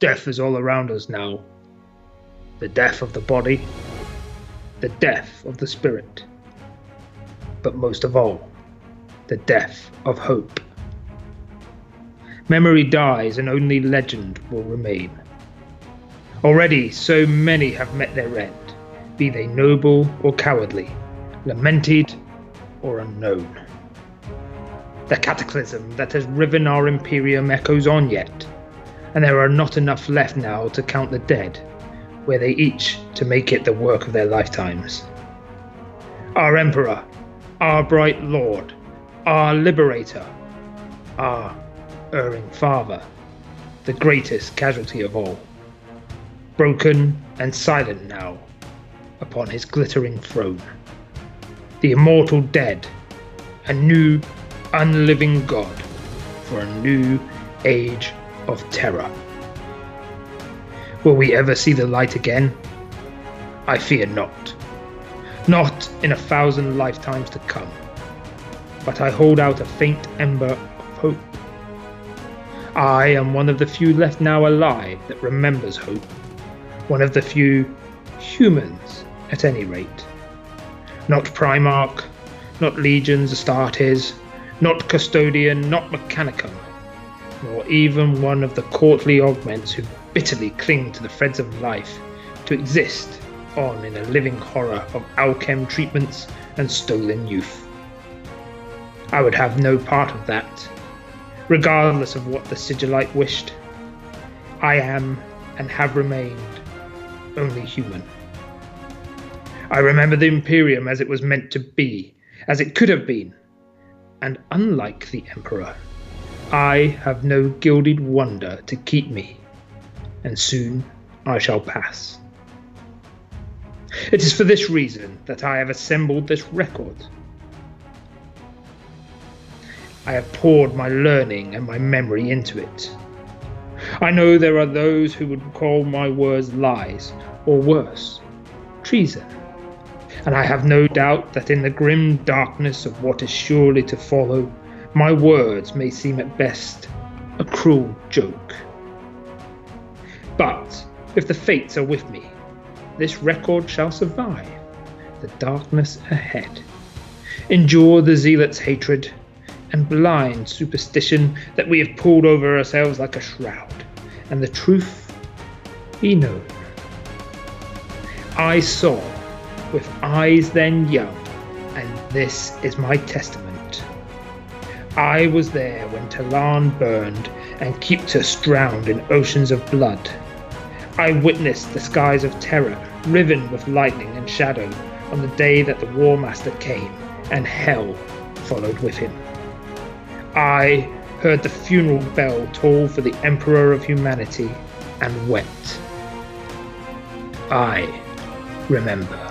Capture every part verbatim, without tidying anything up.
Death is all around us now. The death of the body, the death of the spirit, but most of all, the death of hope. Memory dies and only legend will remain. Already so many have met their end, be they noble or cowardly, lamented or unknown. The cataclysm that has riven our Imperium echoes on yet, and there are not enough left now to count the dead, where they each to make it the work of their lifetimes. Our Emperor, our Bright Lord, our Liberator, our Erring Father, the greatest casualty of all, broken and silent now upon his glittering throne, the immortal dead, a new unliving god for a new age of terror. Will we ever see the light again? I fear not. Not in a thousand lifetimes to come. But I hold out a faint ember of hope. I am one of the few left now alive that remembers hope. One of the few humans, at any rate. Not Primarch, not Legions Astartes, not Custodian, not Mechanicum, nor even one of the courtly augments who bitterly cling to the threads of life, to exist on in a living horror of alchem treatments and stolen youth. I would have no part of that, regardless of what the Sigillite wished. I am, and have remained, only human. I remember the Imperium as it was meant to be, as it could have been, and unlike the Emperor, I have no gilded wonder to keep me, and soon I shall pass. It is for this reason that I have assembled this record. I have poured my learning and my memory into it. I know there are those who would call my words lies, or worse, treason, and I have no doubt that in the grim darkness of what is surely to follow, my words may seem at best a cruel joke. But if the fates are with me, this record shall survive the darkness ahead, endure the zealot's hatred and blind superstition that we have pulled over ourselves like a shroud, and the truth be known. I saw with eyes then young, and this is my testament. I was there when Talan burned and Kyptus drowned in oceans of blood. I witnessed the skies of Terra riven with lightning and shadow on the day that the War Master came, and hell followed with him. I heard the funeral bell toll for the Emperor of Humanity and wept. I remember.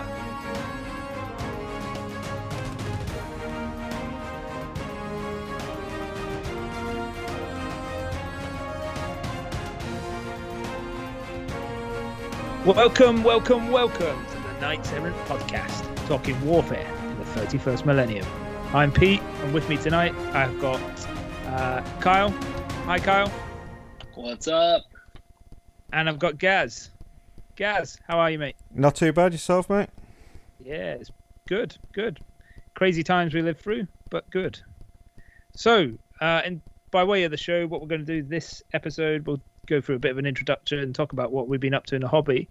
Welcome, welcome, welcome to the Knights Errant Podcast, talking warfare in the thirty-first millennium. I'm Pete, and with me tonight I've got uh, Kyle. Hi, Kyle. What's up? And I've got Gaz. Gaz, how are you, mate? Not too bad, yourself, mate? Yeah, it's good, good. Crazy times we live through, but good. So, uh, and by way of the show, what we're going to do this episode, we'll go through a bit of an introduction and talk about what we've been up to in the hobby,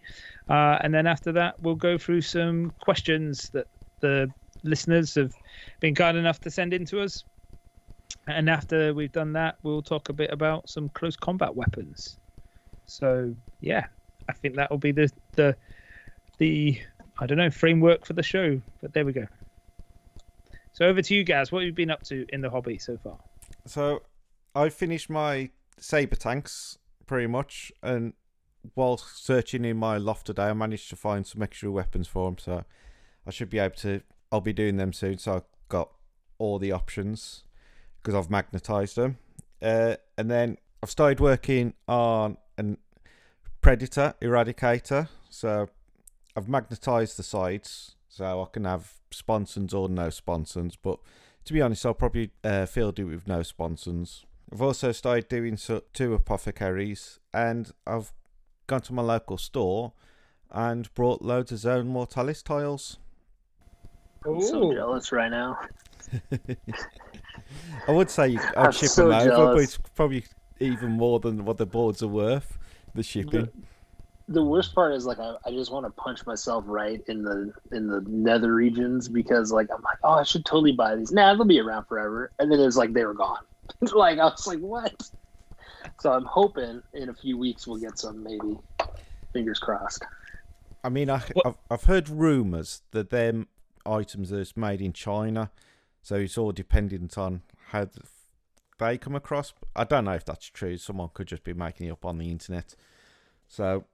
uh, and then after that we'll go through some questions that the listeners have been kind enough to send in to us, and after we've done that we'll talk a bit about some close combat weapons. So yeah, I think that will be the the the I don't know framework for the show, but there we go. So over to you guys, what have you been up to in the hobby so far? So I finished my saber tanks pretty much, and while searching in my loft today I managed to find some extra weapons for them, so I should be able to I'll be doing them soon, so I've got all the options because I've magnetized them. Uh, and then I've started working on a Predator Eradicator, so I've magnetized the sides so I can have sponsons or no sponsons, but to be honest I'll probably uh, field it with no sponsons. I've also started doing so, two apothecaries, and I've gone to my local store and brought loads of Zone Mortalis tiles. I'm Ooh. so jealous right now. I would say I'd I'm ship so them over, jealous. But it's probably even more than what the boards are worth, the shipping. The, the worst part is, like, I, I just want to punch myself right in the in the nether regions because, like, I'm like, oh, I should totally buy these. Nah, they'll be around forever. And then it's like they were gone. It's like I was like, what? So I'm hoping in a few weeks we'll get some, maybe. Fingers crossed. I mean, I, I've, I've heard rumors that they're items that's made in China, so it's all dependent on how they come across. I don't know if that's true. Someone could just be making it up on the internet. So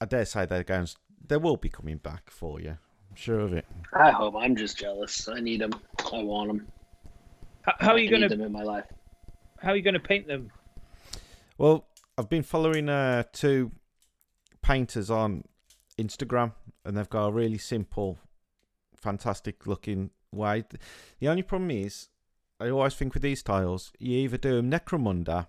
I dare say they're going. They will be coming back for you. I'm sure of it. I hope. I'm just jealous. I need them. I want them. How, how are you going to? Them in my life. How are you going to paint them? Well, I've been following uh, two painters on Instagram, and they've got a really simple, fantastic looking way. The only problem is, I always think with these tiles, you either do them Necromunda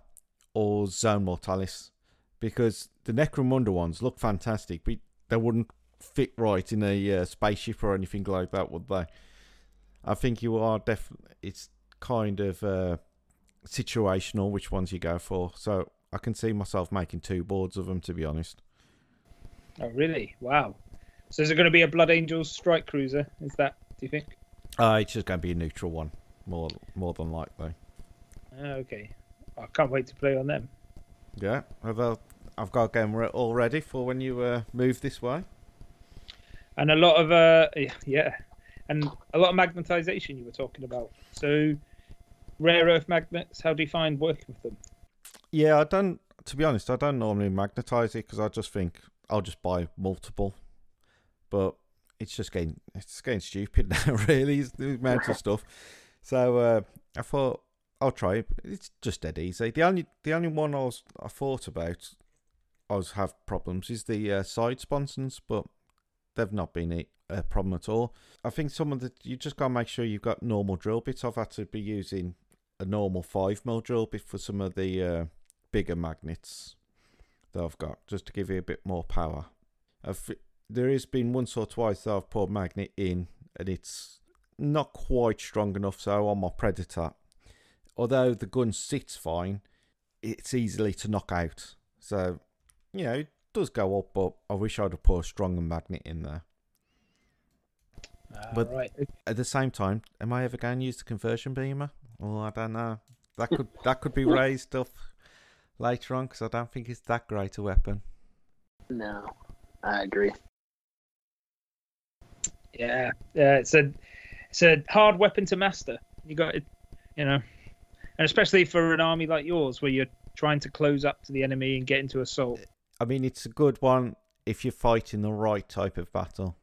or Zone Mortalis, because the Necromunda ones look fantastic, but they wouldn't fit right in a uh, spaceship or anything like that, would they? I think you are definitely, it's kind of uh, situational which ones you go for, so I can see myself making two boards of them, to be honest. Oh, really? Wow. So is it going to be a Blood Angels strike cruiser? Is that, do you think? Uh, it's just going to be a neutral one, more more than likely. Uh, okay. I can't wait to play on them. Yeah, well, I've got a game all ready for when you uh, move this way. And a lot of, uh, yeah, and a lot of magnetization you were talking about. So rare earth magnets, how do you find working with them? Yeah, I don't, to be honest, I don't normally magnetize it because I just think I'll just buy multiple. But it's just getting it's getting stupid now, really, the amount of stuff. So uh, I thought I'll try it. It's just dead easy. The only the only one I was I thought about I was have problems is the uh, side sponsons, but they've not been a, a problem at all. I think some of the you just gotta make sure you've got normal drill bits. I've had to be using a normal five mil drill bit for some of the uh, bigger magnets that I've got, just to give you a bit more power. I've, There has been once or twice that I've poured magnet in and it's not quite strong enough, so on my Predator, although the gun sits fine, it's easily to knock out. So, you know, it does go up, but I wish I'd have poured a stronger magnet in there. Uh, but right. At the same time, am I ever going to use the conversion beamer? Oh, I don't know. That could that could be raised up later on because I don't think it's that great a weapon. No, I agree. Yeah, yeah, it's a it's a hard weapon to master. You got it, you know, and especially for an army like yours where you're trying to close up to the enemy and get into assault. I mean, it's a good one if you're fighting the right type of battle.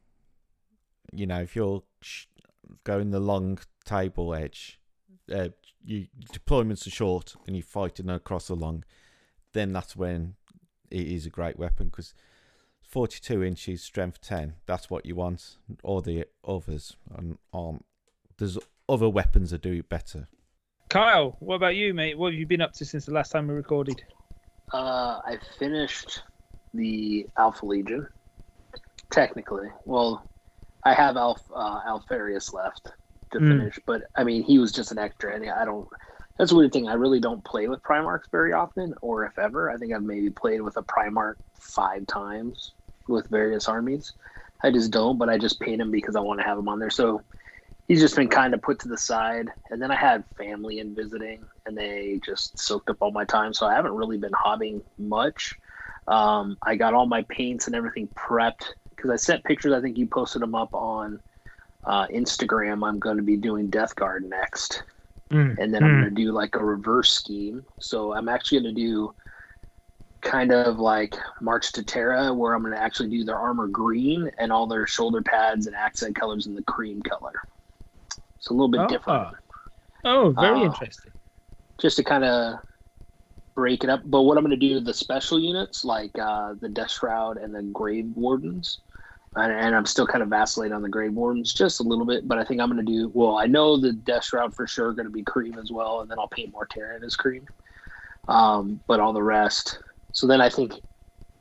You know, if you're going the long table edge, uh, your deployments are short and you're fighting across the long, then that's when it is a great weapon because forty-two inches, strength ten. That's what you want. All the others and um, there's other weapons that do it better. Kyle, what about you, mate? What have you been up to since the last time we recorded? Uh, I finished the Alpha Legion. Technically, well, I have Alf uh, Alfarius left to mm. finish, but I mean, he was just an extra, and I don't. That's a weird thing. I really don't play with Primarchs very often, or if ever. I think I've maybe played with a Primarch five times with various armies. I just don't, but I just paint him because I want to have him on there. So he's just been kind of put to the side. And then I had family in visiting, and they just soaked up all my time. So I haven't really been hobbying much. Um, I got all my paints and everything prepped because I sent pictures. I think you posted them up on uh, Instagram. I'm going to be doing Death Guard next. Mm. And then I'm mm. going to do like a reverse scheme. So I'm actually going to do kind of like March to Terra, where I'm going to actually do their armor green and all their shoulder pads and accent colors in the cream color. It's a little bit oh. different. Oh, very uh, interesting. Just to kind of break it up. But what I'm going to do, the special units, like uh, the Death Shroud and the Grave Wardens, and, and I'm still kind of vacillating on the Grave Worms just a little bit, but I think I'm going to do, well, I know the Death Shroud for sure going to be cream as well, and then I'll paint more Terran as cream, um, but all the rest. So then I think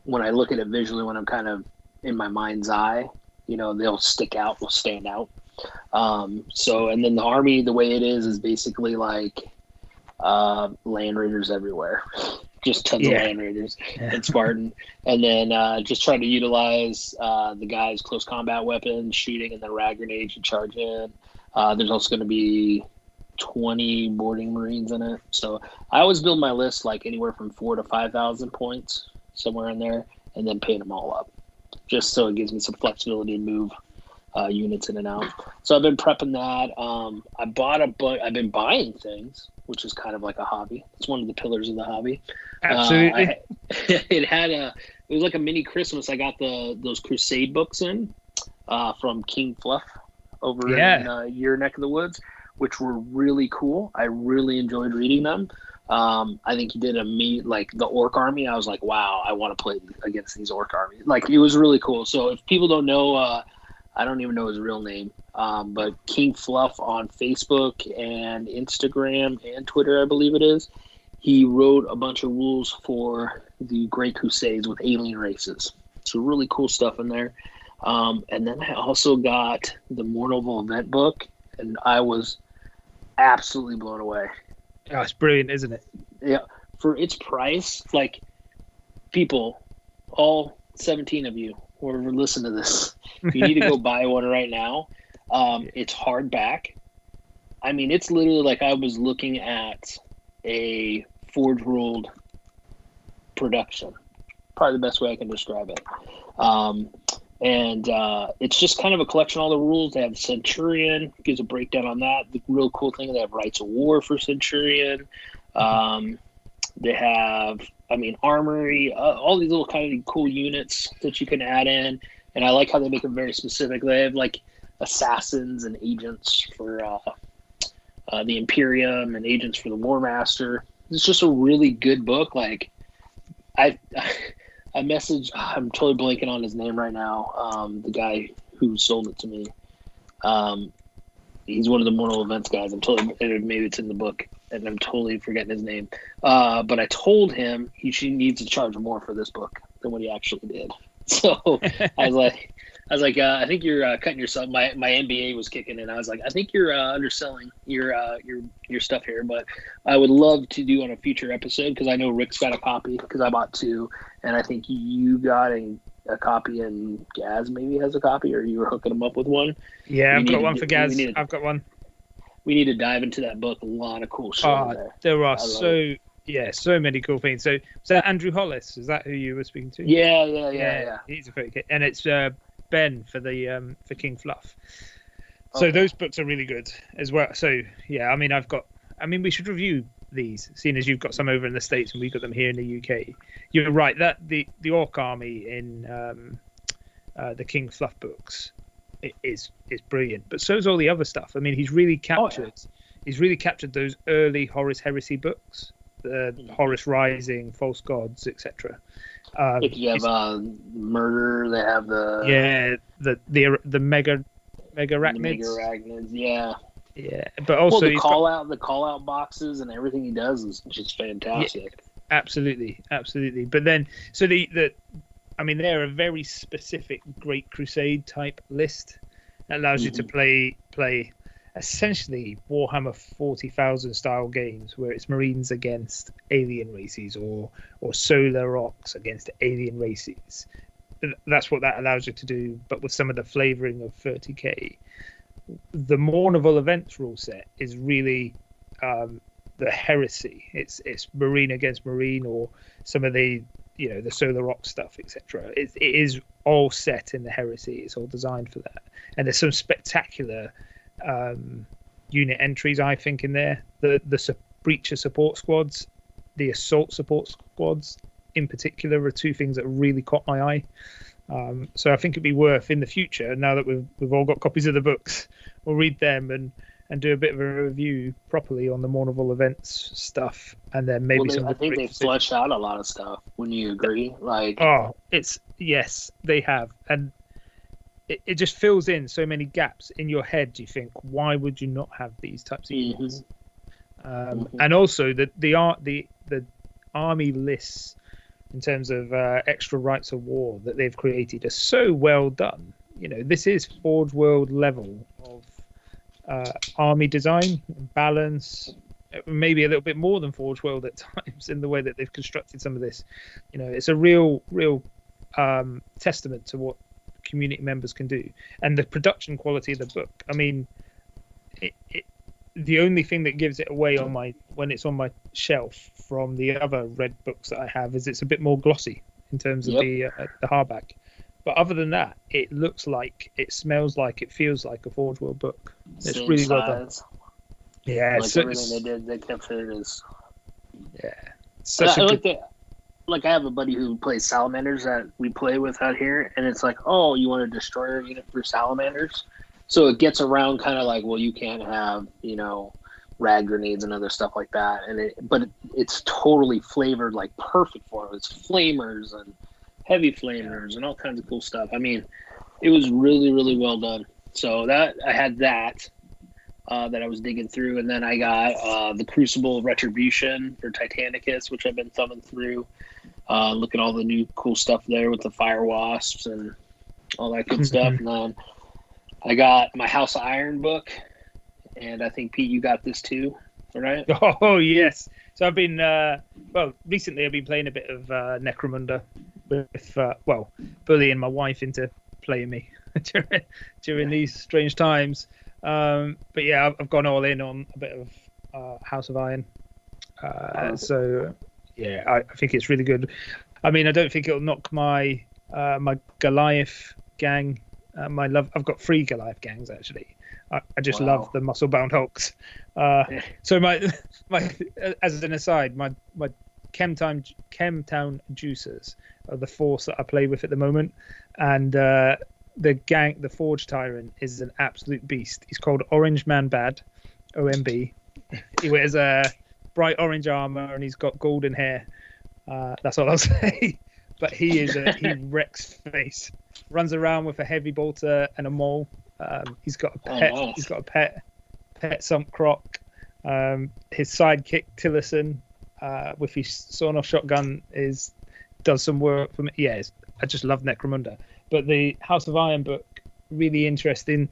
when I look at it visually, when I'm kind of in my mind's eye, you know, they'll stick out, will stand out. Um, so, and then the army, the way it is, is basically like uh, Land Raiders everywhere. Just tons yeah. of Land Raiders yeah. and Spartan. And then uh, just try to utilize uh, the guys' close combat weapons, shooting, and then rag grenades and charge in. Uh, there's also going to be twenty boarding Marines in it. So I always build my list like anywhere from four to five thousand points, somewhere in there, and then paint them all up. Just so it gives me some flexibility to move uh, units in and out. So I've been prepping that. Um, I bought a bu- I've been buying things, which is kind of like a hobby. It's one of the pillars of the hobby. Absolutely. Uh, I, it had a, it was like a mini Christmas. I got the, those Crusade books in, uh, from King Fluff over yeah. in uh, your neck of the woods, which were really cool. I really enjoyed reading them. Um, I think he did a meet like the orc army. I was like, wow, I want to play against these orc armies. Like it was really cool. So if people don't know, uh, I don't even know his real name, um, but King Fluff on Facebook and Instagram and Twitter, I believe it is. He wrote a bunch of rules for the Great Crusades with alien races. So really cool stuff in there. Um, and then I also got the Mournival event book, and I was absolutely blown away. Oh, it's brilliant, isn't it? Yeah. For its price, like people, all seventeen of you, whoever listen to this, you need to go buy one right now. Um, it's hardback. I mean, it's literally like I was looking at a Forge World production. Probably the best way I can describe it. Um, and uh, it's just kind of a collection of all the rules. They have Centurion, gives a breakdown on that. The real cool thing, they have Rights of War for Centurion. Um, they have, I mean, Armory, uh, all these little kind of cool units that you can add in. And I like how they make them very specific. They have like assassins and agents for uh, uh, the Imperium and agents for the War Master. It's just a really good book. Like I, I messaged, I'm totally blanking on his name right now. Um, the guy who sold it to me. Um, he's one of the Mortal Events guys. I'm totally, maybe it's in the book. And I'm totally forgetting his name. Uh, but I told him he she needs to charge more for this book than what he actually did. So I was like, I was like, uh, I think you're uh, cutting yourself. My my N B A was kicking in. I was like, I think you're uh, underselling your uh, your your stuff here. But I would love to do on a future episode because I know Rick's got a copy because I bought two, and I think you got a. a copy, and Gaz maybe has a copy, or you were hooking him up with one. Yeah, we I've got one to, for Gaz. To, I've got one. We need to dive into that book. A lot of cool shit oh, there. There are so it. yeah, so many cool things. So, so Andrew Hollis, is that who you were speaking to? Yeah, yeah, yeah, yeah. yeah. He's a pretty kid, and it's uh, Ben for the um, for King Fluff. So okay. Those books are really good as well. So yeah, I mean, I've got. I mean, we should review these, seeing as you've got some over in the States and we've got them here in the U K. You're right that the the orc army in um uh the King Fluff books it is is brilliant, but so is all the other stuff. I mean, he's really captured oh, yeah. he's really captured those early Horus Heresy books, the mm-hmm. Horus Rising, False Gods, etc. Um, if you have uh, murder, they have the yeah the the the mega mega arachnids, the mega arachnids yeah Yeah, but also well, the call got... out, the call out boxes, and everything he does is just fantastic. Yeah, absolutely, absolutely. But then, so the the, I mean, they're a very specific Great Crusade type list that allows mm-hmm. you to play play essentially Warhammer forty thousand style games where it's Marines against alien races, or or Solar Ox against alien races. That's what that allows you to do, but with some of the flavoring of thirty K. The Mournival Events rule set is really um, the heresy. It's it's Marine against Marine, or some of the you know the Solar Rock stuff, et cetera. It, it is all set in the heresy. It's all designed for that. And there's some spectacular um, unit entries, I think, in there. The the su- breacher support squads, the assault support squads, in particular, are two things that really caught my eye. Um, so I think it'd be worth in the future, now that we've we've all got copies of the books, we'll read them and, and do a bit of a review properly on the Mournival Events stuff, and then maybe well, they, I think they flesh out a lot of stuff. Wouldn't you agree? Like oh, it's yes, they have, and it, it just fills in so many gaps in your head. You think, why would you not have these types of units? Mm-hmm. Um, mm-hmm. And also the the art the the army lists in terms of uh, extra rights of war that they've created are so well done. You know, this is Forge World level of uh, army design, balance, maybe a little bit more than Forge World at times in the way that they've constructed some of this. You know, it's a real, real um, testament to what community members can do and the production quality of the book. I mean, it, it, the only thing that gives it away on my when it's on my shelf from the other red books that I have is it's a bit more glossy in terms of yep. the uh, the hardback. But other than that, it looks like, it smells like, it feels like a Forge World book. It's Same really size. Well done. Yeah, like so everything they did, they kept it as. Yeah, such I, a I good... like, that, like I have a buddy who plays salamanders that we play with out here, and it's like, oh, you want to destroy your unit for salamanders? So it gets around kind of like, well, you can't have, you know, rad grenades and other stuff like that, and it, but it, it's totally flavored like perfect for it. It's flamers and heavy flamers and all kinds of cool stuff. I mean, it was really, really well done. So that I had that. Uh, that I was digging through, and then I got uh, the Crucible Retribution for Titanicus, which I've been thumbing through. Uh, look at all the new cool stuff there with the fire wasps and all that good stuff. And then I got my House of Iron book, and I think Pete, you got this too, right? Oh yes. So I've been uh, well recently. I've been playing a bit of uh, Necromunda with uh, well bullying my wife into playing me during, during these strange times. Um, but yeah, I've gone all in on a bit of uh, House of Iron. Uh, so yeah, I, I think it's really good. I mean, I don't think it'll knock my uh, my Goliath gang. Uh, my love, I've got three Goliath gangs actually. I, I just wow. love the muscle bound hulks. Uh, yeah. So my my as an aside, my my Chemtown Chemtown juicers are the force that I play with at the moment, and. Uh, The gang, the Forge Tyrant, is an absolute beast. He's called Orange Man Bad, O M B. He wears a bright orange armor and he's got golden hair. Uh, that's all I'll say. But he is a, he wrecks face. Runs around with a heavy bolter and a maul. Um, he's got a pet. Oh, nice. He's got a pet. Pet Sump Croc. Um, his sidekick Tillerson, uh, with his sawn-off shotgun, is does some work for me. Yeah, I just love Necromunda. But the House of Iron book, really interesting.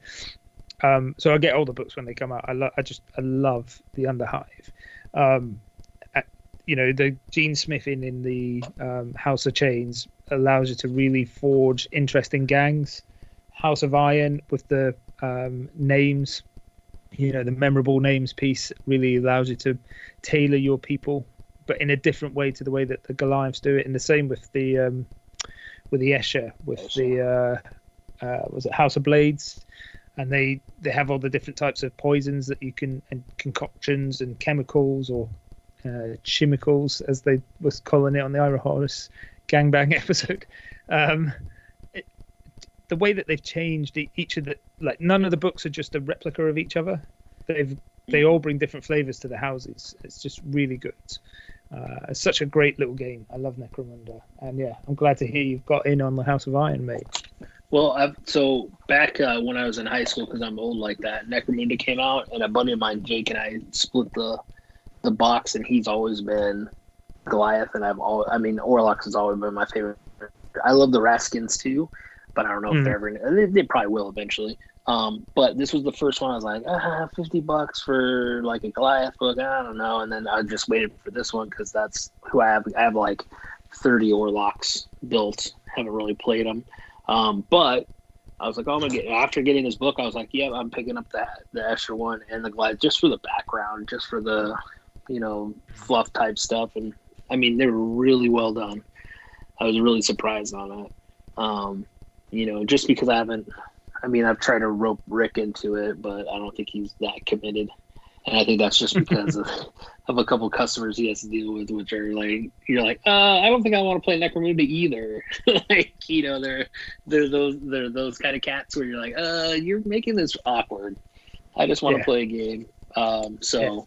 Um, so I get all the books when they come out. I, lo- I just I love the Underhive. Um, at, you know, the Gene Smithing in the um, House of Chains allows you to really forge interesting gangs. House of Iron with the um, names, you know, the memorable names piece really allows you to tailor your people, but in a different way to the way that the Goliaths do it. And the same with the... Um, with the Escher, with the uh, uh, was it House of Blades, and they, they have all the different types of poisons that you can, and concoctions and chemicals or uh, chimicals, as they was calling it on the Ira Horus gangbang episode. Um, it, the way that they've changed each of the, like none of the books are just a replica of each other. They've they all bring different flavors to the houses. It's just really good. Uh, it's such a great little game. I love Necromunda, and yeah, I'm glad to hear you've got in on the House of Iron, mate. Well, I've, so back uh, when I was in high school, because I'm old like that, Necromunda came out, and a buddy of mine, Jake, and I split the the box, and he's always been Goliath, and I've all I mean Orlux has always been my favorite. I love the Raskins too, but I don't know mm. if they're ever. They, they probably will eventually. Um, but this was the first one I was like, ah, fifty bucks for like a Goliath book. I don't know. And then I just waited for this one because that's who I have. I have like thirty Orlocks built. Haven't really played them. Um, but I was like, oh, I'm going to get, after getting this book, I was like, yeah, I'm picking up that, the extra one and the Goliath just for the background, just for the, you know, fluff type stuff. And I mean, they were really well done. I was really surprised on that. Um, you know, just because I haven't, I mean, I've tried to rope Rick into it, but I don't think he's that committed. And I think that's just because of, of a couple customers he has to deal with, which are like, you're like, uh, I don't think I want to play Necromunda either. Like, you know, they're, they're those they're those kind of cats where you're like, uh, you're making this awkward. I just want yeah. to play a game. Um, so yeah.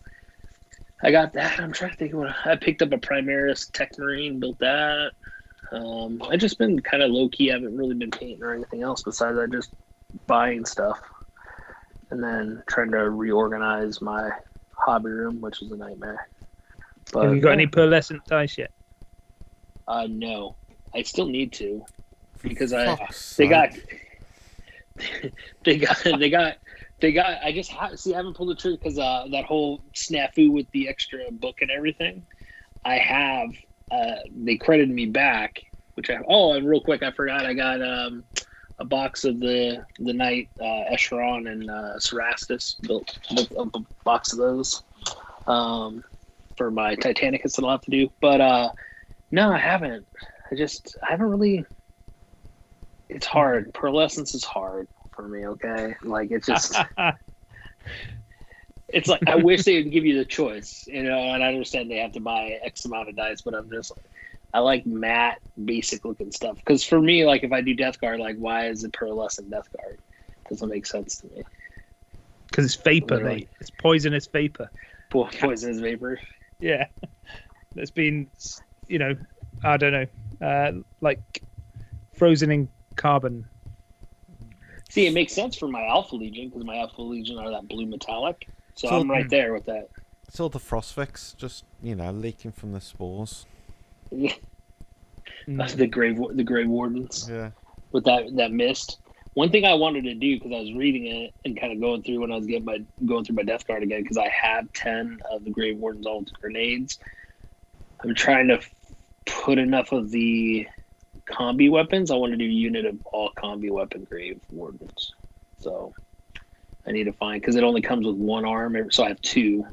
I got that. I'm trying to think. What I picked up a Primaris Tech Marine, built that. Um, I've just been kind of low-key. I haven't really been painting or anything else besides I just buying stuff and then trying to reorganize my hobby room, which is a nightmare. But, have you got uh, any pearlescent dice yet? Uh, no. I still need to because I oh, they got they got they got they got I just ha- see I haven't pulled the trigger because uh, that whole snafu with the extra book and everything. I have uh, they credited me back, which I oh and real quick I forgot I got um, a box of the the Knight uh, Escheron and uh, Serastus built, built up a box of those um, for my Titanicus that I'll have to do, but uh, no I haven't. I just, I haven't really, it's hard. Pearlescence is hard for me, okay? Like, it's just, it's like, I wish they would give you the choice, you know, and I understand they have to buy X amount of dice, but I'm just, I like matte, basic looking stuff. Because for me, like, if I do Death Guard, like, why is it pearlescent Death Guard? Doesn't make sense to me. Because it's vapor, mate. Like, it's poisonous vapor. Po- poisonous vapor? Yeah. That's been, you know, I don't know. Uh, like frozen in carbon. See, it makes sense for my Alpha Legion because my Alpha Legion are that blue metallic, so all, I'm right there with that. It's all the Frostfix, just you know, leaking from the spores. Yeah, mm. the grave, the Grey Wardens. Yeah, with that that mist. One thing I wanted to do because I was reading it and kind of going through when I was getting my going through my Death Guard again because I have ten of the Grey Wardens all with grenades. I'm trying to put enough of the combi weapons. I want to do a unit of all combi weapon Grave Wardens. So I need to find, because it only comes with one arm, so I have two.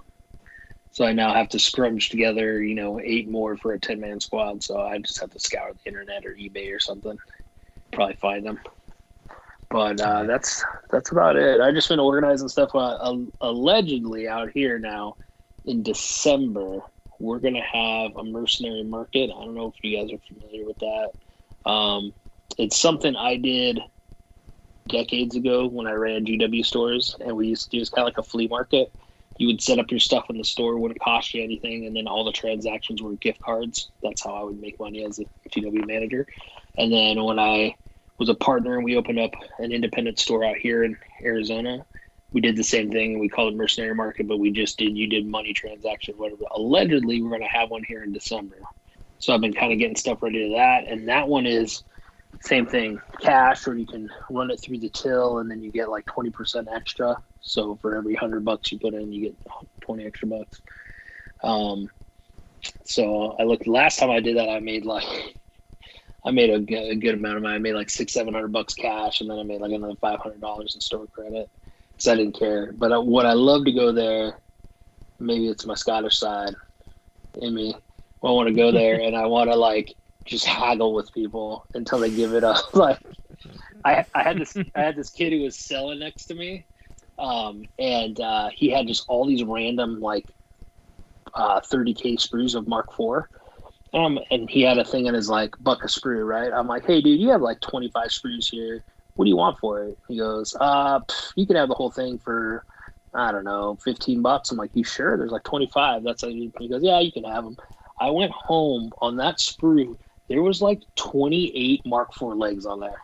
So I now have to scrunch together, you know, eight more for a ten-man squad. So I just have to scour the internet or eBay or something. Probably find them. But uh, that's that's about it. I've just been organizing stuff. Uh, uh, allegedly out here now in December, we're going to have a mercenary market. I don't know if you guys are familiar with that. Um, it's something I did decades ago when I ran G W stores, and we used to do is kind of like a flea market. You would set up your stuff in the store, wouldn't cost you anything, and then all the transactions were gift cards. That's how I would make money as a G W manager. And then when I was a partner and we opened up an independent store out here in Arizona, we did the same thing. We called it mercenary market, but we just did, you did money transaction, whatever. Allegedly, we're going to have one here in December. So I've been kind of getting stuff ready to that. And that one is same thing, cash, or you can run it through the till and then you get like twenty percent extra. So for every hundred bucks you put in, you get twenty extra bucks. Um, so I looked, last time I did that, I made like, I made a good, a good amount of money. I made like six, seven hundred bucks cash. And then I made like another five hundred dollars in store credit. Because I didn't care. But I, what I love to go there, maybe it's my Scottish side in me. I want to go there and I want to like just haggle with people until they give it up. Like I, I had this, I had this kid who was selling next to me, um, and uh, he had just all these random like uh, thirty K sprues of Mark four, um, and he had a thing in his like buck a sprue, right? I'm like, hey dude, you have like twenty-five sprues here. What do you want for it? He goes, uh, pff, you can have the whole thing for, I don't know, fifteen bucks. I'm like, you sure? There's like twenty-five. That's how you, he goes, yeah, you can have them. I went home on that sprue. There was like twenty-eight Mark four legs on there.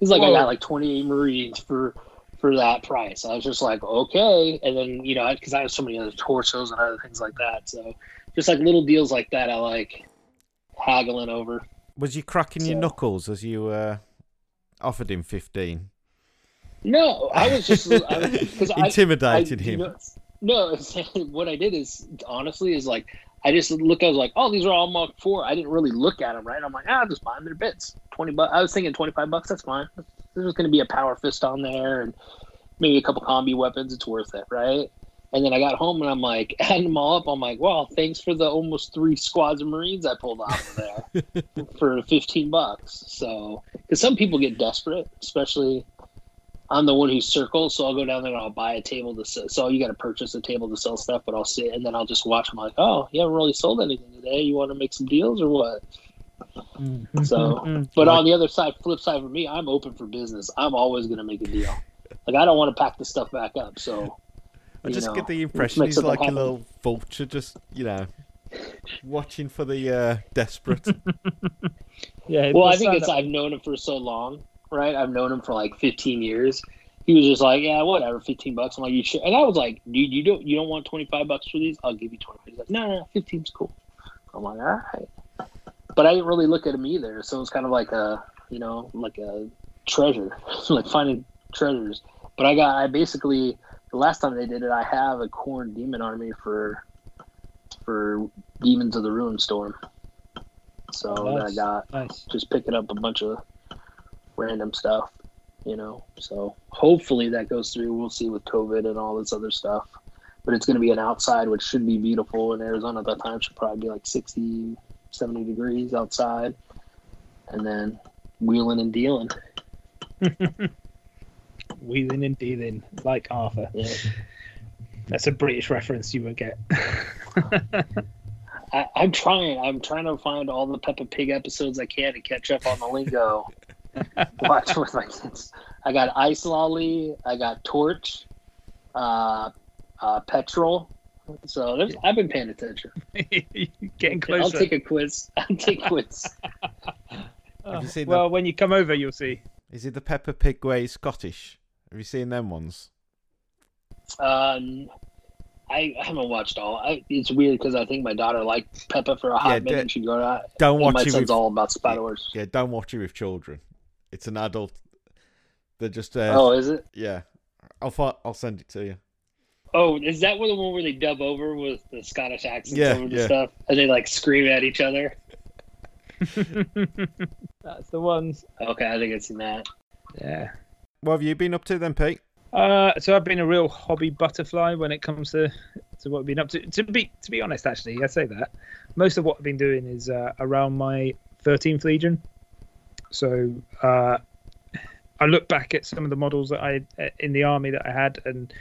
He's like, whoa. I got like twenty-eight Marines for, for that price. I was just like, okay. And then, you know, because I have so many other torsos and other things like that. So just like little deals like that, I like haggling over. Was you cracking so. your knuckles as you uh offered him fifteen? No, I was just I was, I, intimidated I, him. You know, no, what I did is honestly is like I just looked. I was like, oh, these are all Mark four. I didn't really look at them, right? I'm like, ah, I'll just buy them. They're bits. Twenty bucks. I was thinking twenty five bucks. That's fine. There's going to be a power fist on there and maybe a couple combi weapons. It's worth it, right? And then I got home and I'm like adding them all up. I'm like, well, thanks for the almost three squads of Marines I pulled off of there for fifteen bucks. So, because some people get desperate, especially I'm the one who circles. So I'll go down there and I'll buy a table to sell. So you got to purchase a table to sell stuff, but I'll sit and then I'll just watch. I'm like, oh, you haven't really sold anything today. You want to make some deals or what? Mm-hmm. So, but on the other side, flip side for me, I'm open for business. I'm always going to make a deal. Like, I don't want to pack this stuff back up. So, I just know, get the impression he's like happen. a little vulture, just, you know, watching for the uh, desperate. Yeah. Well, I think it's, up. I've known him for so long, right? I've known him for like fifteen years. He was just like, yeah, whatever, fifteen bucks. I'm like, you should. And I was like, dude, you don't, you don't want twenty-five bucks for these? I'll give you twenty. He's like, no, no, no, fifteen's cool. I'm like, all right. But I didn't really look at him either. So it was kind of like a, you know, like a treasure, like finding treasures. But I got, I basically, the last time they did it, I have a Khorne Demon Army for, for Demons of the Ruin Storm. So nice. I got nice. Just picking up a bunch of random stuff, you know. So hopefully that goes through. We'll see with COVID and all this other stuff. But it's going to be an outside, which should be beautiful. In Arizona at that time, should probably be like sixty, seventy degrees outside. And then wheeling and dealing. Wheeling and dealing, like Arthur. Yeah. That's a British reference you won't get. I, I'm trying. I'm trying to find all the Peppa Pig episodes I can and catch up on the lingo. Watch with my kids. I got Ice Lolly. I got Torch. Uh, uh, Petrol. So there's, I've been paying attention. Getting closer. I'll take a quiz. I'll take a quiz. Have you seen well, the... when you come over, you'll see. Is it the Peppa Pig Way Scottish? Have you seen them ones? Um... I haven't watched all. I, it's weird because I think my daughter liked Peppa for a hot yeah, minute. And she'd go to don't watch my it. My son's with, all about Spider Wars. Yeah, don't watch it with children. It's an adult. They're just. Uh, oh, is it? Yeah, I'll I'll send it to you. Oh, is that the one where they dub over with the Scottish accents yeah, over and yeah. stuff, and they like scream at each other? That's the ones. Okay, I think I've seen that. Yeah. What have you been up to then, Pete? Uh, so I've been a real hobby butterfly when it comes to, to what I've been up to. To be to be honest, actually, I say that. Most of what I've been doing is uh, around my thirteenth Legion. So uh, I look back at some of the models that I in the army that I had, and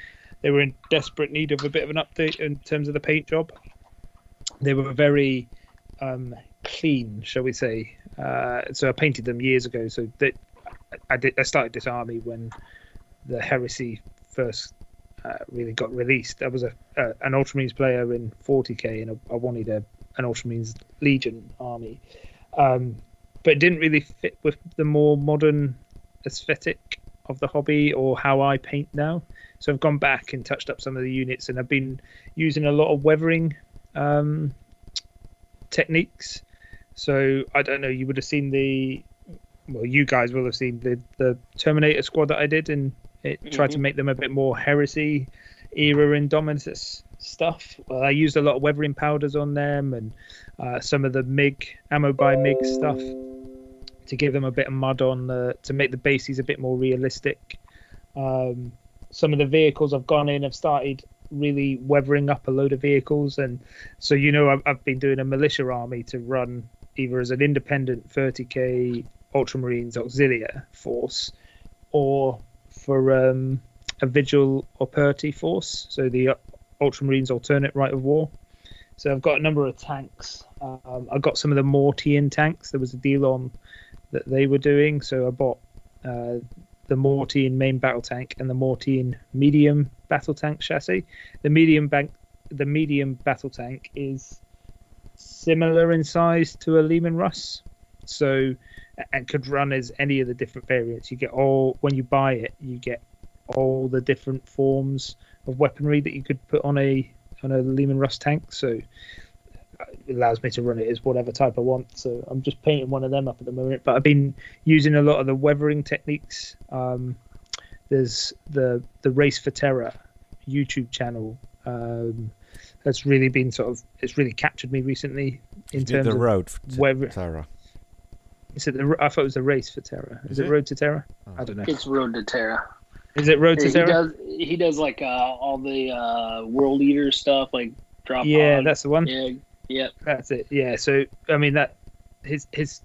they were in desperate need of a bit of an update in terms of the paint job. They were very um, clean, shall we say. Uh, so I painted them years ago. So they, I, did, I started this army when... the Heresy first uh, really got released. I was a, a an Ultramarines player in forty K, and I, I wanted a an Ultramarines Legion army, um, but it didn't really fit with the more modern aesthetic of the hobby or how I paint now. So I've gone back and touched up some of the units, and I've been using a lot of weathering um, techniques. So I don't know. You would have seen the well, you guys will have seen the the Terminator squad that I did and. It tried mm-hmm. to make them a bit more Heresy era Indominus stuff. Well, I used a lot of weathering powders on them and uh, some of the M I G, ammo by M I G stuff to give them a bit of mud on the, to make the bases a bit more realistic. Um, some of the vehicles I've gone in, I've started really weathering up a load of vehicles. And so, you know, I've, I've been doing a militia army to run either as an independent thirty K Ultramarines Auxilia force or... for um, a Vigil or Purty force, so the Ultramarines alternate right of war. So I've got a number of tanks. Um, I got some of the Mortian tanks. There was a deal on that they were doing, so I bought uh, the Mortian main battle tank and the Mortian medium battle tank chassis. The medium bank, the medium battle tank is similar in size to a Lehman Russ, so. And could run as any of the different variants. You get all when you buy it, you get all the different forms of weaponry that you could put on a on a Lehman Russ tank. So it allows me to run it as whatever type I want. So I'm just painting one of them up at the moment. But I've been using a lot of the weathering techniques. Um, there's the the Race for Terror YouTube channel um, that's really been sort of it's really captured me recently in terms of the road of weather- Terror. Is it the, I thought it was the Race for Terror. Is, Is it, it Road to Terror? Oh. I don't know. It's Road to Terror. Is it Road to he Terror? Does, he does like uh, all the uh, World Eater stuff, like drop. Yeah, on. That's the one. Yeah, yeah, that's it. Yeah, so I mean that his his,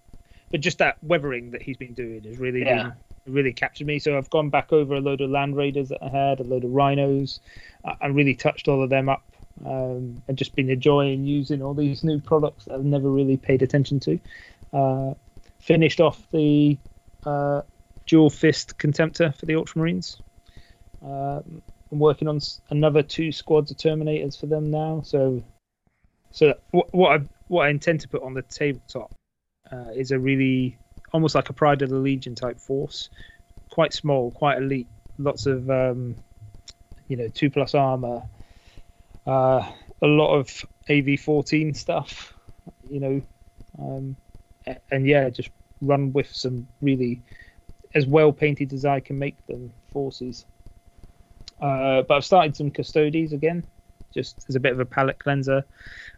but just that weathering that he's been doing is really yeah. been, really captured me. So I've gone back over a load of Land Raiders that I had, a load of Rhinos. I, I really touched all of them up. Um, and just been enjoying using all these new products that I've never really paid attention to. Uh, Finished off the uh, dual fist Contemptor for the Ultramarines. Um, I'm working on another two squads of Terminators for them now. So, so what I what I intend to put on the tabletop uh, is a really almost like a Pride of the Legion type force, quite small, quite elite, lots of um, you know two plus armor, uh, a lot of A V fourteen stuff, you know, um, and, and yeah, just run with some really as well painted as I can make them forces. Uh, but I've started some Custodes again, just as a bit of a palette cleanser.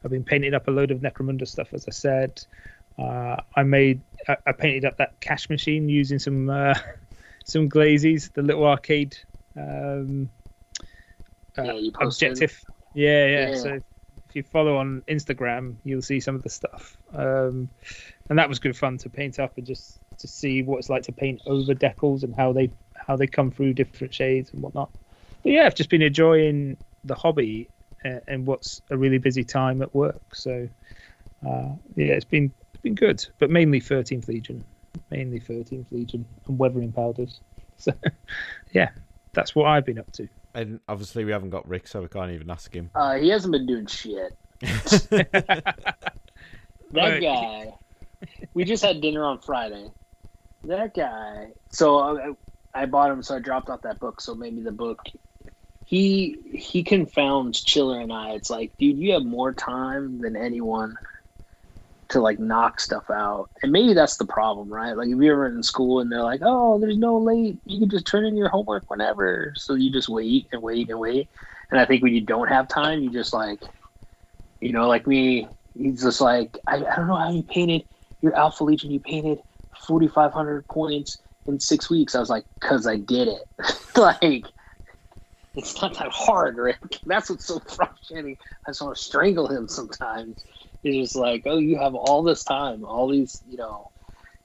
I've been painting up a load of Necromunda stuff, as I said. Uh, I made, I, I painted up that cash machine using some uh, some glazes, the little arcade um, uh, yeah, objective. Yeah, yeah, yeah. So if you follow on Instagram, you'll see some of the stuff. Um, and that was good fun to paint up and just to see what it's like to paint over decals and how they how they come through different shades and whatnot. But yeah, I've just been enjoying the hobby and what's a really busy time at work. So uh, yeah, it's been it's been good, but mainly thirteenth Legion, mainly thirteenth Legion and weathering powders. So yeah, that's what I've been up to. And obviously we haven't got Rick, so we can't even ask him. Uh, he hasn't been doing shit. That guy. We just had dinner on Friday. That guy. So I, I bought him, so I dropped off that book. So maybe the book... He he confounds Chiller and I. It's like, dude, you have more time than anyone to, like, knock stuff out. And maybe that's the problem, right? Like, if you're ever in school and they're like, oh, there's no late. You can just turn in your homework whenever. So you just wait and wait and wait. And I think when you don't have time, you just, like, you know, like me, he's just like, I, I don't know how you painted your Alpha Legion. You painted forty-five hundred points in six weeks. I was like, because I did it. Like... It's not that hard, Rick. That's what's so frustrating. I just want to strangle him sometimes. It's just like, oh, you have all this time, all these, you know,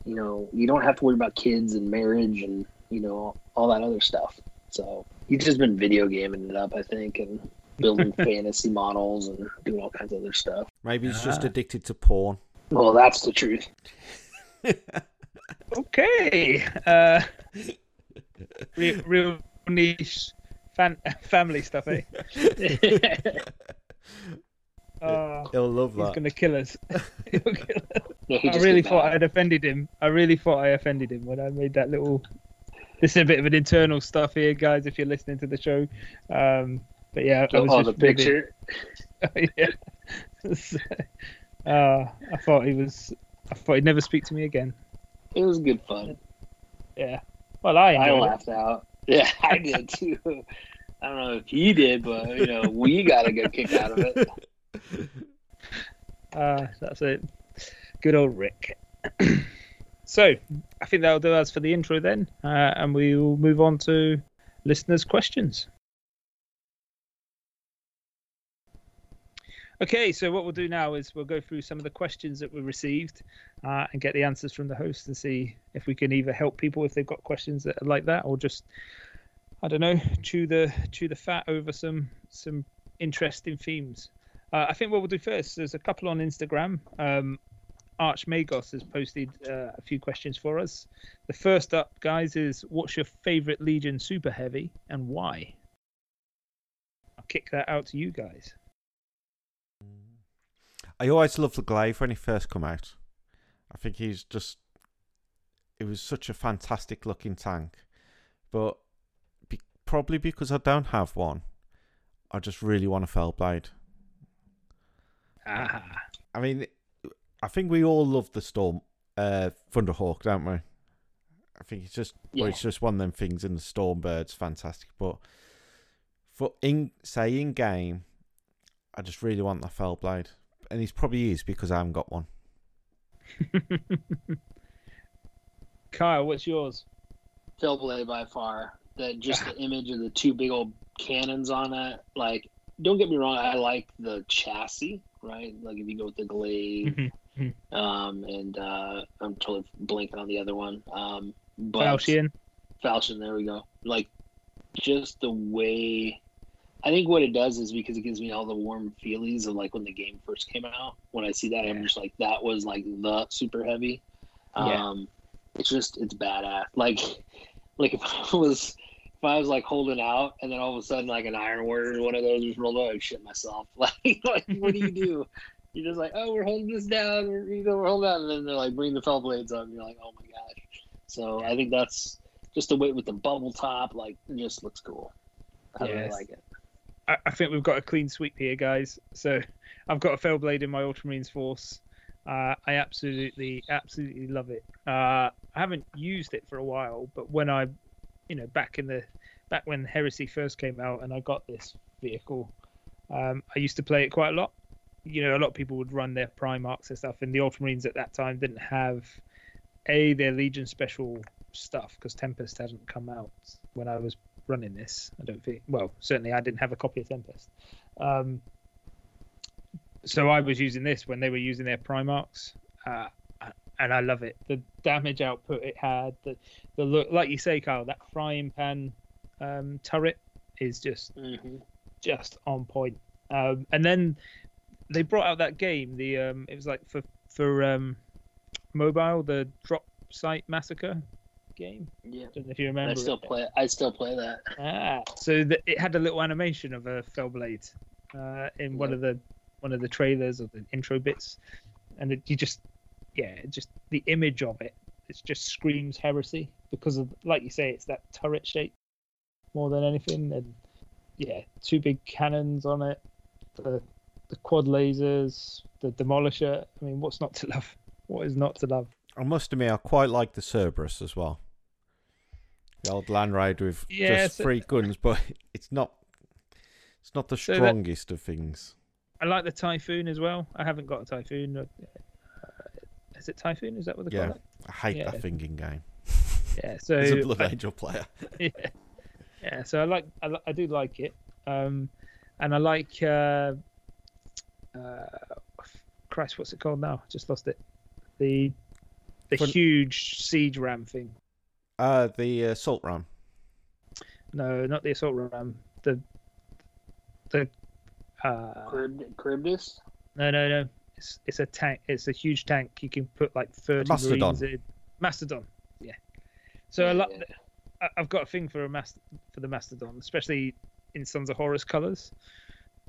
you know, you don't have to worry about kids and marriage and, you know, all that other stuff. So he's just been video gaming it up, I think, and building fantasy models and doing all kinds of other stuff. Maybe he's uh, just addicted to porn. Well, that's the truth. Okay. Uh, real, real niche. Fan- family stuff, eh? Oh, he'll love that. He's gonna kill us. He'll kill us. Yeah, I really thought I'd offended him. I really thought I offended him when I made that little. This is a bit of an internal stuff here, guys. If you're listening to the show, um, but yeah, I was oh, just the picture. Oh, yeah. So, uh, I thought he was. I thought he'd never speak to me again. It was good fun. Yeah. Well, I I laughed it. out. Yeah, I did too. I don't know if he did, but you know, we got a good kick out of it. Uh, that's it. Good old Rick. So, I think that'll do us for the intro then, uh, and we'll move on to listeners' questions. Okay, so what we'll do now is we'll go through some of the questions that we received uh, and get the answers from the host and see if we can either help people if they've got questions that are like that, or just, I don't know, chew the chew the fat over some some interesting themes. Uh, I think what we'll do first, there's a couple on Instagram. Um, Arch Magos has posted uh, a few questions for us. The first up, guys, is what's your favourite Legion super heavy and why? I'll kick that out to you guys. I always loved the Glaive when he first come out. I think he's just... It was such a fantastic looking tank. But be, probably because I don't have one, I just really want a Fellblade. Ah. I mean, I think we all love the Storm uh, Thunderhawk, don't we? I think it's just yeah. well, it's just one of them things, and the Stormbird's fantastic. But for in say in-game, I just really want that Fellblade. And he's probably is because I haven't got one. Kyle, what's yours? Fellblade by far. The, just the image of the two big old cannons on it. Like, don't get me wrong, I like the chassis, right? Like if you go with the Glaive, mm-hmm. um, and uh, I'm totally blanking on the other one. Um, but Falchion. Falchion, there we go. Like, just the way... I think what it does is because it gives me all the warm feelies of like when the game first came out. When I see that, yeah. I'm just like, that was like the super heavy. Yeah. Um, it's just, it's badass. Like, like if I was, if I was like holding out and then all of a sudden like an Iron Warrior or one of those just rolled out, I'd shit myself. Like, like what do you do? You're just like, oh, we're holding this down. We're, you know, we're holding down. And then they're like, bring the Fellblades up. And you're like, oh my gosh. So yeah. I think that's just the weight with the bubble top. Like, it just looks cool. I yes. really like it. I, I think we've got a clean sweep here, guys. So I've got a Fellblade in my Ultramarines Force. Uh, I absolutely, absolutely love it. Uh, I haven't used it for a while, but when I, you know, back in the, back when Heresy first came out and I got this vehicle, um, I used to play it quite a lot. You know, a lot of people would run their Primarchs and stuff, and the Ultramarines at that time didn't have, A, their Legion special stuff, because Tempest hadn't come out when I was running this, I don't think. Well, certainly I didn't have a copy of Tempest. Um, so I was using this when they were using their Primarchs, uh, and I love it. The damage output it had, the, the look, like you say, Kyle, that frying pan um, turret is just, mm-hmm. just on point. Um, and then... They brought out that game. The um, it was like for for um, mobile, the Drop Site Massacre game. Yeah, I don't know if you remember. I still it. play. I still play that. Ah, so the, it had a little animation of a Fellblade uh, in yeah. one of the one of the trailers or the intro bits, and it, you just yeah, just the image of it. It just screams Heresy because of, like you say, it's that turret shape more than anything, and yeah, two big cannons on it. The, The quad lasers, the demolisher. I mean, what's not to love? What is not to love? I must admit, I quite like the Cerberus as well. The old land raid with yeah, just so... three guns, but it's not it's not the so strongest that... of things. I like the Typhoon as well. I haven't got a Typhoon. Uh, is it Typhoon? Is that what they yeah, call it? I hate yeah. that thing in game. Yeah, so as a Blood I... Angel player. yeah. yeah, so I like I, I do like it, um, and I like. Uh, Uh, Christ, what's it called now? Just lost it. The the Fun- huge siege ram thing. Uh, the assault ram. No, not the assault ram. The the. Uh, Crib- Cribus? No, no, no. It's it's a tank. It's a huge tank. You can put like thirty Mastodon. In. Mastodon. Yeah. So yeah, I like. Yeah. I've got a thing for a mast for the Mastodon, especially in Sons of Horus colours.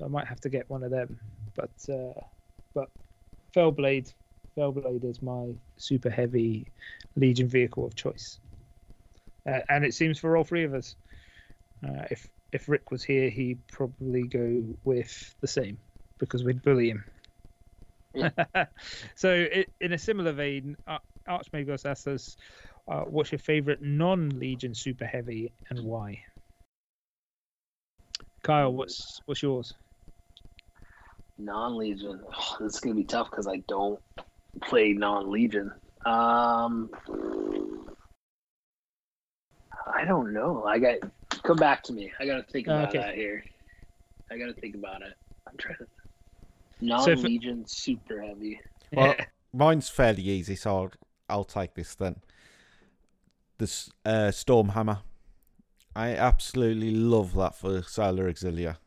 I might have to get one of them. But uh, but Fellblade, Fellblade is my super heavy Legion vehicle of choice, uh, and it seems for all three of us. Uh, if if Rick was here, he'd probably go with the same because we'd bully him. Yeah. So it, in a similar vein, Arch Magos asks us, uh, "What's your favourite non-Legion super heavy and why?" Kyle, what's what's yours? Non-Legion. Oh, this is gonna be tough because I don't play non-Legion. Um, I don't know. I got come back to me. I gotta think about okay. that here. I gotta think about it. I'm trying to non-Legion so if... super heavy. Well, mine's fairly easy, so I'll I'll take this then. This uh, Stormhammer. I absolutely love that for Sailor Auxilia.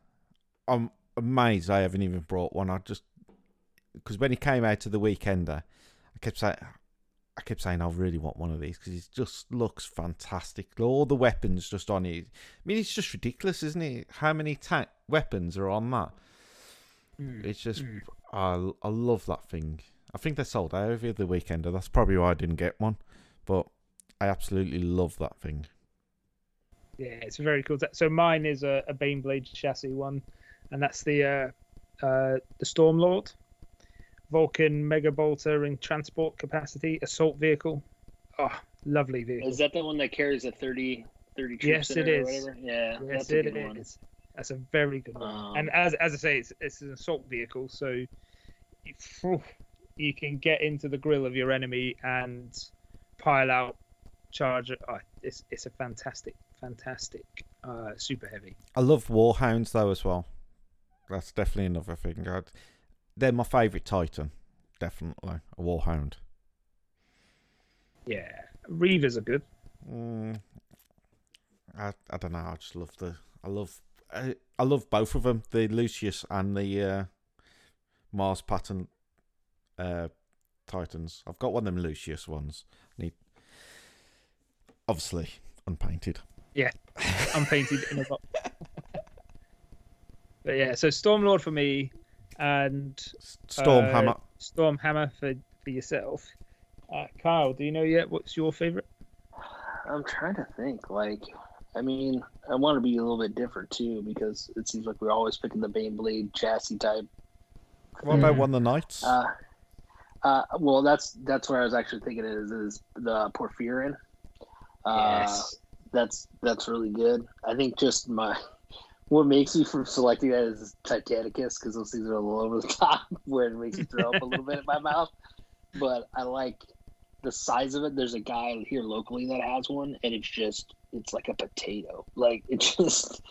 I'm amazed I haven't even brought one. I just because when he came out of the Weekender, I kept saying, I kept saying I really want one of these because it just looks fantastic. All the weapons just on it. I mean, it's just ridiculous, isn't it? How many ta- weapons are on that? Mm. It's just, mm. I I love that thing. I think they sold out over the Weekender. That's probably why I didn't get one, but I absolutely love that thing. Yeah, it's very cool. So mine is a, a Baneblade chassis one, and that's the uh, uh, the Stormlord, Vulcan Mega Bolter in transport capacity, assault vehicle. Oh, lovely vehicle. Is that the one that carries a thirty, thirty troops yes, in it, it is. Or whatever? Yeah, yes, that's a good it one. Is. That's a very good one. Um, and as as I say, it's it's an assault vehicle, so you, you can get into the grill of your enemy and pile out, charge. Oh, it's it's a fantastic. Fantastic, uh, super heavy. I love Warhounds though as well. That's definitely another thing. I'd, they're my favourite Titan, definitely a Warhound. Yeah, Reavers are good. Mm, I I don't know. I just love the. I love I, I love both of them. The Lucius and the uh, Mars Pattern uh, Titans. I've got one of them Lucius ones. Need obviously unpainted. Yeah, unpainted in a box. But yeah, so Stormlord for me, and Stormhammer. Uh, Stormhammer for, for yourself. Uh, Kyle, do you know yet what's your favorite? I'm trying to think. Like, I mean, I want to be a little bit different too, because it seems like we're always picking the Baneblade chassis type. What about one of the Knights? Uh, uh, well, that's that's what I was actually thinking is is the Porphyrion. Uh, yes, that's that's really good. I think just my what makes me from selecting that is Titanicus, because those things are a little over the top, where it makes you throw up a little bit in my mouth. But I like the size of it. There's a guy here locally that has one, and it's just it's like a potato. Like it's just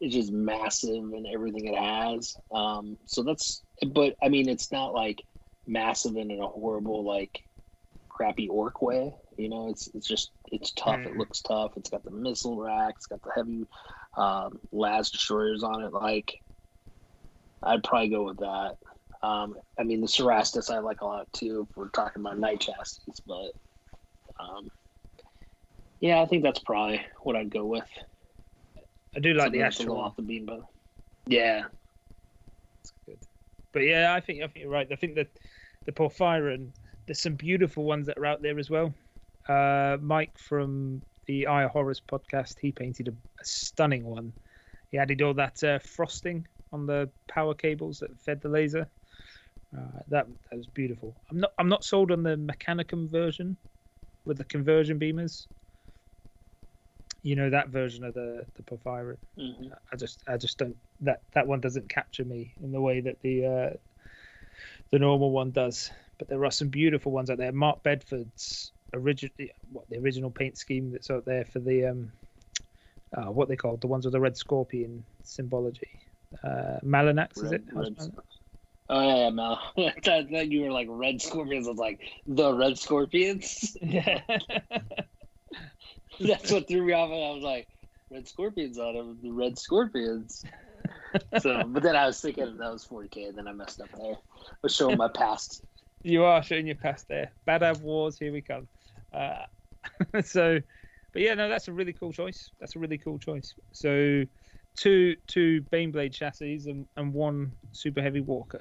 it's just massive and everything it has. Um, so that's. But I mean, it's not like massive and in a horrible like crappy orc way. You know, it's it's just it's tough. It looks tough. It's got the missile rack. It's got the heavy um, las destroyers on it. Like, I'd probably go with that. Um, I mean, the Serastus I like a lot too. If we're talking about night chassis, but um, yeah, I think that's probably what I'd go with. I do like Something the actual off the beam, but yeah. But yeah, I think I think you're right. I think that the Porphyrion, there's some beautiful ones that are out there as well. Uh, Mike from the Eye of Horrors podcast, he painted a, a stunning one. He added all that uh, frosting on the power cables that fed the laser. Uh, that that was beautiful. I'm not I'm not sold on the Mechanicum version with the conversion beamers. You know, that version of the the Porphyrion. Mm-hmm. I just I just don't that that one doesn't capture me in the way that the uh, the normal one does. But there are some beautiful ones out there. Mark Bedford's original what the original paint scheme that's out there for the um uh, what they called the ones with the red scorpion symbology. Uh, Malinax, is it? Red, oh yeah, yeah Mal. I thought you were like red scorpions. I was like the red scorpions. Yeah. That's what threw me off, and I was like, "Red scorpions on him, the red scorpions." So, but then I was thinking that was forty K, and then I messed up there. I was showing my past. You are showing your past there. Badav Wars, here we come. Uh, so, but yeah, no, that's a really cool choice. That's a really cool choice. So, two two Baneblade chassis and, and one super heavy Walker.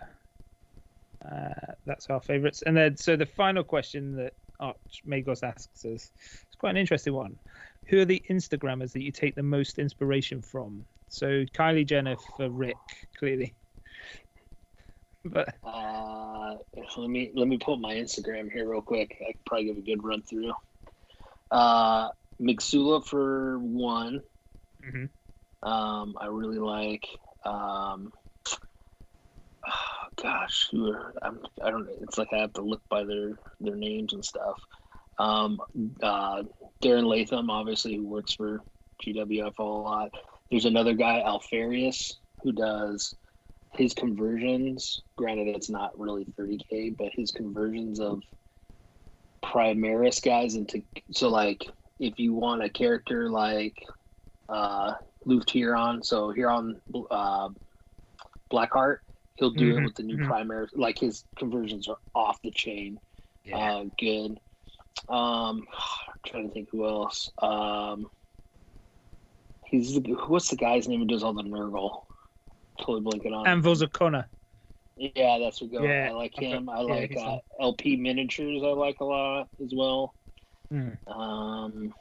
Uh, that's our favourites, and then so the final question that Arch Magos asks us. Quite an interesting one. Who are the Instagrammers that you take the most inspiration from? So Kylie Jenner for Rick, clearly. But uh, let me let me pull up my Instagram here real quick. I could probably give a good run through. Uh, Mixula for one. Mm-hmm. Um, I really like. Um, oh, gosh, who are, I'm, I don't. It's like I have to look by their their names and stuff. Um, uh, Darren Latham, obviously, who works for G W F a lot. There's another guy, Alfarius, who does his conversions. Granted, it's not really thirty K, but his conversions of Primaris guys into so like if you want a character like uh, Luft Huron, so Huron uh, Blackheart, he'll do mm-hmm. it with the new mm-hmm. Primaris. Like his conversions are off the chain. Yeah. Uh, good. Um, I'm trying to think who else. Um, he's the, what's the guy's name who does all the Nurgle? Totally blinking on. Anvils of Connor. Yeah, that's what go. Yeah, I like him. I like yeah, uh, L P miniatures. I like a lot as well. Mm. Um,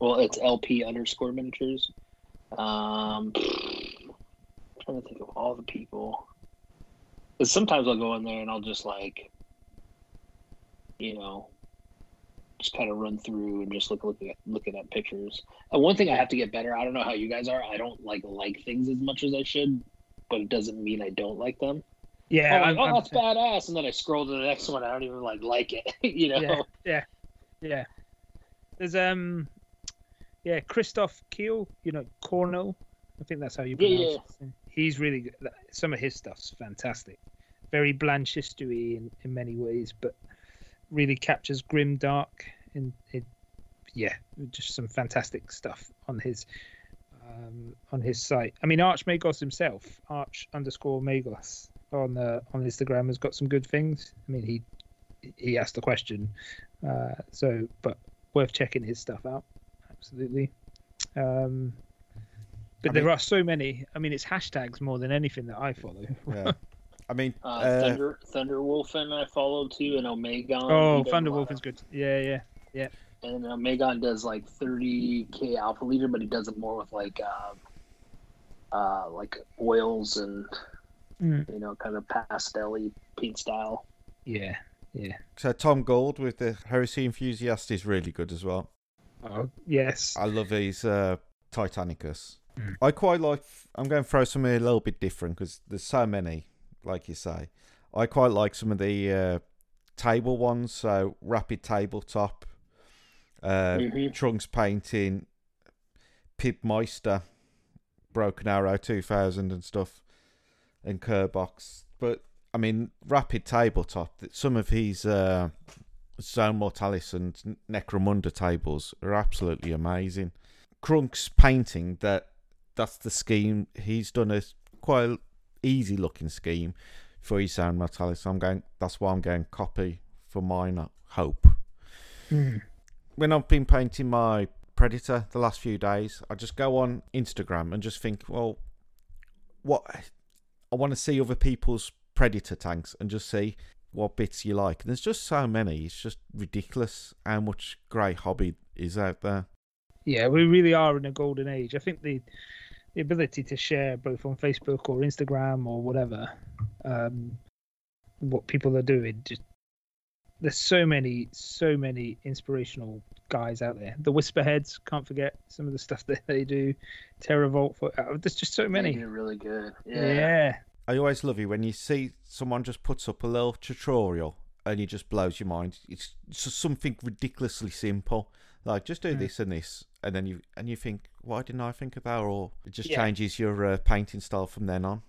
well, it's L P underscore miniatures. Um, I'm trying to think of all the people. Because sometimes I'll go in there and I'll just like, you know. Just kind of run through and just look looking at looking at pictures. And one thing I have to get better. I don't know how you guys are. I don't like like things as much as I should, but it doesn't mean I don't like them. Yeah, I'm like, I'm, oh, I'm, that's badass, and then I scroll to the next one. I don't even like like it. You know. Yeah, yeah, yeah. There's um, yeah, Christoph Kiel. You know, Cornell. I think that's how you pronounce yeah, yeah. it. He's really good. Some of his stuff's fantastic. Very Blanchistory in in many ways, but. Really captures grim dark and it yeah just some fantastic stuff on his um on his site. I mean Arch Magos himself, Arch underscore Magos on uh, on Instagram has got some good things. I mean he he asked the question uh so but worth checking his stuff out absolutely. um but I there mean, are so many. I mean it's hashtags more than anything that I follow. Yeah. I mean, uh, uh, Thunder Thunderwolf and I follow too, and Omegon. Oh, Thunderwolf is good. Yeah, yeah, yeah. And Omegon does like thirty K alpha liter, but he does it more with like, uh, uh, like oils and mm. you know, kind of pastel-y pink style. Yeah, yeah. So Tom Gold with the Heresy Enthusiast is really good as well. Oh yes, I love his uh, Titanicus. Mm. I quite like. I'm going to throw something a little bit different because there's so many, like you say. I quite like some of the uh, table ones. So Rapid Tabletop, uh, mm-hmm. Trunks Painting, Pibmeister, Broken Arrow two thousand and stuff, and Kerbox. But I mean, Rapid Tabletop. Some of his uh, Zone Mortalis and Necromunda tables are absolutely amazing. Trunks Painting, that. That's the scheme. He's done a quite easy looking scheme for his Zone Mortalis. I'm going. That's why I'm going copy for mine. I hope. Mm. When I've been painting my Predator the last few days, I just go on Instagram and just think, well, what I want to see other people's Predator tanks and just see what bits you like. And there's just so many. It's just ridiculous how much great hobby is out there. Yeah, we really are in a golden age. I think the. The ability to share both on Facebook or Instagram or whatever um, what people are doing. Just, there's so many, so many inspirational guys out there. The Whisperheads, can't forget some of the stuff that they do. Terra Vault, for, uh, there's just so many. They're really good. Yeah. yeah. I always love you when you see someone just puts up a little tutorial and it just blows your mind. It's just something ridiculously simple. Like, just do yeah. this and this. And then you and you think, why didn't I think of that? Or it just yeah. changes your uh, painting style from then on.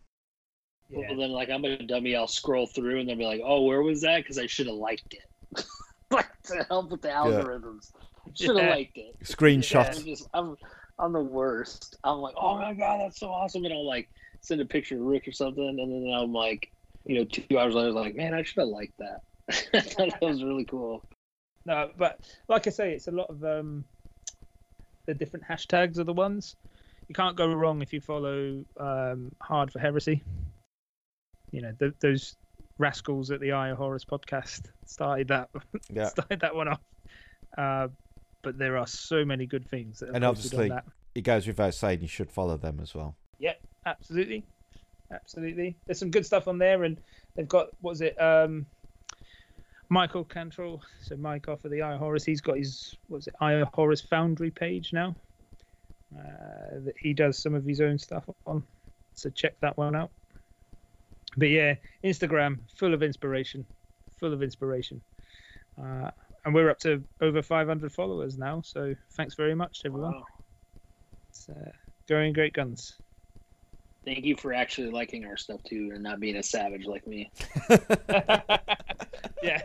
Yeah. Well, then, like, I'm a dummy. I'll scroll through and they'll be like, oh, where was that? Because I should have liked it. Like, to help with the algorithms. Yeah. Should have yeah. liked it. Screenshots. Yeah, I'm, I'm, I'm the worst. I'm like, oh, my God, that's so awesome. And I'll, like, send a picture to Rick or something. And then I'm like, you know, two hours later, I'm like, man, I should have liked that. I thought that was really cool. No, but like I say, it's a lot of... um. The different hashtags are the ones. You can't go wrong if you follow um, Hard for Heresy. You know, th- those rascals at the Eye of Horus podcast started that yeah. started that one off. Uh, but there are so many good things. That and obviously, that. It goes without saying you should follow them as well. Yeah, absolutely, absolutely. There's some good stuff on there, and they've got what was it? Um, Michael Cantrell, so Mike off of the Eye of Horus, he's got his, what's it, Eye of Horus Foundry page now uh, that he does some of his own stuff on. So check that one out. But yeah, Instagram, full of inspiration, full of inspiration. Uh, and we're up to over five hundred followers now, so thanks very much, everyone. Wow. It's uh, going great guns. Thank you for actually liking our stuff, too, and not being a savage like me. Yeah.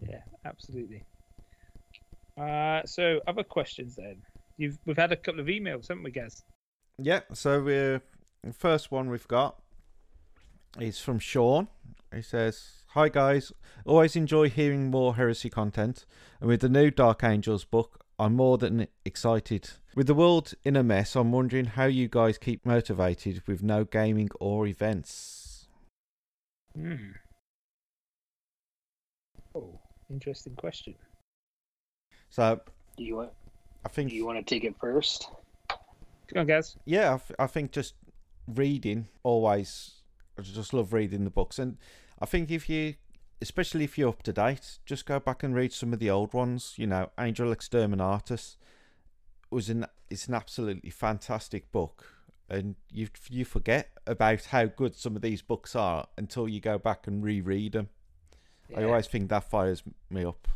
Yeah, absolutely. Uh, so, other questions, then. You've We've had a couple of emails, haven't we, Gaz? Yeah, so we're, the first one we've got is from Sean. He says, hi, guys. Always enjoy hearing more Heresy content. And with the new Dark Angels book, I'm more than excited. With the world in a mess, I'm wondering how you guys keep motivated with no gaming or events. Hmm. Oh, interesting question. So, do you want? I think. Do you want to take it first? Go on, guys. Yeah, I, f- I think just reading always. I just love reading the books, and I think if you. Especially if you're up to date, just go back and read some of the old ones. You know, Angel Exterminatus was an it's an absolutely fantastic book, and you you forget about how good some of these books are until you go back and reread them. Yeah. I always think that fires me up.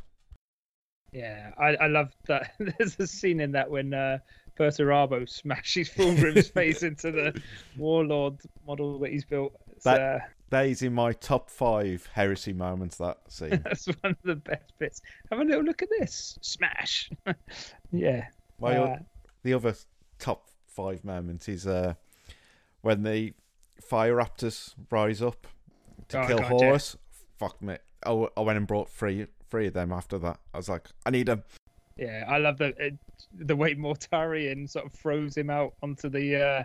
Yeah, I I love that. There's a scene in that when uh, Perturabo smashes Fulgrim's face into the Warlord model that he's built. That, uh, that is in my top five Heresy moments, that scene. That's one of the best bits. Have a little look at this. Smash. Yeah. My, uh, the other top five moment is uh, when the Fire Raptors rise up to oh, kill God, Horus. Yeah. Fuck me. I, I went and brought three, three of them after that. I was like, I need them. Yeah, I love the, uh, the way Mortarion sort of throws him out onto the, uh,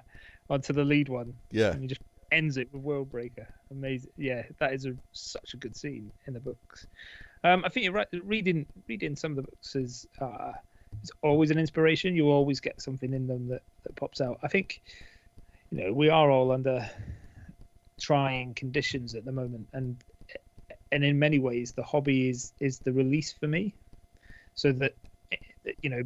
onto the lead one. Yeah. And you just ends it with Worldbreaker. Amazing. Yeah, that is a, such a good scene in the books. Um, I think you're right. Reading reading some of the books is uh, it's always an inspiration. You always get something in them that, that pops out. I think, you know, we are all under trying conditions at the moment, and and in many ways the hobby is is the release for me. So that, you know,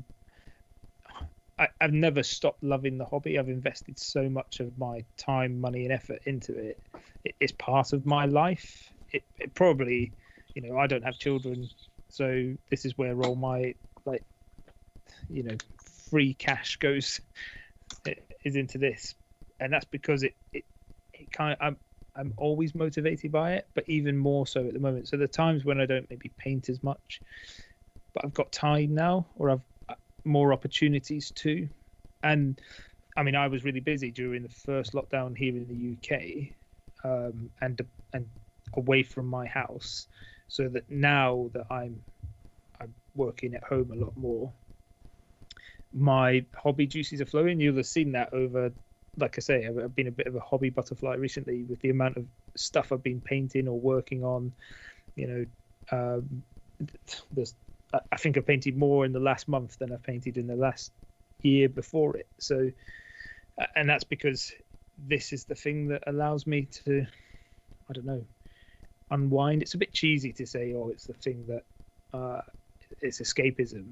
I, I've never stopped loving the hobby. I've invested so much of my time, money, and effort into it. It it's part of my life. It, it probably, you know, I don't have children, so this is where all my, like, you know, free cash goes, it, is into this, and that's because it it, it kind of I'm I'm always motivated by it, but even more so at the moment. So the times when I don't maybe paint as much, but I've got time now, or I've more opportunities too. And I mean, I was really busy during the first lockdown here in the U K, um, and and away from my house, so that now that I'm I'm working at home a lot more, my hobby juices are flowing. You'll have seen that over, like I say, I've been a bit of a hobby butterfly recently with the amount of stuff I've been painting or working on. You know, um, there's I think I painted more in the last month than I painted in the last year before it. So, and that's because this is the thing that allows me to, I don't know, unwind. It's a bit cheesy to say, oh, it's the thing that, uh, it's escapism,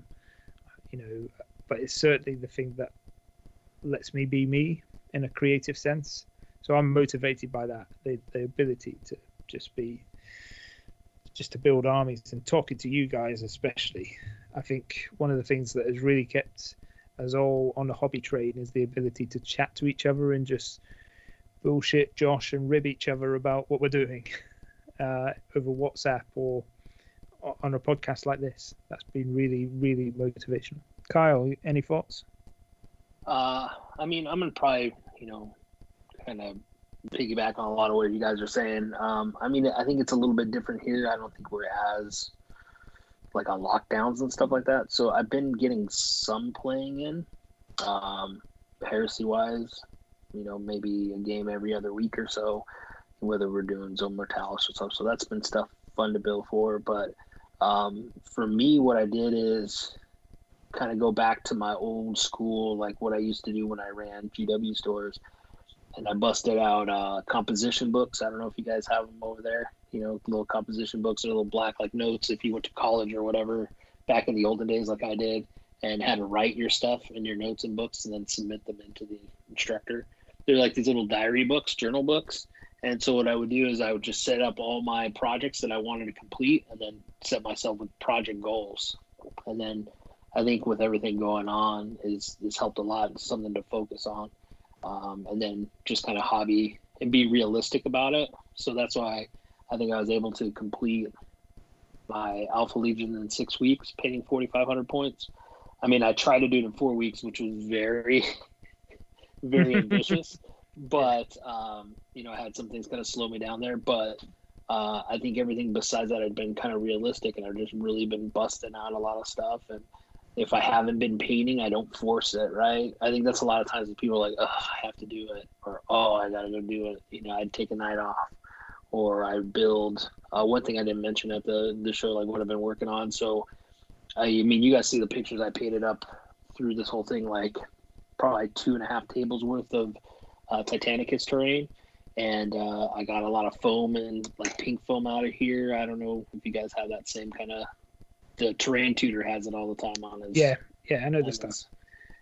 you know, but it's certainly the thing that lets me be me in a creative sense. So I'm motivated by that, the, the ability to just be, just to build armies, and talking to you guys especially. I think one of the things that has really kept us all on the hobby train is the ability to chat to each other and just bullshit, josh, and rib each other about what we're doing uh, over WhatsApp or on a podcast like this. That's been really, really motivational. Kyle, any thoughts? Uh, I mean, I'm going to probably, you know, kind of piggyback on a lot of what you guys are saying. Um, I mean, I think it's a little bit different here. I don't think we're as like on lockdowns and stuff like that. So I've been getting some playing in, um, heresy wise, you know, maybe a game every other week or so, whether we're doing Zone Mortalis or stuff. So that's been stuff fun to build for. But um, for me, what I did is kind of go back to my old school, like what I used to do when I ran G W stores. And I busted out uh, composition books. I don't know if you guys have them over there. You know, little composition books or little black like notes if you went to college or whatever back in the olden days like I did, and had to write your stuff in your notes and books and then submit them into the instructor. They're like these little diary books, journal books. And so what I would do is I would just set up all my projects that I wanted to complete and then set myself with project goals. And then I think with everything going on, is it's helped a lot. It's something to focus on. Um, and then just kind of hobby and be realistic about it. So that's why I think I was able to complete my Alpha Legion in six weeks, painting forty-five hundred points. I mean, I tried to do it in four weeks, which was very, very ambitious. But, um, you know, I had some things kind of slow me down there. But uh, I think everything besides that had been kind of realistic, and I've just really been busting out a lot of stuff. And if I haven't been painting, I don't force it, right? I think that's a lot of times that people are like, oh, I have to do it, or, oh, I got to go do it. You know, I'd take a night off, or I build. Uh, one thing I didn't mention at the, the show, like what I've been working on. So, I mean, you guys see the pictures I painted up through this whole thing, like probably two and a half tables worth of uh, Titanicus terrain. And uh, I got a lot of foam and like pink foam out of here. I don't know if you guys have that same kind of. The terrain tutor has it all the time on his. Yeah, yeah, I know this stuff.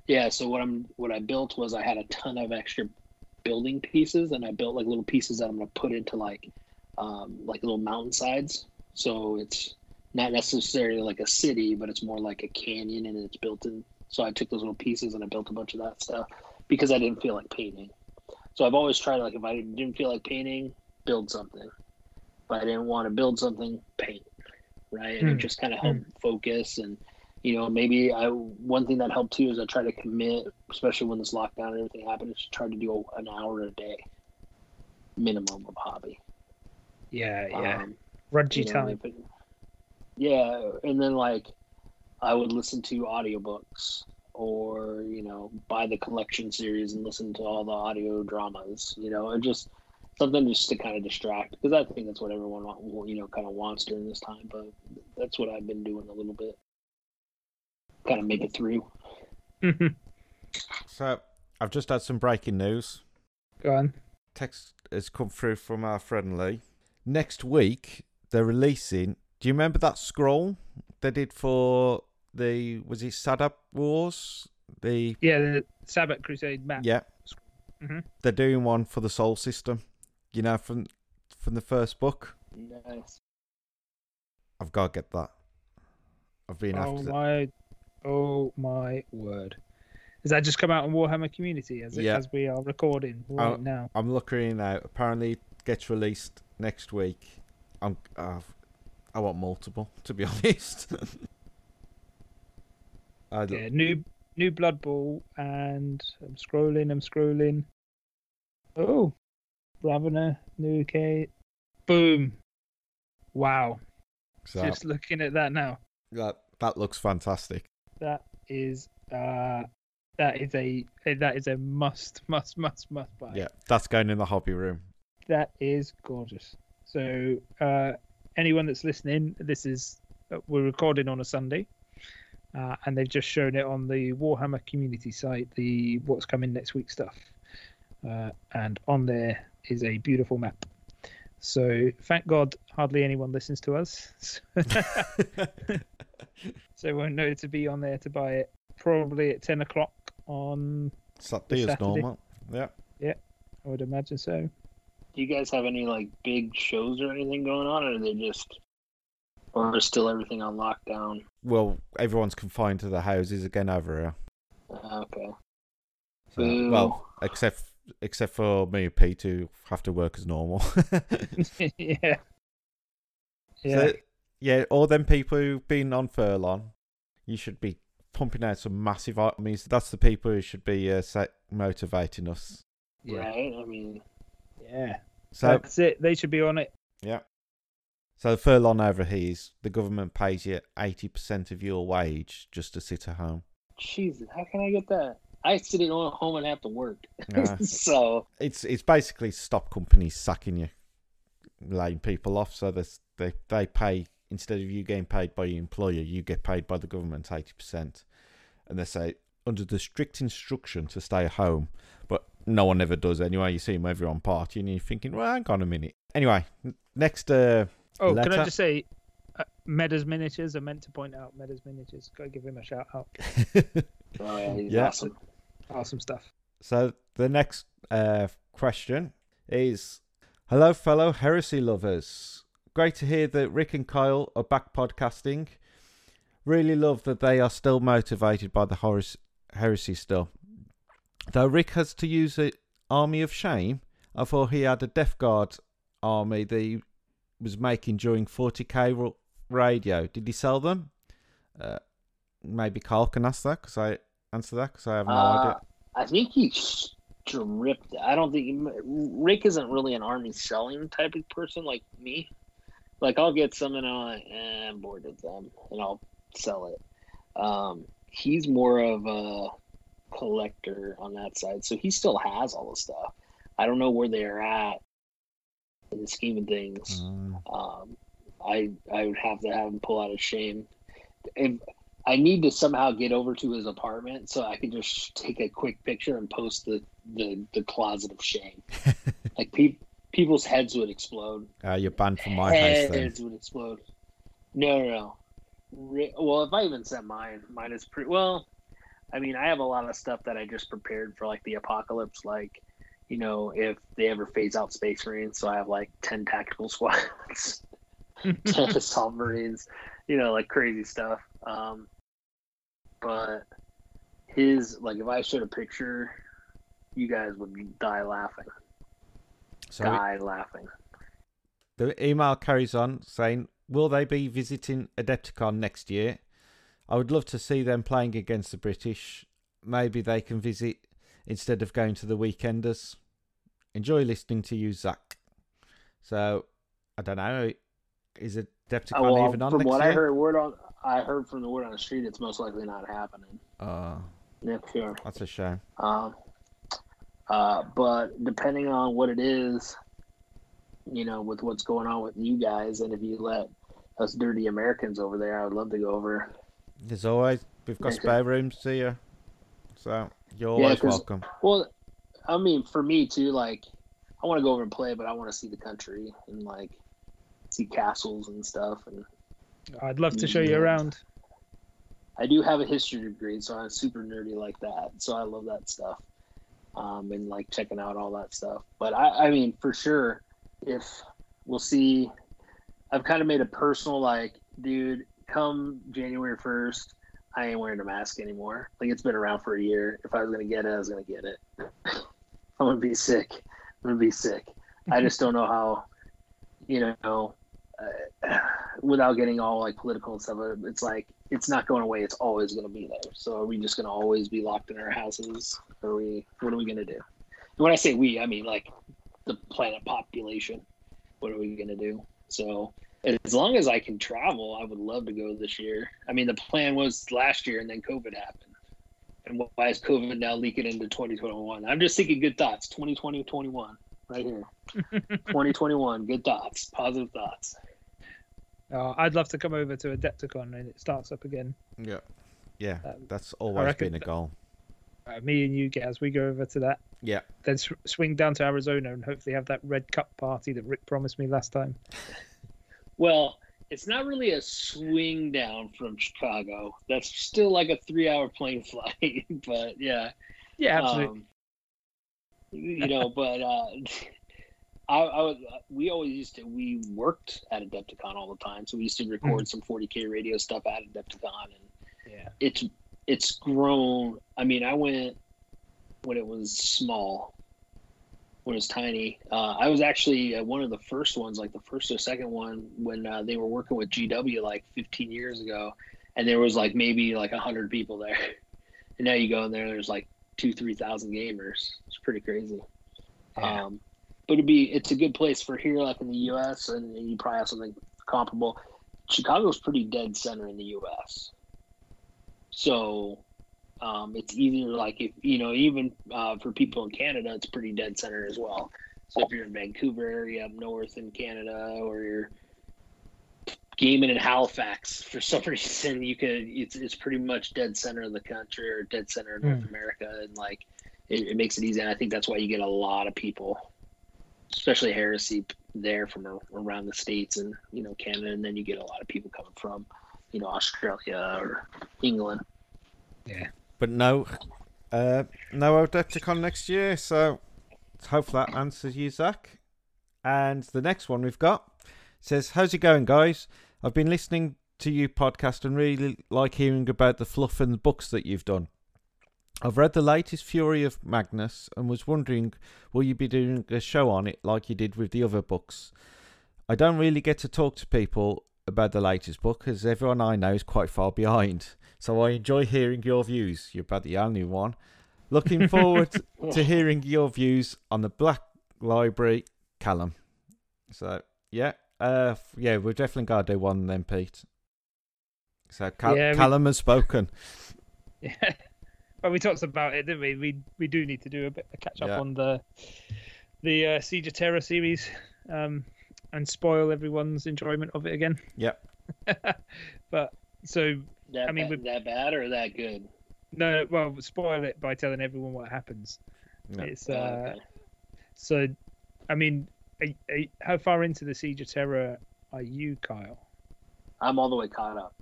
Yeah, so what I'm what I built was I had a ton of extra building pieces, and I built like little pieces that I'm gonna put into like um, like little mountainsides. So it's not necessarily like a city, but it's more like a canyon, and it's built in. So I took those little pieces and I built a bunch of that stuff because I didn't feel like painting. So I've always tried, like, if I didn't feel like painting, build something. If I didn't want to build something, paint. Right, and mm. it just kind of helped mm. focus, and you know, maybe I one thing that helped too is I try to commit, especially when this lockdown and everything happened, is try to do an hour a day minimum of hobby. Yeah, yeah, um, rudgy time. Know, yeah, and then like I would listen to audiobooks, or you know, buy the collection series and listen to all the audio dramas. You know, and just something just to kind of distract, because I think that's what everyone, you know, kind of wants during this time. But that's what I've been doing a little bit, kind of make it through. So I've just had some breaking news. Go on. Text has come through from our friend Lee. Next week they're releasing. Do you remember that scroll they did for the was it Sabbat Wars? The yeah, the Sabbat Crusade map. Yeah. Mm-hmm. They're doing one for the Soul System, you know, from from the first book. Nice. I've got to get that. I've been oh after my, it. Oh my word! Has that just come out on Warhammer Community as yeah. it, as we are recording right I'm, now? I'm looking now. Apparently, it gets released next week. I'm. Uh, I want multiple, to be honest. I don't... Yeah, new. New Blood Ball, and I'm scrolling, I'm scrolling. Oh, Ravener, new K. Boom. Wow. So, just looking at that now. That, that looks fantastic. That is uh, that is a that is a must, must, must, must buy. Yeah, that's going in the hobby room. That is gorgeous. So uh, anyone that's listening, this is we're recording on a Sunday. Uh, and they've just shown it on the Warhammer Community site, the what's coming next week stuff. Uh, and on there is a beautiful map. So thank God hardly anyone listens to us. So we'll know to be on there to buy it probably at ten o'clock on Saturday. Saturday. Is normal. Yeah. Yeah, I would imagine so. Do you guys have any like big shows or anything going on, or are they just... Or is still everything on lockdown? Well, everyone's confined to their houses again over here. Okay. So, well, except except for me and Pete, who have to work as normal. Yeah. Yeah. So, yeah, all them people who've been on furlong, you should be pumping out some massive armies. That's the people who should be uh, motivating us. Yeah, right? I mean, yeah. So that's it. They should be on it. Yeah. So the furlong over here is the government pays you eighty percent of your wage just to sit at home. Jesus, how can I get that? I sit at home and have to work. Yeah. So it's it's basically stop companies sacking you, laying people off. So they they pay, instead of you getting paid by your employer, you get paid by the government eighty percent. And they say, under the strict instruction to stay at home, but no one ever does anyway. You see them over on party and you're thinking, well, hang on a minute. Anyway, next... Uh, Oh, letter. Can I just say, uh, Meadows Miniatures, I meant to point out Meadows Miniatures. Got to give him a shout out. Oh, yeah, he's yeah. Awesome. Awesome stuff. So the next uh, question is, hello, fellow heresy lovers. Great to hear that Rick and Kyle are back podcasting. Really love that they are still motivated by the Horus- heresy still. Though Rick has to use an army of shame, I thought he had a Death Guard army that he was making during forty K radio. Did he sell them? Uh, maybe Carl can ask that because I answer that because I have no uh, idea. I think he stripped. I don't think he, Rick isn't really an army selling type of person like me. Like I'll get some and I'll, eh, I'm bored of them and I'll sell it. Um, he's more of a collector on that side, so he still has all the stuff. I don't know where they're at in the scheme of things. Mm. um, I I would have to have him pull out a shame. If, I need to somehow get over to his apartment so I can just take a quick picture and post the, the, the closet of shame. Like pe- people's heads would explode. Uh, you're banned from my heads house. Heads would explode. No, no, no. Re- well, if I even sent mine, mine is pretty well. I mean, I have a lot of stuff that I just prepared for like the apocalypse, like. You know, if they ever phase out Space Marines, so I have like ten tactical squads, ten assault Marines, you know, like crazy stuff. Um, but his, like, if I showed a picture, you guys would die laughing. So die it, laughing. The email carries on saying, will they be visiting Adepticon next year? I would love to see them playing against the British. Maybe they can visit instead of going to the weekenders. Enjoy listening to you, Zach. So, I don't know. Is Adepticon oh, well, even on from next what year? I heard, word on, I heard from the word on the street, it's most likely not happening. Uh, next year. That's a shame. Um, uh, but depending on what it is, you know, with what's going on with you guys. And if you let us dirty Americans over there, I would love to go over. As always, we've got spare rooms here, so you're always yeah, welcome. Well, I mean, for me too, like, I want to go over and play, but I want to see the country and, like, see castles and stuff. And I'd love to show you around. I do have a history degree, so I'm super nerdy like that. So I love that stuff, um, and, like, checking out all that stuff. But, I, I mean, for sure, if we'll see, I've kind of made a personal, like, dude, come January first, I ain't wearing a mask anymore. Like, it's been around for a year. If I was going to get it, I was going to get it. I'm going to be sick. I'm going to be sick. I just don't know how, you know, uh, without getting all, like, political and stuff, it's like, it's not going away. It's always going to be there. So are we just going to always be locked in our houses? Are we, what are we going to do? And when I say we, I mean, like, the planet population. What are we going to do? So as long as I can travel, I would love to go this year. I mean, the plan was last year, and then COVID happened. And why is COVID now leaking into twenty twenty-one? I'm just thinking good thoughts. twenty twenty, twenty-one, right here. twenty twenty-one, good thoughts, positive thoughts. Oh, I'd love to come over to Adepticon and it starts up again. Yeah, yeah, um, that's always been a goal. Uh, me and you, Gaz, we go over to that. Yeah. Then sw- swing down to Arizona and hopefully have that Red Cup party that Rick promised me last time. Well, it's not really a swing down from Chicago. That's still like a three-hour plane flight, but yeah. Yeah, absolutely. Um, you know, but uh, I, I was, we always used to, we worked at Adepticon all the time, so we used to record mm. some forty K radio stuff at Adepticon, and yeah. it's it's grown. I mean, I went when it was small. When it was tiny, uh, I was actually one of the first ones, like the first or second one, when uh, they were working with G W like fifteen years ago, and there was like maybe like one hundred people there. And now you go in there, and there's like two, three thousand gamers. It's pretty crazy. Yeah. Um, but it'd be it's a good place for here, like in the U S, and you probably have something comparable. Chicago's pretty dead center in the U S, so. Um, it's easier, like, if you know, even uh, for people in Canada, it's pretty dead center as well. So if you're in Vancouver area up north in Canada, or you're gaming in Halifax for some reason, you could it's it's pretty much dead center of the country, or dead center of North mm. America, and like it, it makes it easy. And I think that's why you get a lot of people, especially Heresy, there from around the states and you know Canada, and then you get a lot of people coming from you know Australia or England. Yeah. But no, uh, no Adepticon next year, so hopefully that answers you, Zach. And the next one we've got says, how's it going, guys? I've been listening to your podcast and really like hearing about the fluff and the books that you've done. I've read the latest Fury of Magnus and was wondering, will you be doing a show on it like you did with the other books? I don't really get to talk to people about the latest book, as everyone I know is quite far behind. So I enjoy hearing your views. You're about the only one. Looking forward to hearing your views on the Black Library, Callum. So, yeah. Uh, yeah, we're definitely going to do one then, Pete. So Cal- yeah, Callum we... has spoken. Yeah. Well, we talked about it, didn't we? We we do need to do a bit of catch-up yeah. on the the uh, Siege of Terra series um, and spoil everyone's enjoyment of it again. Yeah. But, so... That I mean, bad, that bad or that good? No, well, spoil it by telling everyone what happens. No. It's uh, oh, okay. So, I mean, are, are, how far into the Siege of Terror are you, Kyle? I'm all the way caught up.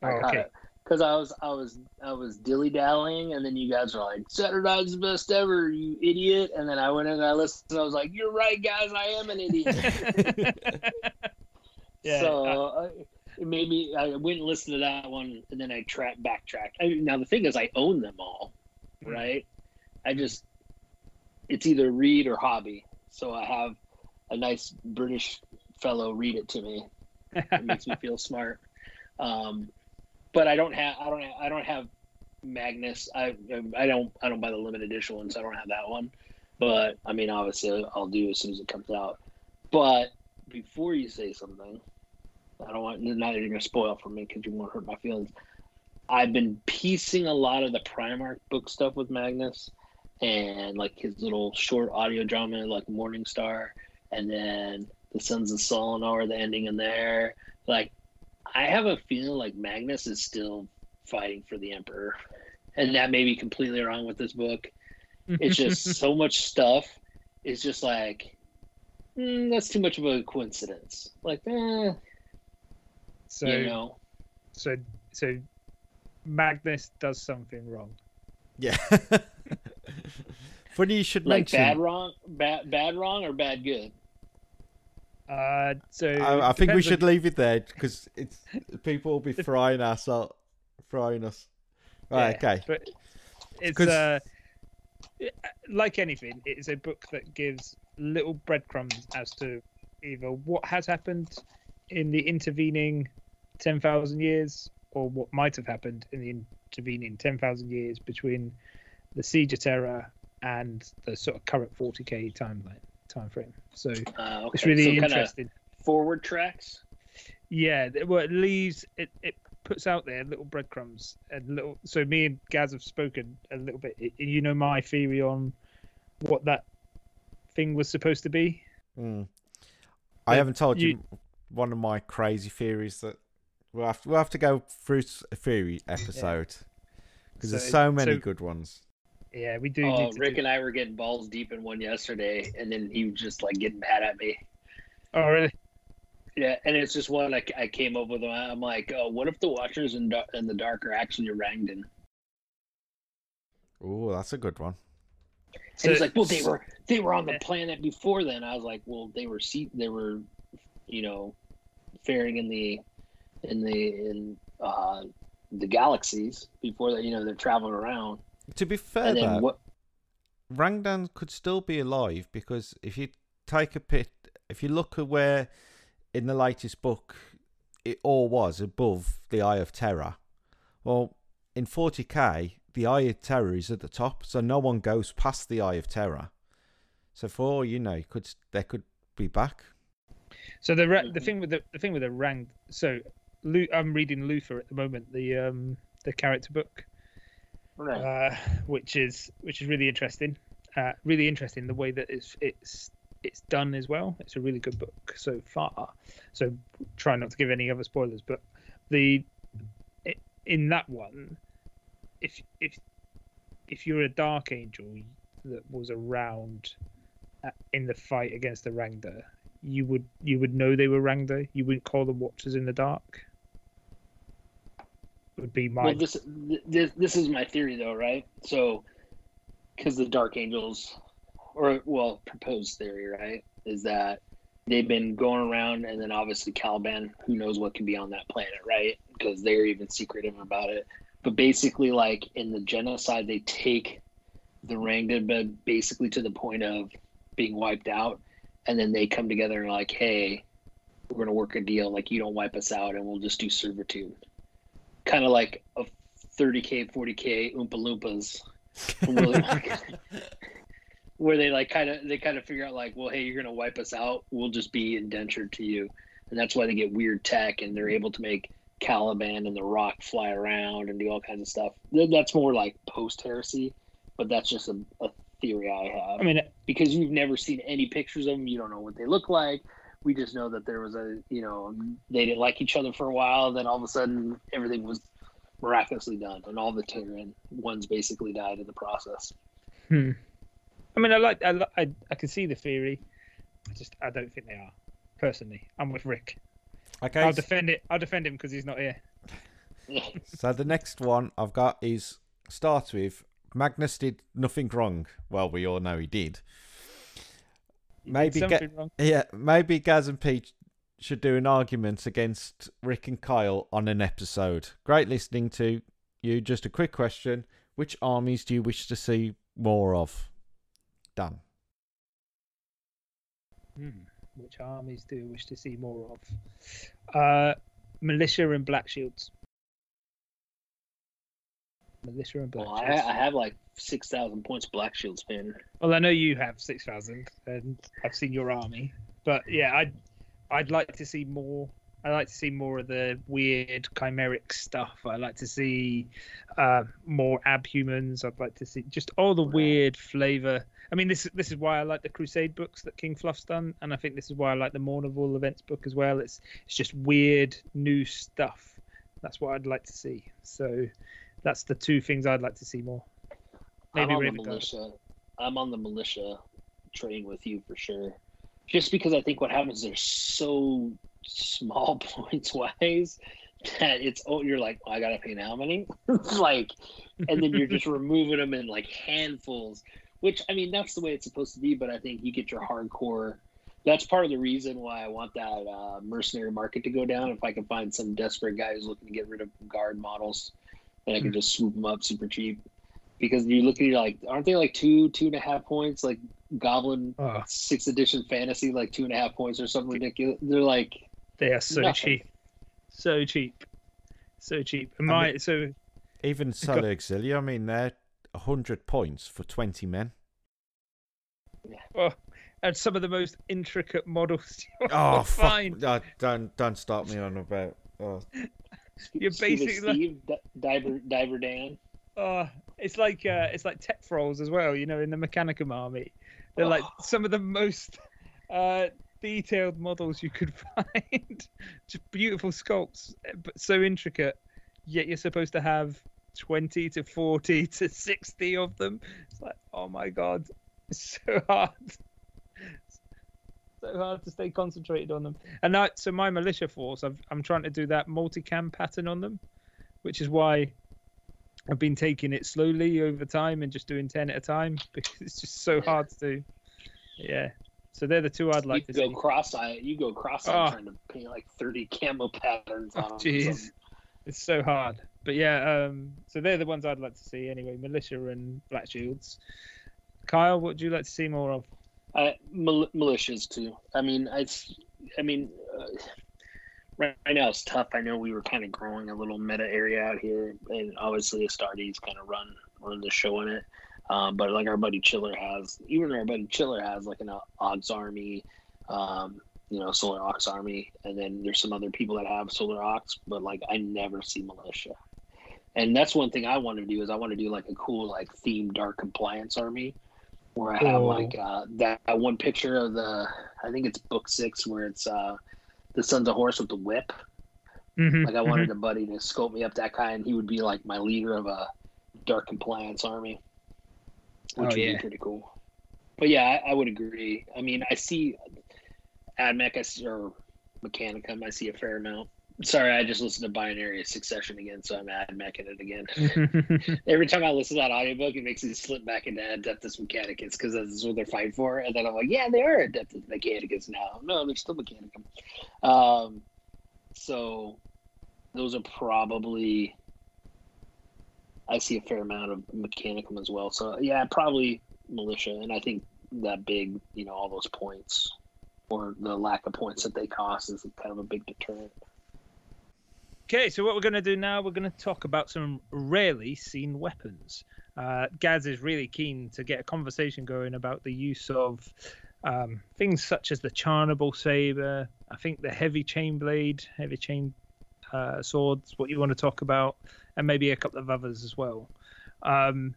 I oh, caught okay. Because I was, I was, I was dilly dallying, and then you guys were like, "Saturday's the best ever, you idiot!" And then I went in and I listened, and I was like, "You're right, guys. I am an idiot." yeah. So. I... I, It made me. I went and listened to that one, and then I tra- backtracked. I, now the thing is, I own them all, right? I just, it's either read or hobby. So I have a nice British fellow read it to me. It makes me feel smart. Um, but I don't have. I don't. Have, I don't have Magnus. I. I don't. I don't buy the limited edition one, so I don't have that one. But I mean, obviously, I'll do as soon as it comes out. But before you say something. I don't want, not even going to spoil for me because you won't hurt my feelings. I've been piecing a lot of the Primarch book stuff with Magnus and like his little short audio drama like Morningstar. And then the Sons of Solinar, the ending in there. Like, I have a feeling like Magnus is still fighting for the Emperor, and that may be completely wrong with this book. It's just so much stuff. It's just like, mm, that's too much of a coincidence. Like, eh. So, you know. so, so Magnus does something wrong. Yeah. Funny you should like mention. Like bad wrong, bad, bad wrong, or bad good. Uh, so I, I think we should on... leave it there because it's people will be frying us up, frying us. Right, yeah, okay. But it's uh, like anything, it is a book that gives little breadcrumbs as to either what has happened in the intervening ten thousand years, or what might have happened in the intervening ten thousand years between the Siege of Terra and the sort of current forty K timeline. time frame so uh, okay. It's really so interesting forward tracks. Yeah, well, it leaves it it puts out there little breadcrumbs and little. So me and Gaz have spoken a little bit, you know, my theory on what that thing was supposed to be. mm. I haven't told you, you one of my crazy theories that we'll have to, we'll have to go through a theory episode because yeah. so, there's so many so, good ones. Yeah, we do. Oh, need to Rick do... and I were getting balls deep in one yesterday, and then he was just like getting mad at me. Oh, really? Yeah, and it's just one like I came up with. I'm like, oh, what if the Watchers in, in the Dark are actually Rangdan? Oh, that's a good one. And so, he's like, well, they were they were on the planet before then. I was like, well, they were seat they were, you know, faring in the in the in uh, the galaxies before that. You know, they're traveling around. To be fair, though, what... Rangdan could still be alive because if you take a pit, if you look at where in the latest book it all was above the Eye of Terror, well, in forty K, the Eye of Terror is at the top, so no one goes past the Eye of Terror. So for all you know, you could they could be back. So the ra- the thing with the, the thing with the Rang, so Lu- I'm reading Luther at the moment, the um the character book. Right. Uh, which is which is really interesting, uh, really interesting the way that it's it's it's done as well. It's a really good book so far. So try not to give any other spoilers, but the it, in that one, if if if you're a Dark Angel that was around at, in the fight against the Rangda, you would you would know they were Rangda. You wouldn't call them Watchers in the Dark. Would be my... Well, this, this this is my theory though, right? So, because the Dark Angels, or well, proposed theory, right, is that they've been going around, and then obviously Caliban, who knows what can be on that planet, right? Because they're even secretive about it. But basically, like in the genocide, they take the Rangdan basically to the point of being wiped out, and then they come together and are like, hey, we're gonna work a deal. Like, you don't wipe us out, and we'll just do servitude. Kind of like a thirty K, forty K Oompa Loompas, where they like kind of they kind of figure out like, well, hey, you're gonna wipe us out. We'll just be indentured to you, and that's why they get weird tech and they're able to make Caliban and the Rock fly around and do all kinds of stuff. That's more like post heresy, but that's just a, a theory I have. I mean, because you've never seen any pictures of them, you don't know what they look like. We just know that there was a, you know, they didn't like each other for a while. Then all of a sudden, everything was miraculously done, and all the Terran ones basically died in the process. Hmm. I mean, I like, I, I, I can see the theory. I just, I don't think they are. Personally, I'm with Rick. Okay, I'll defend it. I'll defend him because he's not here. So the next one I've got is starts with Magnus did nothing wrong. Well, we all know he did. Maybe, Ga- yeah, maybe Gaz and Pete should do an argument against Rick and Kyle on an episode. Great listening to you. Just a quick question. Which armies do you wish to see more of? Done. Hmm. Which armies do you wish to see more of? Uh, militia and Black Shields. Militia and Black well, Shields. I, I have like six thousand points Black Shields fan. Well, I know you have six thousand and I've seen your army, but yeah, I'd, I'd like to see more I like to see more of the weird chimeric stuff. I like to see uh, more abhumans. I'd like to see just all the weird flavour. I mean, this this is why I like the Crusade books that King Fluff's done, and I think this is why I like the Mournival events book as well. It's it's just weird new stuff. That's what I'd like to see. So that's the two things I'd like to see more. Maybe I'm on the militia. I'm on the militia train with you for sure. Just because I think what happens, they're so small points wise that it's oh you're like oh, I gotta pay how many like, and then you're just removing them in like handfuls, which I mean that's the way it's supposed to be. But I think you get your hardcore. That's part of the reason why I want that uh, mercenary market to go down. If I can find some desperate guy who's looking to get rid of guard models, then I can just swoop them up super cheap. Because you look at it like, aren't they like two, two and a half points? Like Goblin oh. sixth edition fantasy, like two and a half points or something ridiculous. They're like, they are so nothing. cheap, so cheap, so cheap. Am I, mean, I so even Sal Auxilia? I mean, they're a hundred points for twenty men. Yeah. Oh, and some of the most intricate models. Oh, fine. No, don't don't start me on about. Oh. You're basically Steve, like... Diver Diver Dan. Oh, it's like uh, it's like Tephrolls as well, you know, in the Mechanicum army. They're oh. like some of the most uh, detailed models you could find. Just beautiful sculpts, but so intricate. Yet you're supposed to have twenty to forty to sixty of them. It's like, oh my god, it's so hard, it's so hard to stay concentrated on them. And now, so my militia force, I've, I'm trying to do that multicam pattern on them, which is why. I've been taking it slowly over time and just doing ten at a time because it's just so hard to do. Yeah. So they're the two I'd like you to go see. Cross-eyed. You go cross-eyed oh. trying to paint like thirty camo patterns on them. Jeez. It's so hard. But yeah, um, so they're the ones I'd like to see anyway, militia and black shields. Kyle, what would you like to see more of? Uh, mil- militias too. I mean, it's, I mean... Uh... Right now it's tough. I know we were kind of growing a little meta area out here, and obviously Astartes kind of run run the show in it. Um, but like our buddy Chiller has, even our buddy Chiller has like an Ox Army, um, you know, Solar Ox Army, and then there's some other people that have Solar Ox, but like I never see militia, and that's one thing I want to do is I want to do like a cool like themed Dark Compliance Army, where I have oh. like uh, that one picture of the I think it's book six where it's. Uh, The Sons of Horus with the whip. Mm-hmm, like I wanted mm-hmm. a buddy to scope me up that guy, and he would be like my leader of a Dark Compliance army, which oh, would yeah. be pretty cool. But yeah, I, I would agree. I mean, I see AdMech, I see, or Mechanicum, I see a fair amount. Sorry, I just listened to Binary Succession again, so I'm AdMech-ing it again. Every time I listen to that audiobook, it makes me slip back into Adeptus Mechanicus because that's what they're fighting for. And then I'm like, yeah, they are Adeptus Mechanicus now. No, they're still Mechanicum. Um, so those are probably... I see a fair amount of Mechanicum as well. So, yeah, probably Militia. And I think that big, you know, all those points or the lack of points that they cost is kind of a big deterrent. Okay, so what we're going to do now, we're going to talk about some rarely seen weapons. Uh, Gaz is really keen to get a conversation going about the use of um, things such as the charnable saber, I think the heavy chain blade, heavy chain uh, swords, what you want to talk about, and maybe a couple of others as well. Um,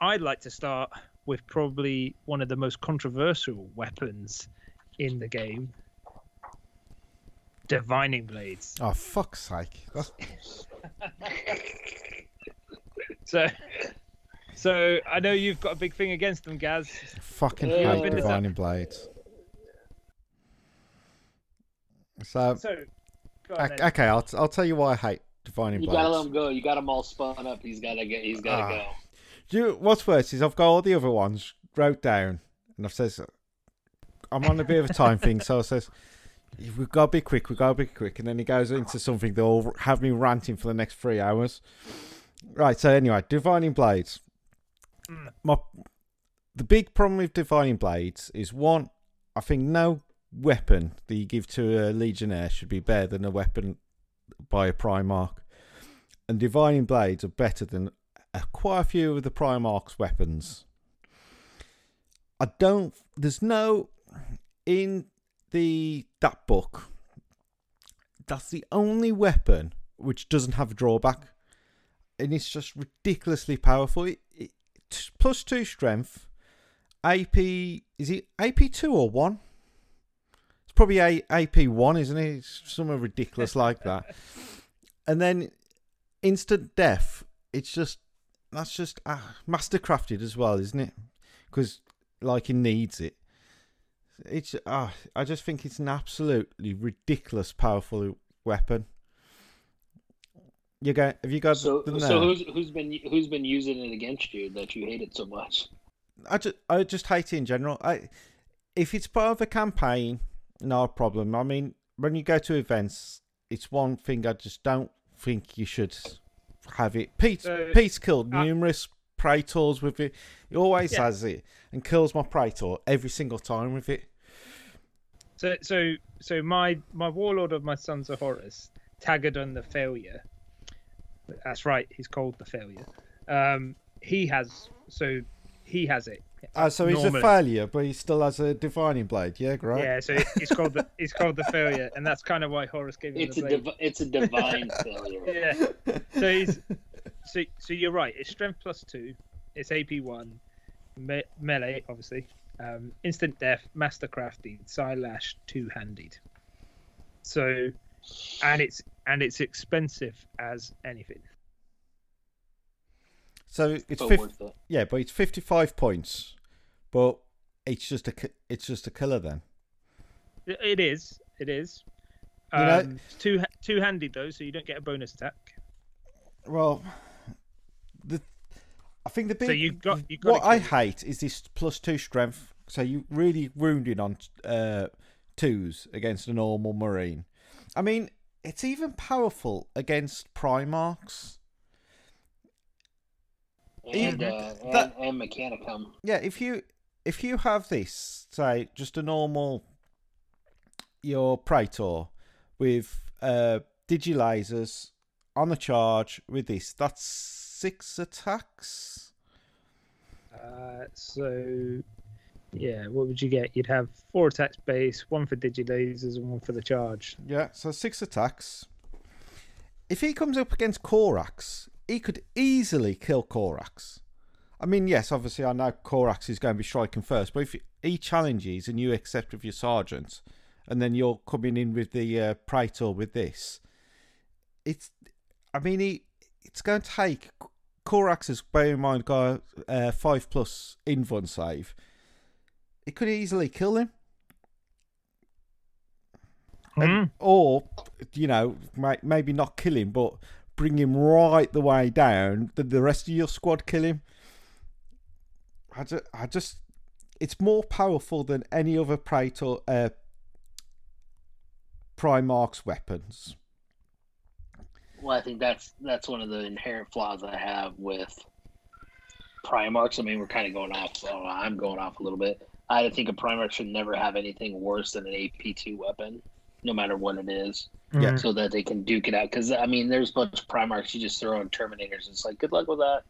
I'd like to start with probably one of the most controversial weapons in the game. Divining blades. Oh, fuck's sake. so, so I know you've got a big thing against them, Gaz. I fucking hate yeah. divining blades. So, so go on, I, okay, I'll I'll tell you why I hate divining you blades. You gotta let him go. You got them all spun up. He's gotta get. He's gotta uh, go. Do you, what's worse is I've got all the other ones wrote down, and I've says I'm on a bit of a time thing, so I says. We've got to be quick, we've got to be quick. And then he goes into something that'll have me ranting for the next three hours. Right, so anyway, Divining Blades. My, the big problem with Divining Blades is, one, I think no weapon that you give to a Legionnaire should be better than a weapon by a Primarch. And Divining Blades are better than uh, quite a few of the Primarch's weapons. I don't... There's no... In... The that book, That's the only weapon which doesn't have a drawback. And it's just ridiculously powerful. It, it, t- plus two strength. A P, is it A P two or one? It's probably a, A P one, isn't it? It's something ridiculous like that. And then instant death. It's just, that's just uh, mastercrafted as well, isn't it? Because, like, it needs it. It's uh, I just think it's an absolutely ridiculous, powerful weapon. You got? Have you got? So, so who's who's been who's been using it against you that you hate it so much? I just I just hate it in general. I if it's part of a campaign, no problem. I mean, when you go to events, it's one thing I just don't think you should have it. Pete uh, Pete's killed uh, numerous praetors with it. He always yeah. has it and kills my praetor every single time with it. So so so my my warlord of my Sons of Horus, Tagadan the Failure. That's right, he's called the Failure. Um, he has so. He has it. Ah, uh, so he's normally a failure, but he still has a divining blade. Yeah, right. Yeah, so it's called the it's called the failure, and that's kind of why Horus gave him it's the a blade. Div- it's a divine failure. Yeah. So he's so so you're right. It's strength plus two. It's A P one, me- melee obviously, um, instant death, mastercrafted, silash, two handed. So, and it's and it's expensive as anything. So it's fifty, yeah, but it's fifty-five points, but it's just a it's just a killer then. It is, it is. Um, you know, it's two two handed though, so you don't get a bonus attack. Well, the I think the big so you got, you got what I hate is this plus two strength. So you really wounded on uh, twos against a normal marine. I mean, it's even powerful against Primarchs. And, uh, and, that, and Mechanicum. Yeah, if you if you have this, say just a normal your Praetor with uh, digi lasers on the charge with this, that's six attacks. Uh, so yeah, what would you get? You'd have four attacks base, one for digi lasers and one for the charge. Yeah, so six attacks. If he comes up against Korax, he could easily kill Korax. I mean, yes, obviously I know Korax is going to be striking first, but if he challenges and you accept with your sergeant, and then you're coming in with the uh, Praetor with this, it's, I mean, he, it's going to take, Korax has, bear in mind, got a five plus invuln save. It could easily kill him. Hmm. And, or, you know, maybe not kill him, but bring him right the way down. Did the rest of your squad kill him? I just, I just it's more powerful than any other Praetor, uh, Primarch's weapons. Well, I think that's that's one of the inherent flaws I have with Primarchs. I mean, we're kind of going off. So I'm going off a little bit. I think a Primarch should never have anything worse than an A P two weapon, no matter what it is, yeah. So that they can duke it out. Because, I mean, there's a bunch of Primarchs you just throw in Terminators. It's like, good luck with that.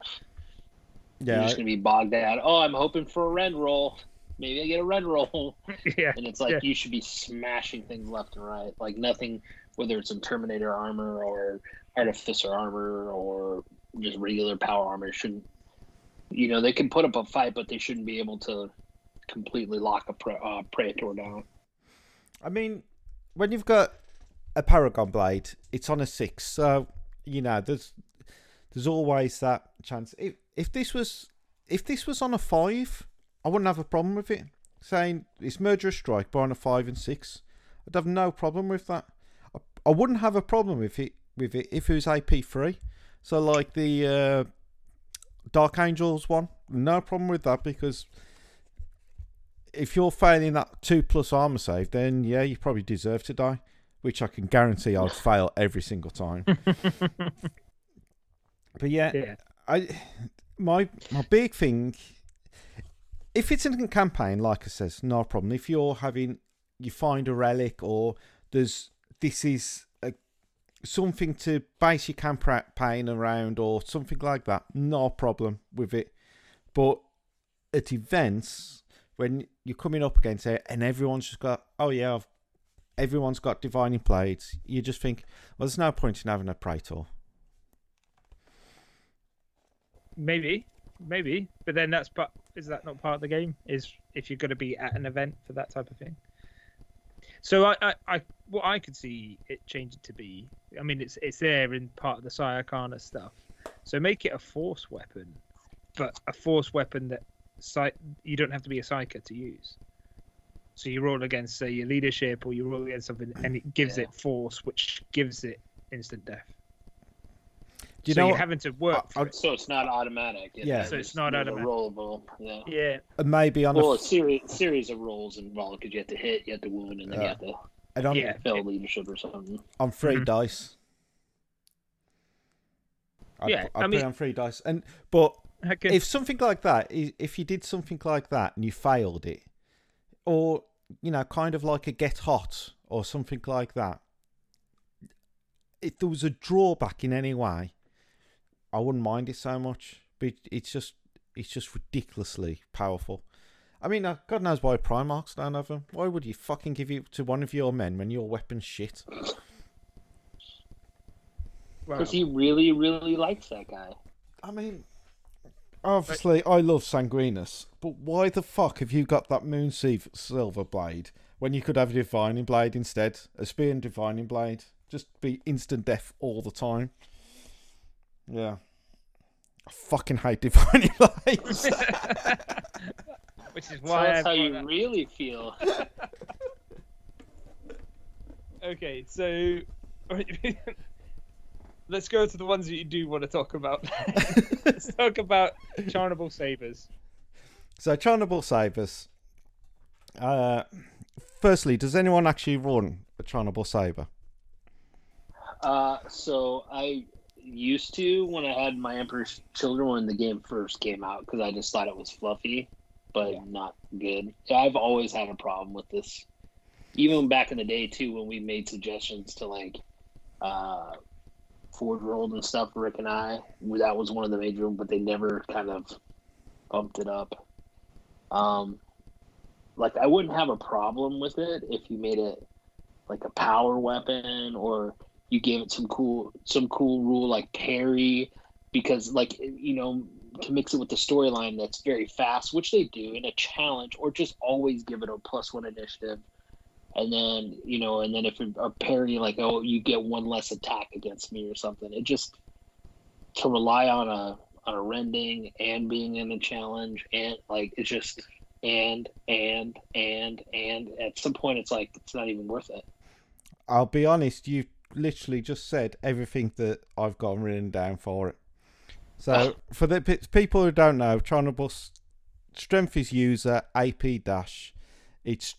Yeah. You're just going to be bogged down. Oh, I'm hoping for a red roll. Maybe I get a red roll. Yeah. And it's like, yeah, you should be smashing things left and right. Like nothing, whether it's in Terminator armor or Artificer armor or just regular power armor, shouldn't, you know, they can put up a fight, but they shouldn't be able to completely lock a pre- uh, Praetor down. I mean, when you've got a Paragon Blade, it's on a six, so you know there's there's always that chance. If if this was if this was on a five, I wouldn't have a problem with it. Saying it's murderous strike, but on a five and six, I'd have no problem with that. I, I wouldn't have a problem with it with it if it was A P three. So like the uh, Dark Angels one, no problem with that because if you're failing that two plus armor save, then yeah, you probably deserve to die, which I can guarantee I'll fail every single time. But yeah, yeah, I my my big thing, if it's in a campaign, like I says, no problem. If you're having, you find a relic or there's this is a, something to base your campaign around or something like that, no problem with it. But at events, when you're coming up against it and everyone's just got, oh yeah, I've everyone's got divining blades. You just think, well, there's no point in having a praetor. Maybe, maybe, but then that's but is that not part of the game? Is if you're going to be at an event for that type of thing. So I, I, I what I could see it changing to be. I mean, it's it's there in part of the Psi Arcana stuff. So make it a force weapon, but a force weapon that Psy- you don't have to be a Psyker to use. So you roll against, say, your leadership, or you roll against something, and it gives yeah. it force, which gives it instant death. Do you so know you're what? having to work. I, I, it. So it's not automatic. It yeah. So it's not automatic. Rollable. Yeah. Yeah. And maybe on well, a, f- a series series of rolls involved because you have to hit, you have to wound, and then uh, you have to yeah, fail it, leadership or something. On three mm-hmm. dice. I'd, yeah. I'd I mean, on three dice, and but. Can... If something like that, if you did something like that and you failed it, or, you know, kind of like a get hot or something like that, if there was a drawback in any way, I wouldn't mind it so much. But it's just it's just ridiculously powerful. I mean, God knows why Primarchs don't have them. Why would you fucking give it to one of your men when your weapon's shit? Because wow. he really, really likes that guy. I mean... Obviously, I love Sanguinus, but why the fuck have you got that Moon Silver Blade when you could have a Divining Blade instead? A Spear and Divining Blade. Just be instant death all the time. Yeah. I fucking hate Divining Blades. Which is why so that's how you that. really feel. Okay, so... Let's go to the ones that you do want to talk about. Let's talk about Charnable Sabres. So, Charnable Sabres. Uh, firstly, does anyone actually run a Charnable Sabre? Uh, so, I used to when I had my Emperor's Children when the game first came out because I just thought it was fluffy, but yeah. not good. I've always had a problem with this. Even back in the day, too, when we made suggestions to, like... Uh, Forge World and stuff, Rick and I, that was one of the major ones, but they never kind of bumped it up. Um, like, I wouldn't have a problem with it if you made it like a power weapon or you gave it some cool some cool rule like parry, because, like, you know, to mix it with the storyline that's very fast, which they do in a challenge, or just always give it a plus one initiative. And then, you know, and then if a parry, like, oh, you get one less attack against me or something. It just, to rely on a on a rending and being in a challenge and, like, it's just and, and, and, and. At some point, it's like, it's not even worth it. I'll be honest, you literally just said everything that I've got written down for it. So, for the people who don't know, Charnable Strength is user, A P dash. It's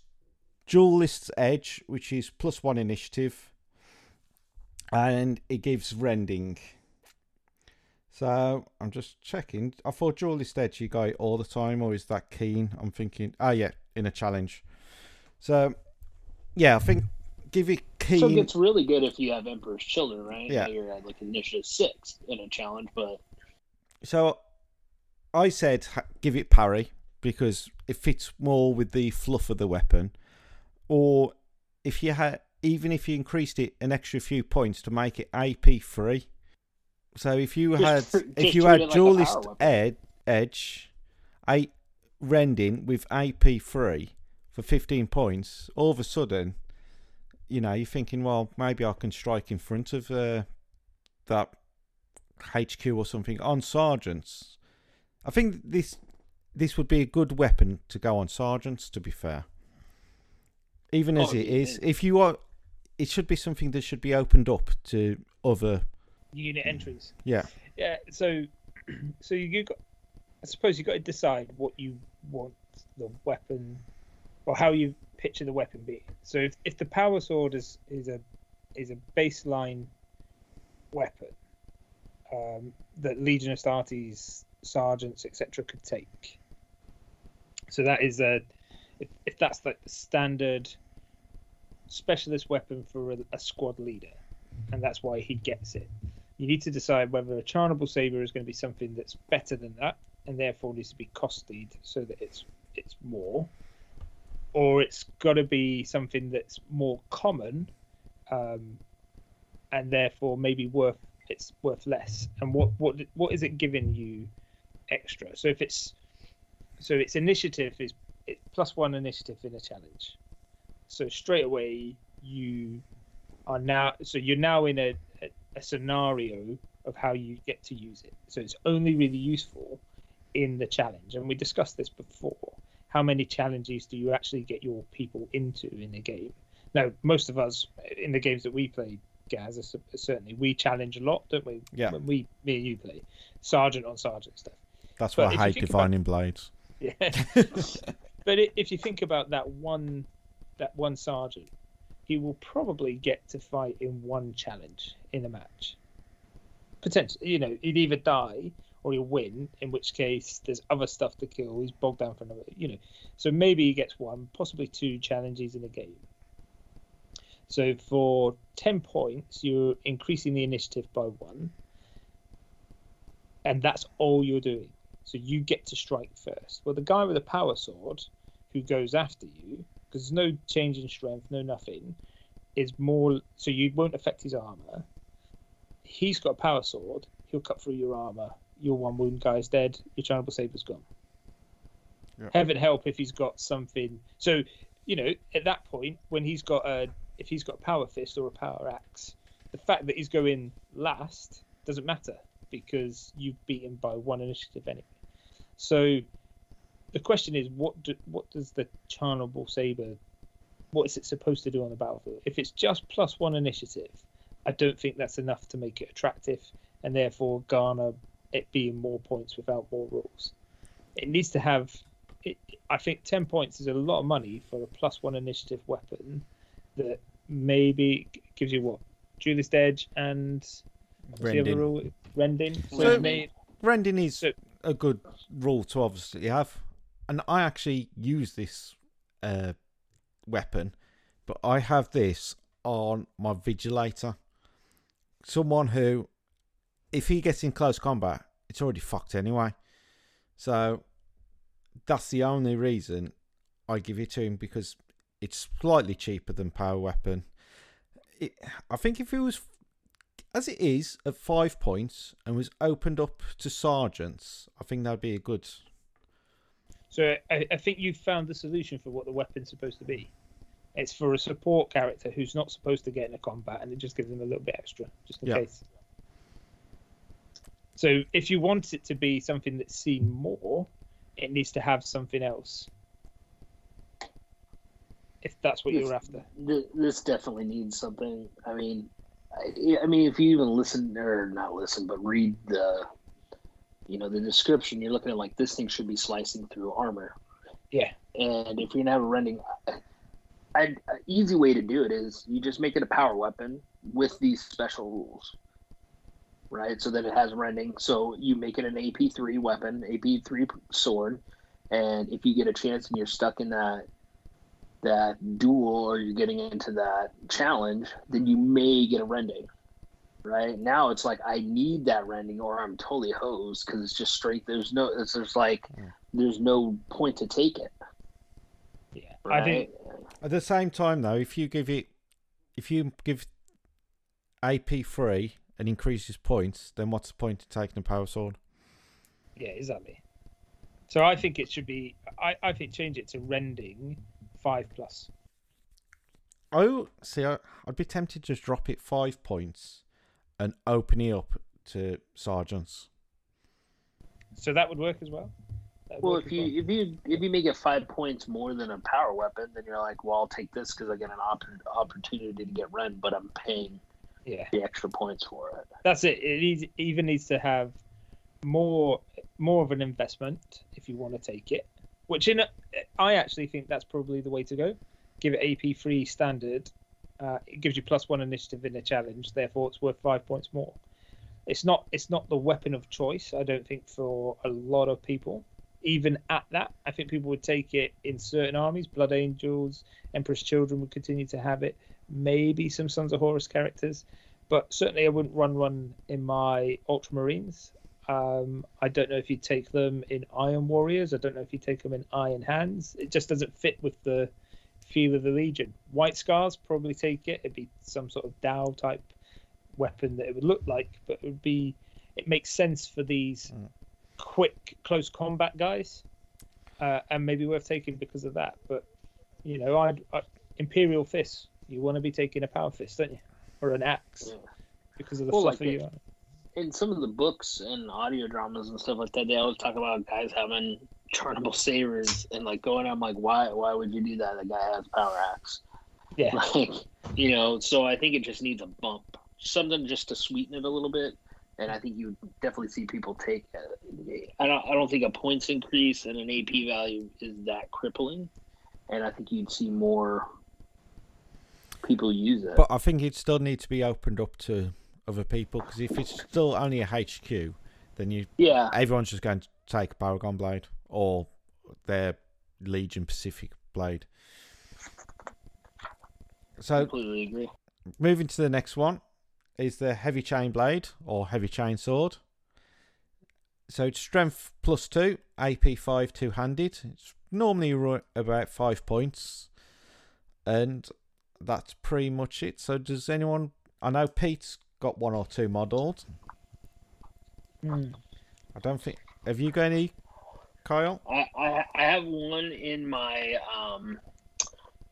Duelist's Edge, which is plus one initiative, and it gives rending. So I'm just checking. I thought Duelist's Edge you got it all the time, or is that Keen? I'm thinking, oh yeah, in a challenge. So yeah, I think give it Keen. So it's really good if you have Emperor's Children, right? Yeah, now you're at like initiative six in a challenge, but so I said give it parry because it fits more with the fluff of the weapon. Or if you had, even if you increased it an extra few points to make it A P free. So if you had, just, if just you had like Duelist ed, Edge, eight rending with A P free for fifteen points, all of a sudden, you know, you're thinking, well, maybe I can strike in front of uh, that H Q or something on sergeants. I think this this would be a good weapon to go on sergeants. To be fair. Even as oh, it is, if you are, it should be something that should be opened up to other unit entries. Yeah, yeah. So, so you got, I suppose you got to decide what you want the weapon, or how you picture the weapon be. So, if, if the power sword is, is a is a baseline weapon um, that Legion Astartes, sergeants, et cetera, could take. So that is a. If, if that's like the standard specialist weapon for a, a squad leader, and that's why he gets it, you need to decide whether a Charnable Sabre is going to be something that's better than that, and therefore needs to be costed so that it's it's more, or it's got to be something that's more common, um, and therefore maybe worth it's worth less. And what what what is it giving you extra? So if it's so its initiative is it's plus one initiative in a challenge. So straight away you are now so you're now in a, a, a scenario of how you get to use it. So it's only really useful in the challenge. And we discussed this before. How many challenges do you actually get your people into in a game? Now, most of us in the games that we play, Gaz, certainly we challenge a lot, don't we? Yeah. When we, me and you play sergeant on sergeant stuff. That's why I hate Divining Blades. Yeah. But if you think about that one, that one sergeant, he will probably get to fight in one challenge in a match. Potentially, you know, he'd either die or he'll win, in which case there's other stuff to kill. He's bogged down for another, you know. So maybe he gets one, possibly two challenges in a game. So for ten points, you're increasing the initiative by one, and that's all you're doing. So you get to strike first. Well, the guy with the power sword who goes after you, because there's no change in strength, no nothing, is more. So you won't affect his armor. He's got a power sword. He'll cut through your armor. Your one wound guy is dead. Your charitable saber's gone. Yeah. Heaven help if he's got something. So, you know, at that point, when he's got a, if he's got a power fist or a power axe, the fact that he's going last doesn't matter because you've beaten by one initiative anyway. So, the question is, what do, what does the charitable saber, what is it supposed to do on the battlefield? If it's just plus one initiative, I don't think that's enough to make it attractive and therefore garner it being more points without more rules. It needs to have, it, I think ten points is a lot of money for a plus one initiative weapon that maybe gives you what? Duelist Edge and Rending. Rule? Rending. So, so Rending is so, a good rule to obviously have. And I actually use this uh, weapon, but I have this on my Vigilator. Someone who, if he gets in close combat, it's already fucked anyway. So that's the only reason I give it to him, because it's slightly cheaper than Power Weapon. It, I think if it was, as it is, at five points and was opened up to sergeants, I think that would be a good. So I, I think you've found the solution for what the weapon's supposed to be. It's for a support character who's not supposed to get in a combat, and it just gives them a little bit extra, just in yeah. case. So if you want it to be something that's seen more, it needs to have something else. If that's what this, you're after. This definitely needs something. I mean, I, I mean, if you even listen, or not listen, but read the, you know, the description, you're looking at like, this thing should be slicing through armor. Yeah. And if you're going to have a rending... An easy way to do it is you just make it a power weapon with these special rules, right? So that it has rending. So you make it an A P three weapon, A P three sword, and if you get a chance and you're stuck in that that duel or you're getting into that challenge, then you may get a rending, right? Now it's like I need that rending or I'm totally hosed because it's just straight. There's no, it's just like there's no point to take it. Yeah, right? I think. At the same time, though, if you give it, if you give A P three and increases points, then what's the point of taking a power sword? Yeah, exactly. So I think it should be. I, I think change it to rending five plus. Oh, see, I, I'd be tempted to just drop it five points and open it up to sergeants. So that would work as well. Well, if you if you if you make it five points more than a power weapon, then you're like, well, I'll take this because I get an op- opportunity to get rend, but I'm paying yeah. the extra points for it. That's it. It even needs to have more more of an investment if you want to take it. Which in a, I actually think that's probably the way to go. Give it A P three standard. Uh, it gives you plus one initiative in a challenge. Therefore, it's worth five points more. It's not it's not the weapon of choice, I don't think, for a lot of people. Even at that, I think people would take it in certain armies. Blood Angels, Empress Children would continue to have it. Maybe some Sons of Horus characters. But certainly I wouldn't run one in my Ultramarines. Um, I don't know if you'd take them in Iron Warriors. I don't know if you'd take them in Iron Hands. It just doesn't fit with the few of the Legion. White Scars, probably take it. It'd be some sort of Dow type weapon that it would look like, but it would be, it makes sense for these mm. quick close combat guys, uh, and maybe worth taking because of that. But you know, I'd, I'd Imperial Fists. You want to be taking a power fist, don't you, or an axe, yeah. because of the well, stuff like that you are. In some of the books and audio dramas and stuff like that, they always talk about guys having chargeable sabers and like going. I'm like, why? Why would you do that? The guy has power axe. Yeah. Like, you know, so I think it just needs a bump, something just to sweeten it a little bit. And I think you definitely see people take. I don't. I don't think a points increase and an A P value is that crippling. And I think you'd see more people use it. But I think it still needs to be opened up to other people, because if it's still only a H Q, then you yeah everyone's just going to take Paragon Blade or their Legion Pacific Blade. So completely agree. Moving to the next one is the Heavy Chain Blade or Heavy Chain Sword. So it's strength plus two, A P five, two-handed. It's normally about five points, and that's pretty much it. So does anyone? I know Pete's got one or two modelled. Mm. I don't think. Have you got any, Kyle? I, I I have one in my um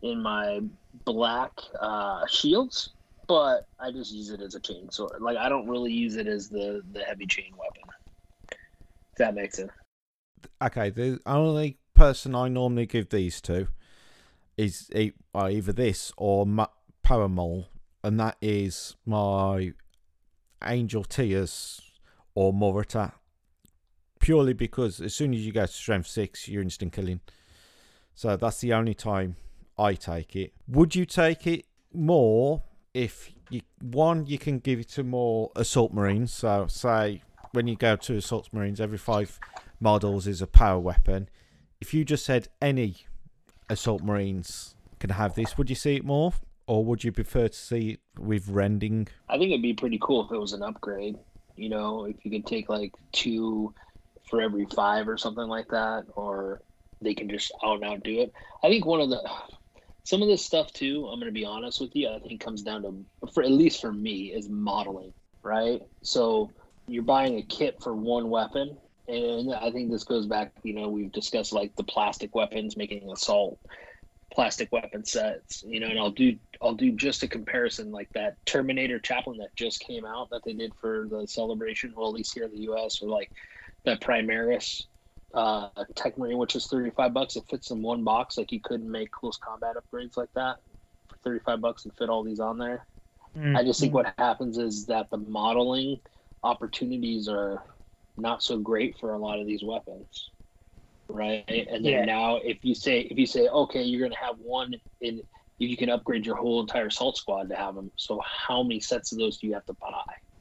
in my black uh, shields, but I just use it as a chain sword. Like I don't really use it as the, the heavy chain weapon. If that makes sense. Okay, the only person I normally give these to is either this or my Paramol, and that is my Angel Tears or Morata, purely because as soon as you go to strength six, you're instant killing. So that's the only time I take it. Would you take it more if you, one, you can give it to more assault marines? So say when you go to assault marines, every five models is a power weapon. If you just said any assault marines can have this, would you see it more, or would you prefer to see it with rending? I think it'd be pretty cool if it was an upgrade. You know, if you could take like two for every five or something like that, or they can just out and out do it. I think one of the some of this stuff too, I'm going to be honest with you, I think comes down to, for at least for me, is modeling, right? So you're buying a kit for one weapon. And I think this goes back, you know, we've discussed like the plastic weapons, making assault plastic weapon sets, you know, and I'll do I'll do just a comparison like that Terminator Chaplain that just came out that they did for the celebration, well, at least here in the U S, or like that Primaris uh, Tech Marine, which is thirty-five bucks. It fits in one box. Like you couldn't make close combat upgrades like that for thirty-five bucks and fit all these on there. Mm-hmm. I just think what happens is that the modeling opportunities are not so great for a lot of these weapons, right? And then yeah. now, if you say if you say okay, you're gonna have one, in you can upgrade your whole entire assault squad to have them. So how many sets of those do you have to buy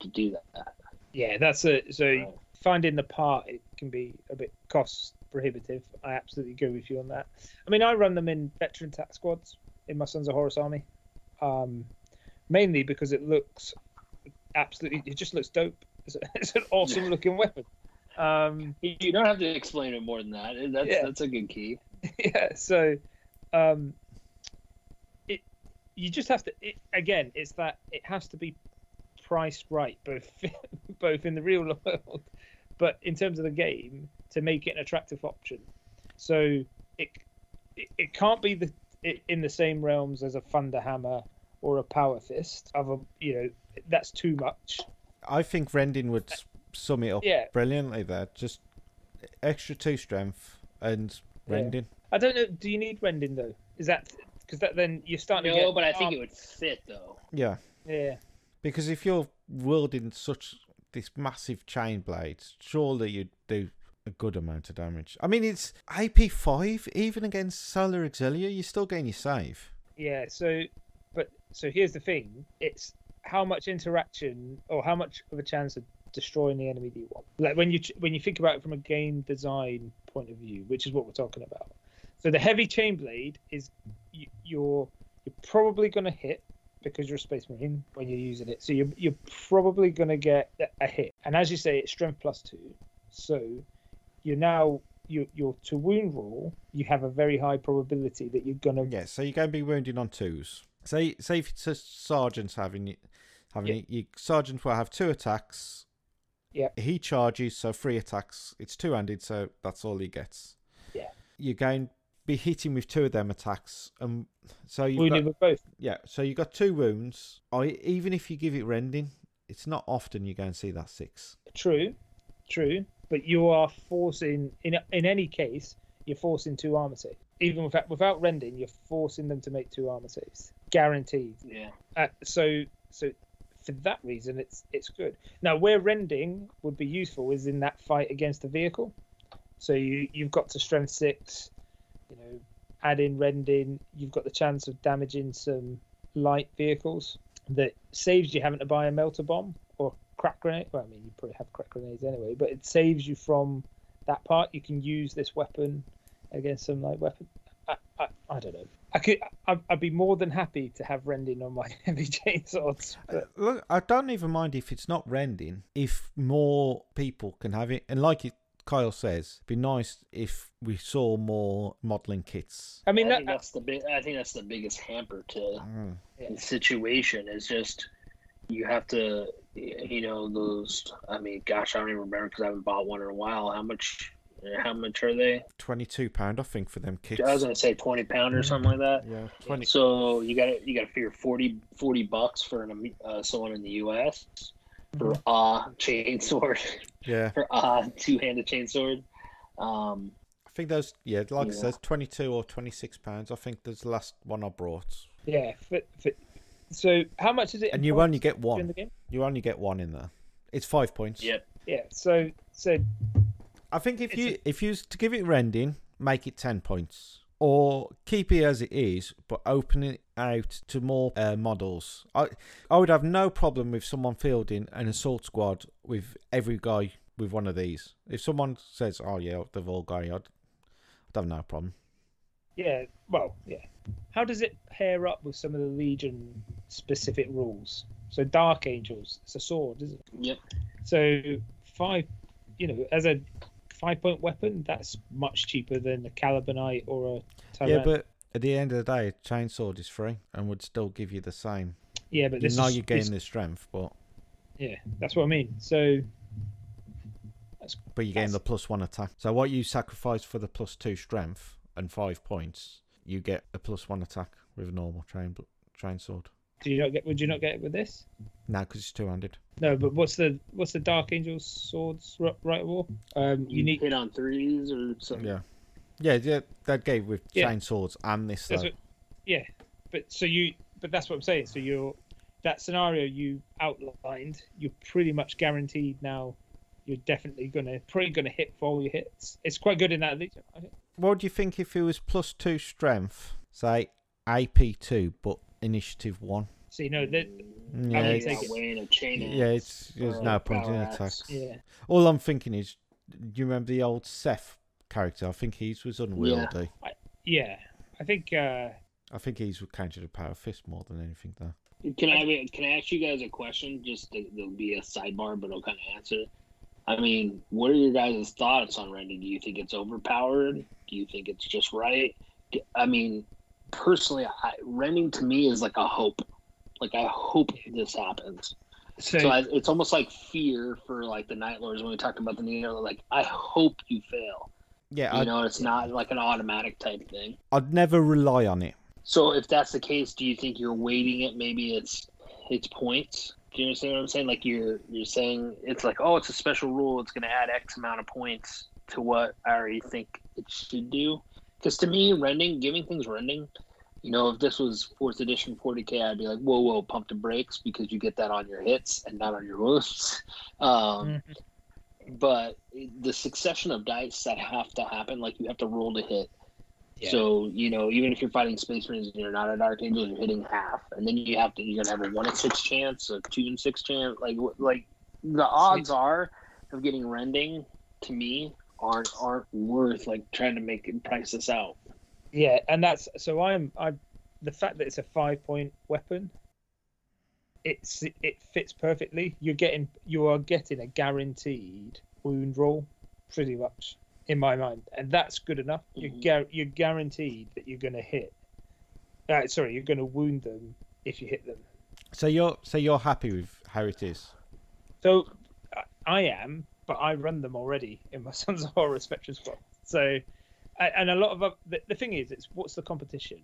to do that? Yeah, that's a so right. Finding the part, it can be a bit cost prohibitive. I absolutely agree with you on that. I mean, I run them in veteran tax squads in my Sons of Horus army, um, mainly because it looks absolutely, it just looks dope. It's an awesome looking weapon. Um, you don't have to explain it more than that. That's yeah. that's a good key. Yeah. So, um, it you just have to it, again. It's that it has to be priced right, both both in the real world, but in terms of the game, to make it an attractive option. So it it, it can't be the it, in the same realms as a Thunderhammer or a Power Fist. Other you know that's too much. I think Rendin would sum it up yeah. brilliantly there. Just extra two strength and Rendin. Yeah. I don't know. Do you need Rendin though? Is that because that then you're starting? No, to get... but I think um... it would fit though. Yeah. Yeah. Because if you're wielding such this massive chain blade, surely you'd do a good amount of damage. I mean, it's A P five even against Solar Auxilia. You're still getting your save. Yeah. So, but so here's the thing. It's how much interaction or how much of a chance of destroying the enemy do you want? Like when you when you think about it from a game design point of view, which is what we're talking about. So the heavy chain blade is you, you're you're probably going to hit because you're a space marine when you're using it. So you're you're probably going to get a hit, and as you say, it's strength plus two. So you're now your your to wound roll, you have a very high probability that you're gonna. Yeah, so you're gonna be wounding on twos. Say say if it's a sergeant's having having yeah. your sergeant will have two attacks. Yeah. He charges, so three attacks. It's two handed, so that's all he gets. Yeah. You're going to be hitting with two of them attacks, and so you wounded with both. Yeah, so you got two wounds. Or even if you give it rending, it's not often you go and see that six. True, true. But you are forcing, in in any case, you're forcing two armor saves. Even without without rending, you're forcing them to make two armor saves, guaranteed. Yeah. Uh, so so for that reason, it's it's good. Now, where rending would be useful is in that fight against the vehicle. So you you've got to strength six, you know, add in rending. You've got the chance of damaging some light vehicles that saves you having to buy a melter bomb or crack grenade. Well, I mean, you probably have crack grenades anyway, but it saves you from that part. You can use this weapon against some light weapon. I, I, I don't know. I could. I, I'd be more than happy to have rending on my heavy chainsaws. But... Uh, look, I don't even mind if it's not rending. If more people can have it, and like it, Kyle says, it'd be nice if we saw more modelling kits. I mean, that, I think that's the big. I think that's the biggest hamper to mm. the situation. Is just you have to, you know, those. I mean, gosh, I don't even remember because I haven't bought one in a while. How much? How much are they? Twenty-two pound, I think, for them kits. I was gonna say twenty pound or something like that. Yeah, twenty. So you got you got to figure forty, forty bucks for an, uh, someone in the U S for a uh, chainsword. Yeah. For a uh, two-handed chainsword. Um, I think those, yeah, like yeah. I said, twenty-two or twenty-six pounds. I think there's the last one I brought. Yeah. For, for, so how much is it? And you only get one. You only get one in there. It's five points. Yep. Yeah. So, so I think if you a... if you to give it rending, make it ten points. Or keep it as it is, but open it out to more uh, models. I I would have no problem with someone fielding an assault squad with every guy with one of these. If someone says, "Oh yeah, they've all got," I'd, I'd have no problem. Yeah, well, yeah. How does it pair up with some of the Legion specific rules? So Dark Angels, it's a sword, isn't it? Yep. So five, you know, as a five-point weapon, that's much cheaper than a Calibanite or a Tyrann. Yeah, but at the end of the day, a chainsword is free and would still give you the same. Yeah, but this now is, you're gaining the strength, but yeah, that's what I mean. So, that's, but you're that's... getting the plus one attack. So what you sacrifice for the plus two strength and five points, you get a plus one attack with a normal train chainsword. Do you not get? Would you not get it with this? No, because it's two-handed. No, but what's the what's the Dark Angel's swords right of war? Um, you, you need hit on threes or something. Yeah, yeah, yeah. That gave with yeah. chain swords and this. That's what, yeah, but so you, but that's what I'm saying. So you're that scenario you outlined. You're pretty much guaranteed now. You're definitely gonna probably gonna hit for all your hits. It's quite good in that legion, I think. What do you think if it was plus two strength, say A P two, but Initiative one. So you know that. Yeah, it's, yeah, it's there's no point in attacks. Yeah. All I'm thinking is, do you remember the old Seth character? I think his was unwieldy. Yeah, I, yeah. I think. Uh, I think he's would counter the power fist more than anything though. Can I can I ask you guys a question? Just to, there'll be a sidebar, but I'll kind of answer it. I mean, what are your guys' thoughts on rending? Do you think it's overpowered? Do you think it's just right? I mean. Personally, I, rending to me is like a hope. Like I hope this happens. So, so I, it's almost like fear for like the Night Lords when we talked about the Neo. Like I hope you fail. Yeah, you I'd, know, it's not like an automatic type thing. I'd never rely on it. So if that's the case, do you think you're weighting it? Maybe it's it's points. Do you understand what I'm saying? Like you're you're saying it's like oh, it's a special rule. It's going to add X amount of points to what I already think it should do. Because to me, rending, giving things rending, you know, if this was fourth edition forty K, I'd be like, whoa, whoa, pump the brakes because you get that on your hits and not on your wounds. Um, mm-hmm. But the succession of dice that have to happen, like you have to roll to hit. Yeah. So, you know, even if you're fighting Space Marines and you're not an Archangel, you're hitting half. And then you have to, you're going to have a one in six chance, a two in six chance. Like, like the odds are of getting rending, to me, aren't aren't worth like trying to make and price this out. Yeah, and that's so I'm I the fact that it's a five point weapon, it's it fits perfectly. You're getting you are getting a guaranteed wound roll pretty much in my mind, and that's good enough. Mm-hmm. You're, gu- you're guaranteed that you're going to hit. Uh, sorry, you're going to wound them if you hit them. So you're so you're happy with how it is. So I am, but I run them already in my Sons of Horror Spectrum spot. So, and a lot of the, the thing is, it's what's the competition.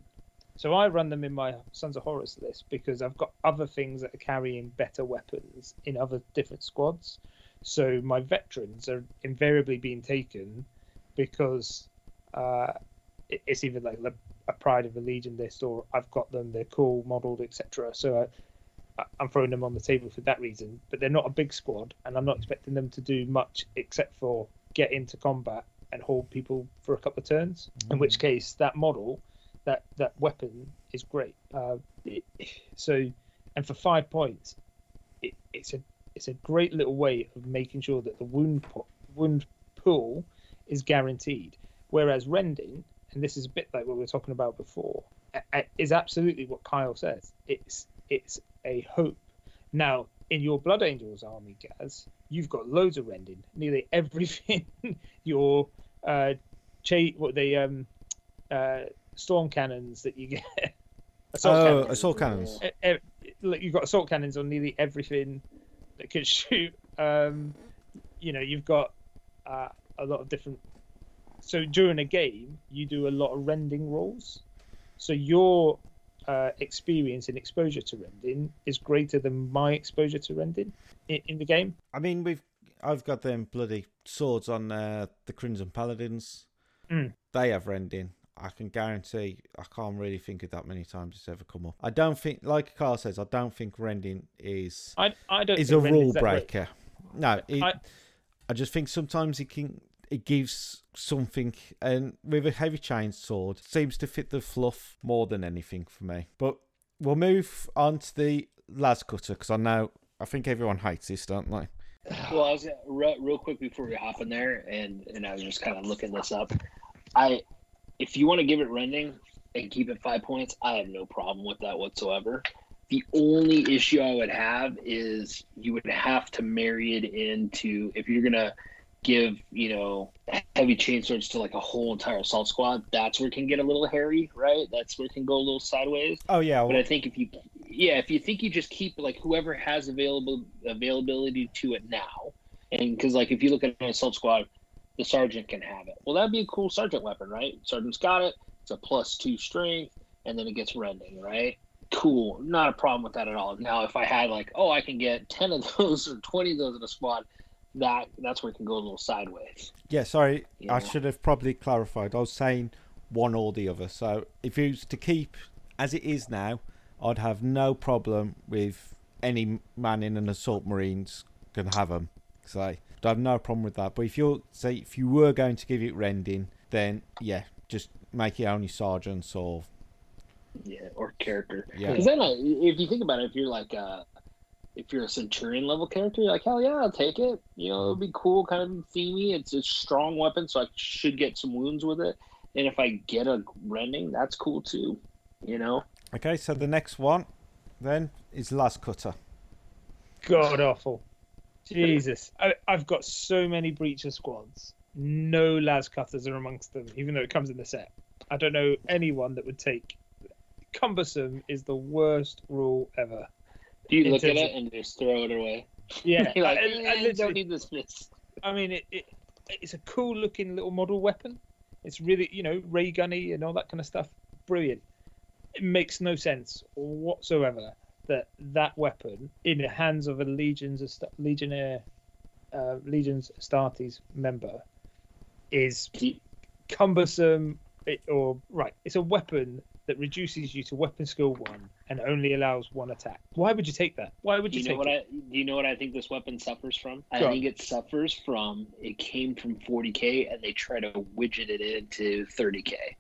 So I run them in my Sons of Horus list because I've got other things that are carrying better weapons in other different squads. So my veterans are invariably being taken because uh, it's either like a Pride of the Legion list or I've got them, they're cool, modelled, et cetera. So I, I'm throwing them on the table for that reason. But they're not a big squad, and I'm not expecting them to do much except for get into combat and hold people for a couple of turns, mm. in which case that model, that, that weapon is great. Uh, it, so, and for five points, it, it's a it's a great little way of making sure that the wound po- wound pool is guaranteed. Whereas rending, and this is a bit like what we were talking about before, a, a, is absolutely what Kyle says. It's it's a hope. Now, in your Blood Angels army, Gaz, you've got loads of rending. Nearly everything your uh, cha- what they um uh. storm cannons that you get. Assault oh, cannons. assault cannons. You've got assault cannons on nearly everything that can shoot. Um, you know, you've got uh, a lot of different... So during a game, you do a lot of rending rolls. So your uh, experience and exposure to rending is greater than my exposure to rending in, in the game. I mean, we've I've got them bloody swords on uh, the Crimson Paladins. Mm. They have rending. I can guarantee I can't really think of that many times it's ever come up. I don't think, like Carl says, I don't think rending is I, I don't is a rule breaker. Way. No, it, I, I just think sometimes it can it gives something, and with a heavy chain sword, seems to fit the fluff more than anything for me. But we'll move on to the las cutter because I know I think everyone hates this, don't they? Well, I was real, real quick before we hop in there, and and I was just kind of looking this up. I. If you want to give it rending and keep it five points, I have no problem with that whatsoever. The only issue I would have is you would have to marry it into, if you're going to give, you know, heavy chainswords to like a whole entire assault squad, that's where it can get a little hairy, right? That's where it can go a little sideways. Oh, yeah. Well, but I think if you, yeah, if you think you just keep like whoever has available availability to it now, and because like if you look at an assault squad, the sergeant can have it. Well, that'd be a cool sergeant weapon, right? Sergeant's got it. It's a plus two strength, and then it gets rending, right? Cool. Not a problem with that at all. Now, if I had like, oh, I can get ten of those or twenty of those in a squad, that that's where it can go a little sideways. Yeah, sorry. Yeah. I should have probably clarified. I was saying one or the other. So if you was to keep as it is now, I'd have no problem with any man in an assault marines can have them, say. I have no problem with that, but if you're say if you were going to give it rending, then yeah, just make it only sergeants or yeah, or character. Yeah, because then uh, if you think about it, if you're like uh, if you're a centurion level character, you're like hell yeah, I'll take it. You know, it'd be cool, kind of themey. It's a strong weapon, so I should get some wounds with it. And if I get a rending, that's cool too. You know. Okay, so the next one then is Last Cutter. God awful. Jesus, I, I've got so many breacher squads. No las cutters are amongst them, even though it comes in the set. I don't know anyone that would take. Cumbersome is the worst rule ever. Do you look at it of... and just throw it away? Yeah, You're like, I, I, I, I don't need this list. I mean, it, it it's a cool looking little model weapon. It's really, you know, ray gunny and all that kind of stuff. Brilliant. It makes no sense whatsoever. That that weapon in the hands of a legions legionnaire uh, legions Astartes member is cumbersome. It, or right, it's a weapon that reduces you to weapon skill one and only allows one attack. Why would you take that? Why would you, you know take what it? I, you know what I think this weapon suffers from? I Go think on. It suffers from it came from forty K and they try to widget it into thirty K.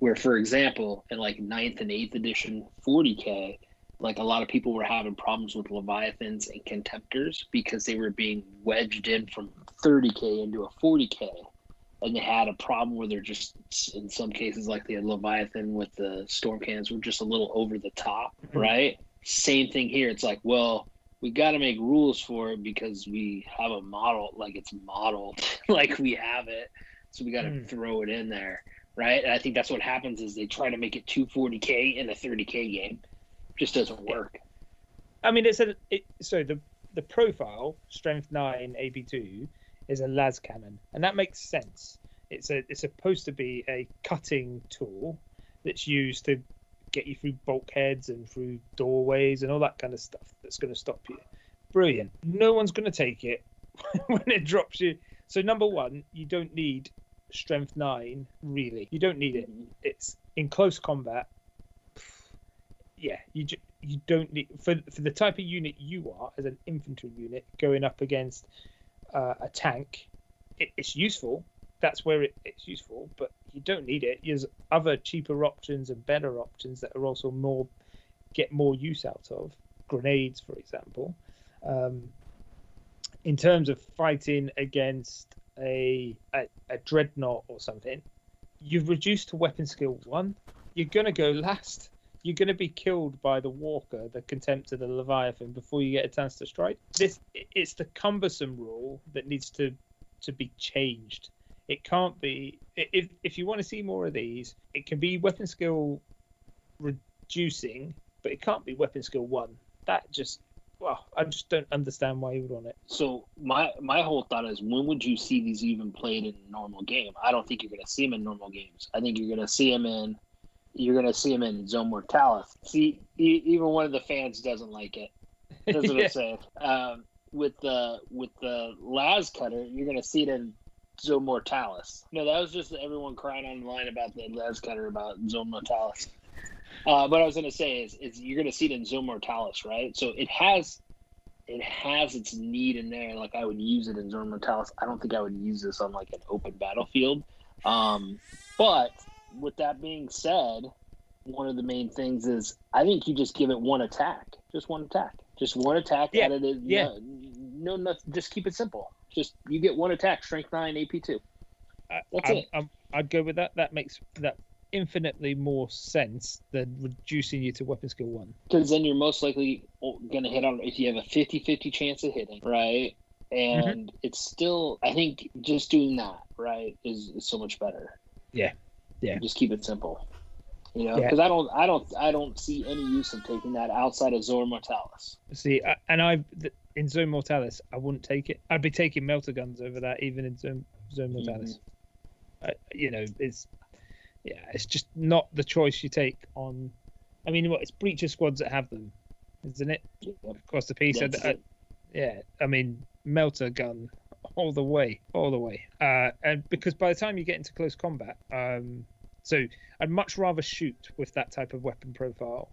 Where, for example, in like ninth and eighth edition forty K. Like a lot of people were having problems with Leviathans and Contemptors because they were being wedged in from thirty K into a forty K. And they had a problem where they're just, in some cases, like the Leviathan with the storm cannons were just a little over the top, right? Mm-hmm. Same thing here. It's like, well, we got to make rules for it because we have a model, like it's modeled, like we have it. so we got to mm. throw it in there, right? And I think that's what happens is they try to make it two forty K in a thirty K game. It just doesn't work. I mean, it's a it, so the the profile strength nine A B two is a las cannon, and that makes sense. It's a it's supposed to be a cutting tool that's used to get you through bulkheads and through doorways and all that kind of stuff that's going to stop you. Brilliant. No one's going to take it when it drops you. So number one, you don't need strength nine, really. You don't need it. It's in close combat. Yeah, you ju- you don't need... For, for the type of unit you are, as an infantry unit, going up against uh, a tank, it, it's useful. That's where it, it's useful, but you don't need it. There's other cheaper options and better options that are also more... get more use out of. Grenades, for example. Um, in terms of fighting against a, a a dreadnought or something, you've reduced to weapon skill one. You're going to go last. You're going to be killed by the walker, the contempt of the Leviathan, before you get a chance to strike. This it's the cumbersome rule that needs to to be changed. It can't be if if you want to see more of these. It can be weapon skill reducing, but it can't be weapon skill one. That just Well, I just don't understand why you would want it. So my my whole thought is, when would you see these even played in a normal game? I don't think you're going to see them in normal games. I think you're going to see them in you're going to see them in Zone Mortalis. See, e- even one of the fans doesn't like it. That's what yeah. I'm saying. Um, with the with the Las Cutter, you're going to see it in Zone Mortalis. No, that was just everyone crying online about the Las Cutter about Zone Mortalis. Uh, what I was going to say is, is you're going to see it in Zone Mortalis, right? So it has it has its need in there. Like, I would use it in Zone Mortalis. I don't think I would use this on, like, an open battlefield. Um, but with that being said, one of the main things is I think you just give it one attack. Just one attack. Just one attack. Yeah. At it, yeah. No, no, nothing. Just keep it simple. Just you get one attack, strength nine, A P two. That's I, it. I, I, I'd go with that. That makes that infinitely more sense than reducing you to weapon skill one, because then you're most likely going to hit on if you have a fifty fifty chance of hitting, right? And mm-hmm. it's still, I think just doing that, right, is, is so much better. Yeah, yeah. Just keep it simple, you know, because yeah. I don't, I don't, I don't see any use of taking that outside of Zone Mortalis. See, I, and I in Zone Mortalis, I wouldn't take it. I'd be taking melter guns over that, even in Zone Zone Mortalis. Mm-hmm. I, you know, it's. Yeah, it's just not the choice you take on. I mean, what it's breacher squads that have them, isn't it? Yep. Across the piece. Yes. I, I, yeah, I mean, melter gun all the way, all the way. Uh, and because by the time you get into close combat, um, so I'd much rather shoot with that type of weapon profile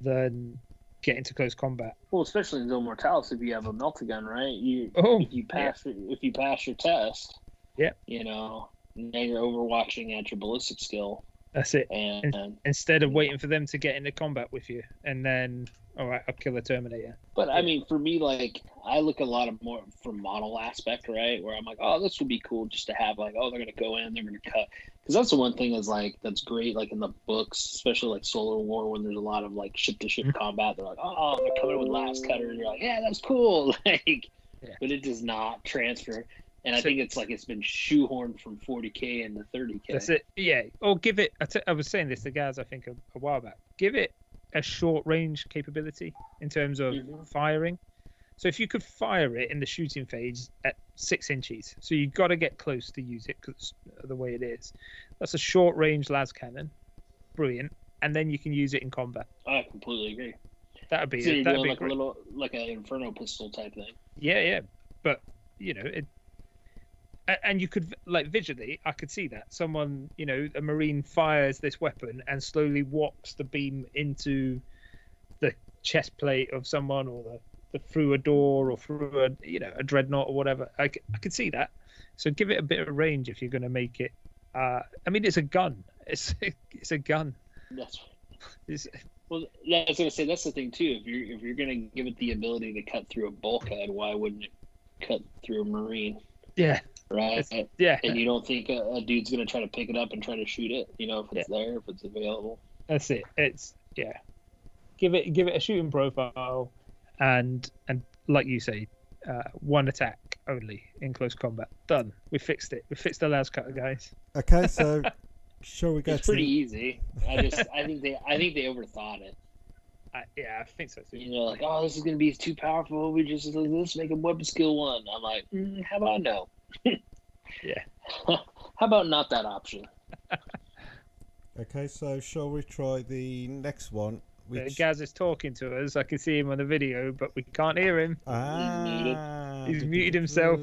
than get into close combat. Well, especially in Zone Mortalis, if you have a melter gun, right? You oh, if you pass yeah. if you pass your test. Yeah. You know. Now you're overwatching at your ballistic skill. That's it. And, and instead of waiting for them to get into combat with you, and then all right, I'll kill a Terminator. But yeah. I mean, for me, like I look a lot of more from model aspect, right? Where I'm like, oh, this would be cool just to have, like, oh, they're gonna go in, they're gonna cut, because that's the one thing is like that's great, like in the books, especially like Solar War, when there's a lot of like ship to ship combat. They're like, oh, they're coming with last cutter, and you're like, yeah, that's cool, like, yeah. but it does not transfer. And I so, think it's like it's been shoehorned from forty K into thirty K. That's it. Yeah. Or give it, I, t- I was saying this to Gaz, I think, a, a while back. Give it a short range capability in terms of mm-hmm. firing. So if you could fire it in the shooting phase at six inches, so you've got to get close to use it because the way it is. That's a short range las cannon. Brilliant. And then you can use it in combat. I completely agree. That would be so it. That would be like great. A little, like an Inferno pistol type thing. Yeah, yeah. But, you know, it. And you could, like, visually, I could see that. Someone, you know, a Marine fires this weapon and slowly walks the beam into the chest plate of someone, or the, the through a door, or through a, you know, a dreadnought or whatever. I, I could see that. So give it a bit of range if you're going to make it. Uh, I mean, it's a gun. It's it's a gun. That's right. Well, yeah, I was going to say, that's the thing, too. If you're, if you're going to give it the ability to cut through a bulkhead, why wouldn't it cut through a Marine? Yeah. Right. And, yeah. And you don't think a, a dude's gonna try to pick it up and try to shoot it, you know, if it's yeah. there, if it's available. That's it. It's yeah. Give it give it a shooting profile, and and like you say, uh, one attack, only in close combat. Done. We fixed it. We fixed the louse cutter, guys. Okay, so shall we go? It's to... pretty easy. I just, I think they, I think they overthought it. I, yeah, I think so too. You know, like, oh, this is gonna be too powerful. We just let's make a weapon skill one. I'm like, mm, how about no? Yeah. How about not that option? Okay, so shall we try the next one? Which... Gaz is talking to us. I can see him on the video, but we can't hear him. Ah, he's muted. He's muted himself.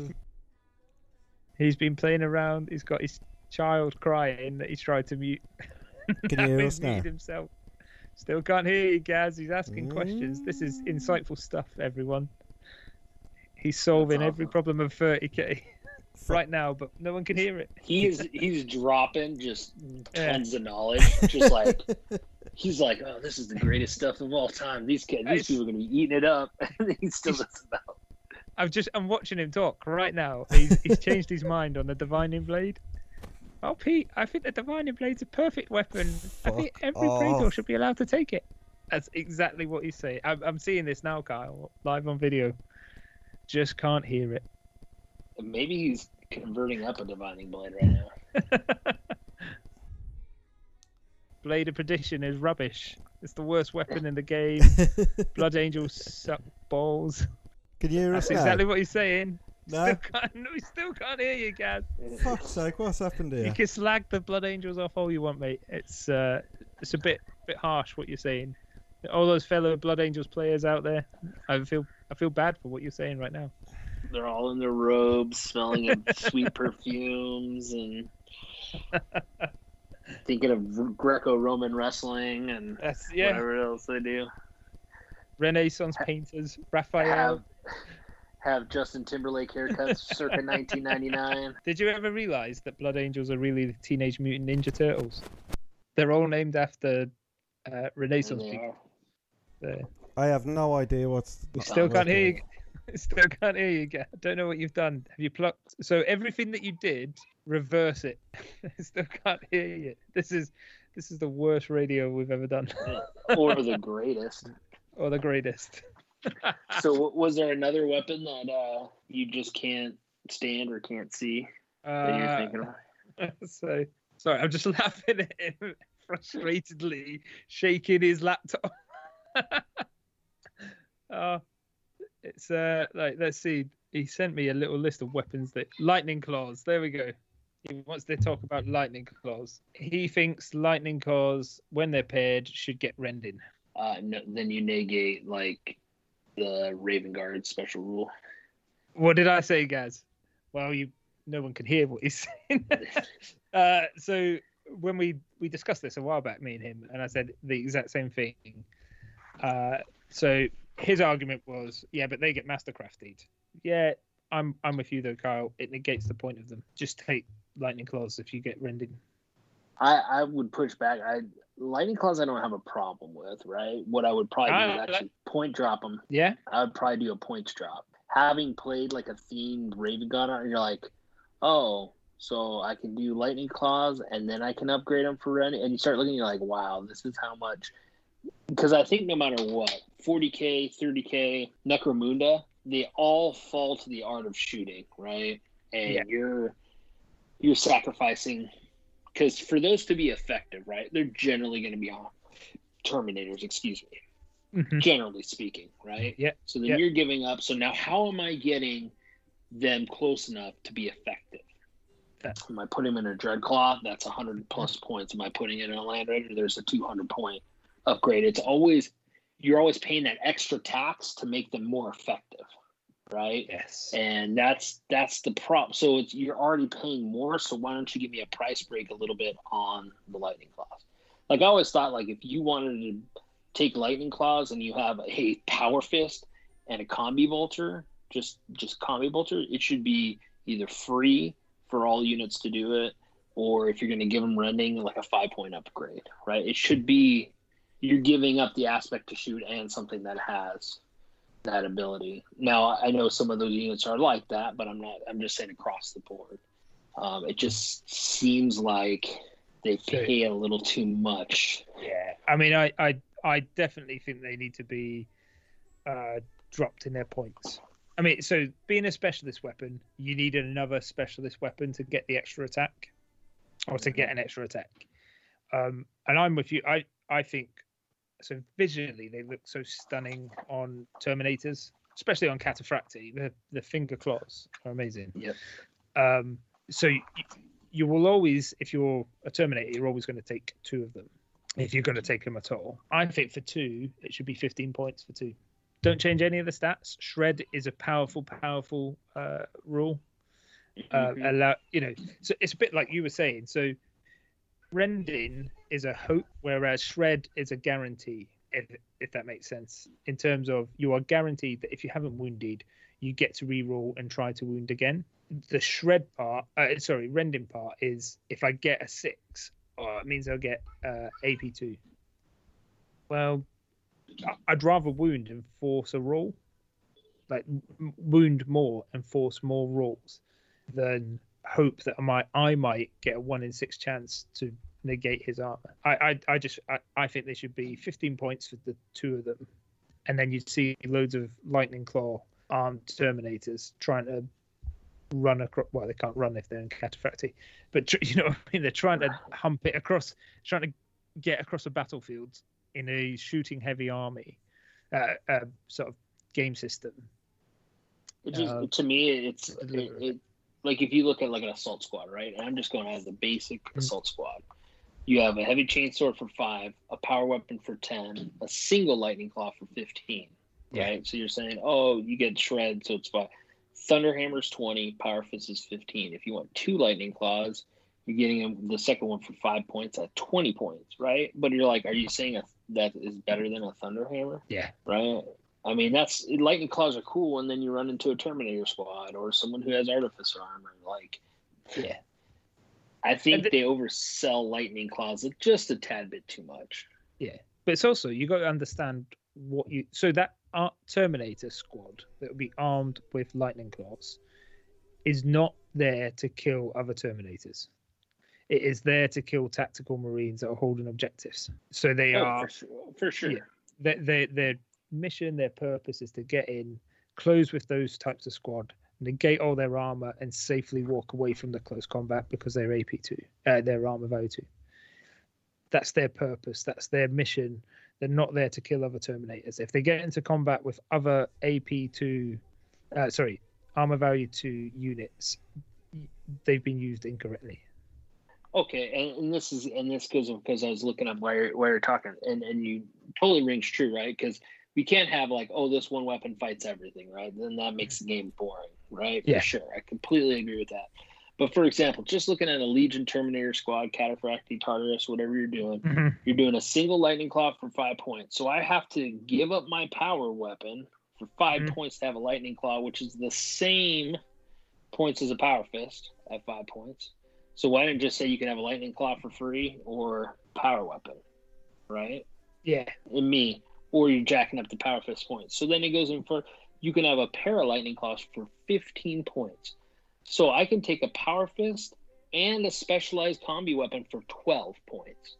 He's been playing around. He's got his child crying that he's tried to mute. Can you hear he's us now? Muted himself. Still can't hear you, Gaz. He's asking mm. questions. This is insightful stuff, everyone. He's solving awesome. every problem of thirty K right now, but no one can hear it. He is, he's dropping just tons yeah. of knowledge. Just like... He's like, oh, this is the greatest stuff of all time. These kids, these people are going to be eating it up. And he still doesn't know. I'm just, I'm watching him talk right now. He's, he's changed his mind on the Divining Blade. Oh, Pete, I think the Divining Blade's a perfect weapon. Fuck I think every Praetor should be allowed to take it. That's exactly what he's saying. I'm, I'm seeing this now, Kyle, live on video. Just can't hear it. Maybe he's converting up a Divining Blade right now. Blade of Perdition is rubbish. It's the worst weapon in the game. Blood Angels suck balls. Can you hear us? That's now? Exactly what he's saying. No. Still can't, we still can't hear you, Gaz. Fuck's sake, what's happened here? You can slag the Blood Angels off all you want, mate. It's uh, it's a bit bit harsh what you're saying. All those fellow Blood Angels players out there, I feel I feel bad for what you're saying right now. They're all in their robes, smelling of sweet perfumes and... thinking of Greco-Roman wrestling and That's, yeah. whatever else they do. Renaissance painters, Raphael. Have, have Justin Timberlake haircuts circa nineteen ninety-nine. Did you ever realize that Blood Angels are really the Teenage Mutant Ninja Turtles? They're all named after uh, Renaissance yeah. people. So, I have no idea what's... You still can't hear you. Still can't hear you. I don't know what you've done. Have you plucked? So everything that you did, reverse it. Still can't hear you. This is this is the worst radio we've ever done. Or the greatest. Or the greatest. So was there another weapon that uh, you just can't stand or can't see that you're thinking of? Uh, so sorry, I'm just laughing at him frustratedly, shaking his laptop. Oh. uh, It's uh like let's see. He sent me a little list of weapons that lightning claws. There we go. He wants to talk about lightning claws. He thinks lightning claws, when they're paired, should get rending. Uh, no, then you negate like the Raven Guard special rule. What did I say, Gaz? Well, you no one can hear what he's saying. uh, so when we we discussed this a while back, me and him, and I said the exact same thing. Uh, so. His argument was, yeah, but they get mastercrafted. Yeah, I'm I'm with you though, Kyle. It negates the point of them. Just take lightning claws if you get rending. I, I would push back. I lightning claws I don't have a problem with, right? What I would probably I, do is actually like... point drop them. Yeah, I would probably do a points drop. Having played like a themed Raven Gunner, you're like, oh, so I can do lightning claws and then I can upgrade them for rending. And you start looking, you're like, wow, this is how much. Because I think no matter what, forty K, thirty K, Necromunda, they all fall to the art of shooting, right? And yeah. you're you're sacrificing, because for those to be effective, right, they're generally going to be on Terminators, excuse me, mm-hmm. generally speaking, right? Yeah. So then yeah. you're giving up. So now how am I getting them close enough to be effective? That's... Am I putting them in a Dreadclaw? That's one hundred plus points. Am I putting it in a Land Raider? There's a two hundred point. Upgrade. It's always you're always paying that extra tax to make them more effective, right? Yes. And that's that's the problem. So it's you're already paying more. So why don't you give me a price break a little bit on the lightning claws? Like I always thought, like if you wanted to take lightning claws and you have a power fist and a combi vulture, just just combi vulture, it should be either free for all units to do it, or if you're going to give them rending, like a five point upgrade, right? It should be you're giving up the aspect to shoot and something that has that ability. Now, I know some of those units are like that, but I'm not, I'm just saying across the board. Um, it just seems like they pay a little too much. Yeah. I mean, I, I, I definitely think they need to be uh, dropped in their points. I mean, so being a specialist weapon, you need another specialist weapon to get the extra attack, or to get an extra attack. Um, and I'm with you. I, I think so. Visually, they look so stunning on Terminators, especially on Cataphracti. The the finger claws are amazing. Yeah. Um, so you, you will always, if you're a Terminator, you're always going to take two of them. If you're going to take them at all, I think for two, it should be fifteen points for two. Don't change any of the stats. Shred is a powerful, powerful uh, rule. Uh, allow, you know, so it's a bit like you were saying. So rending is a hope, whereas shred is a guarantee. If, if that makes sense, in terms of you are guaranteed that if you haven't wounded, you get to reroll and try to wound again. The shred part, uh, sorry, rending part is if I get a six, oh, it means I'll get uh, A P two. Well, I'd rather wound and force a roll, like wound more and force more rolls, than hope that I might I might get a one in six chance to negate his armor. I I, I just I, I think they should be fifteen points for the two of them, and then you'd see loads of lightning claw armed Terminators trying to run across. Well, they can't run if they're in Cataphracti, but tr- you know what I mean. They're trying to hump it across, trying to get across a battlefield in a shooting heavy army uh, uh, sort of game system. Which is, uh, to me, it's it, it, like if you look at like an assault squad, right? And I'm just going as the basic mm-hmm. assault squad. You have a heavy chainsword for five, a power weapon for ten, a single lightning claw for fifteen, yeah. right? So you're saying, oh, you get shred, so it's five. Thunderhammer's twenty, power fist is fifteen. If you want two lightning claws, you're getting the second one for five points at twenty points, right? But you're like, are you saying a, that is better than a Thunderhammer? Yeah. Right? I mean, that's lightning claws are cool, and then you run into a Terminator squad or someone who has Artificer armor. Like, yeah. I think th- they oversell lightning claws just a tad bit too much. Yeah. But it's also, you got to understand what you... So that uh, Terminator squad that will be armed with lightning claws is not there to kill other Terminators. It is there to kill tactical Marines that are holding objectives. So they oh, are... For sure. For sure. Yeah, they, they, their mission, their purpose is to get in, close with those types of squad, negate all their armor, and safely walk away from the close combat because they're A P two, uh, their armor value two. That's their purpose. That's their mission. They're not there to kill other Terminators. If they get into combat with other A P two... Uh, sorry, armor value two units, they've been used incorrectly. Okay, and, and this is and this goes because I was looking up why you're, why you're talking, and, and you totally rings true, right? Because we can't have like, oh, this one weapon fights everything, right? Then that makes the game boring, right? Yeah. For sure, I completely agree with that. But for example, just looking at a Legion Terminator squad, Cataphracti, Tartarus, whatever you're doing, mm-hmm. you're doing a single lightning claw for five points. So I have to give up my power weapon for five mm-hmm. points to have a lightning claw, which is the same points as a power fist at five points. So why didn't just say you can have a lightning claw for free or power weapon, right? Yeah. In me, or you're jacking up the power fist points. So then it goes in for, you can have a pair of lightning claws for fifteen points. So I can take a power fist and a specialized combi weapon for twelve points.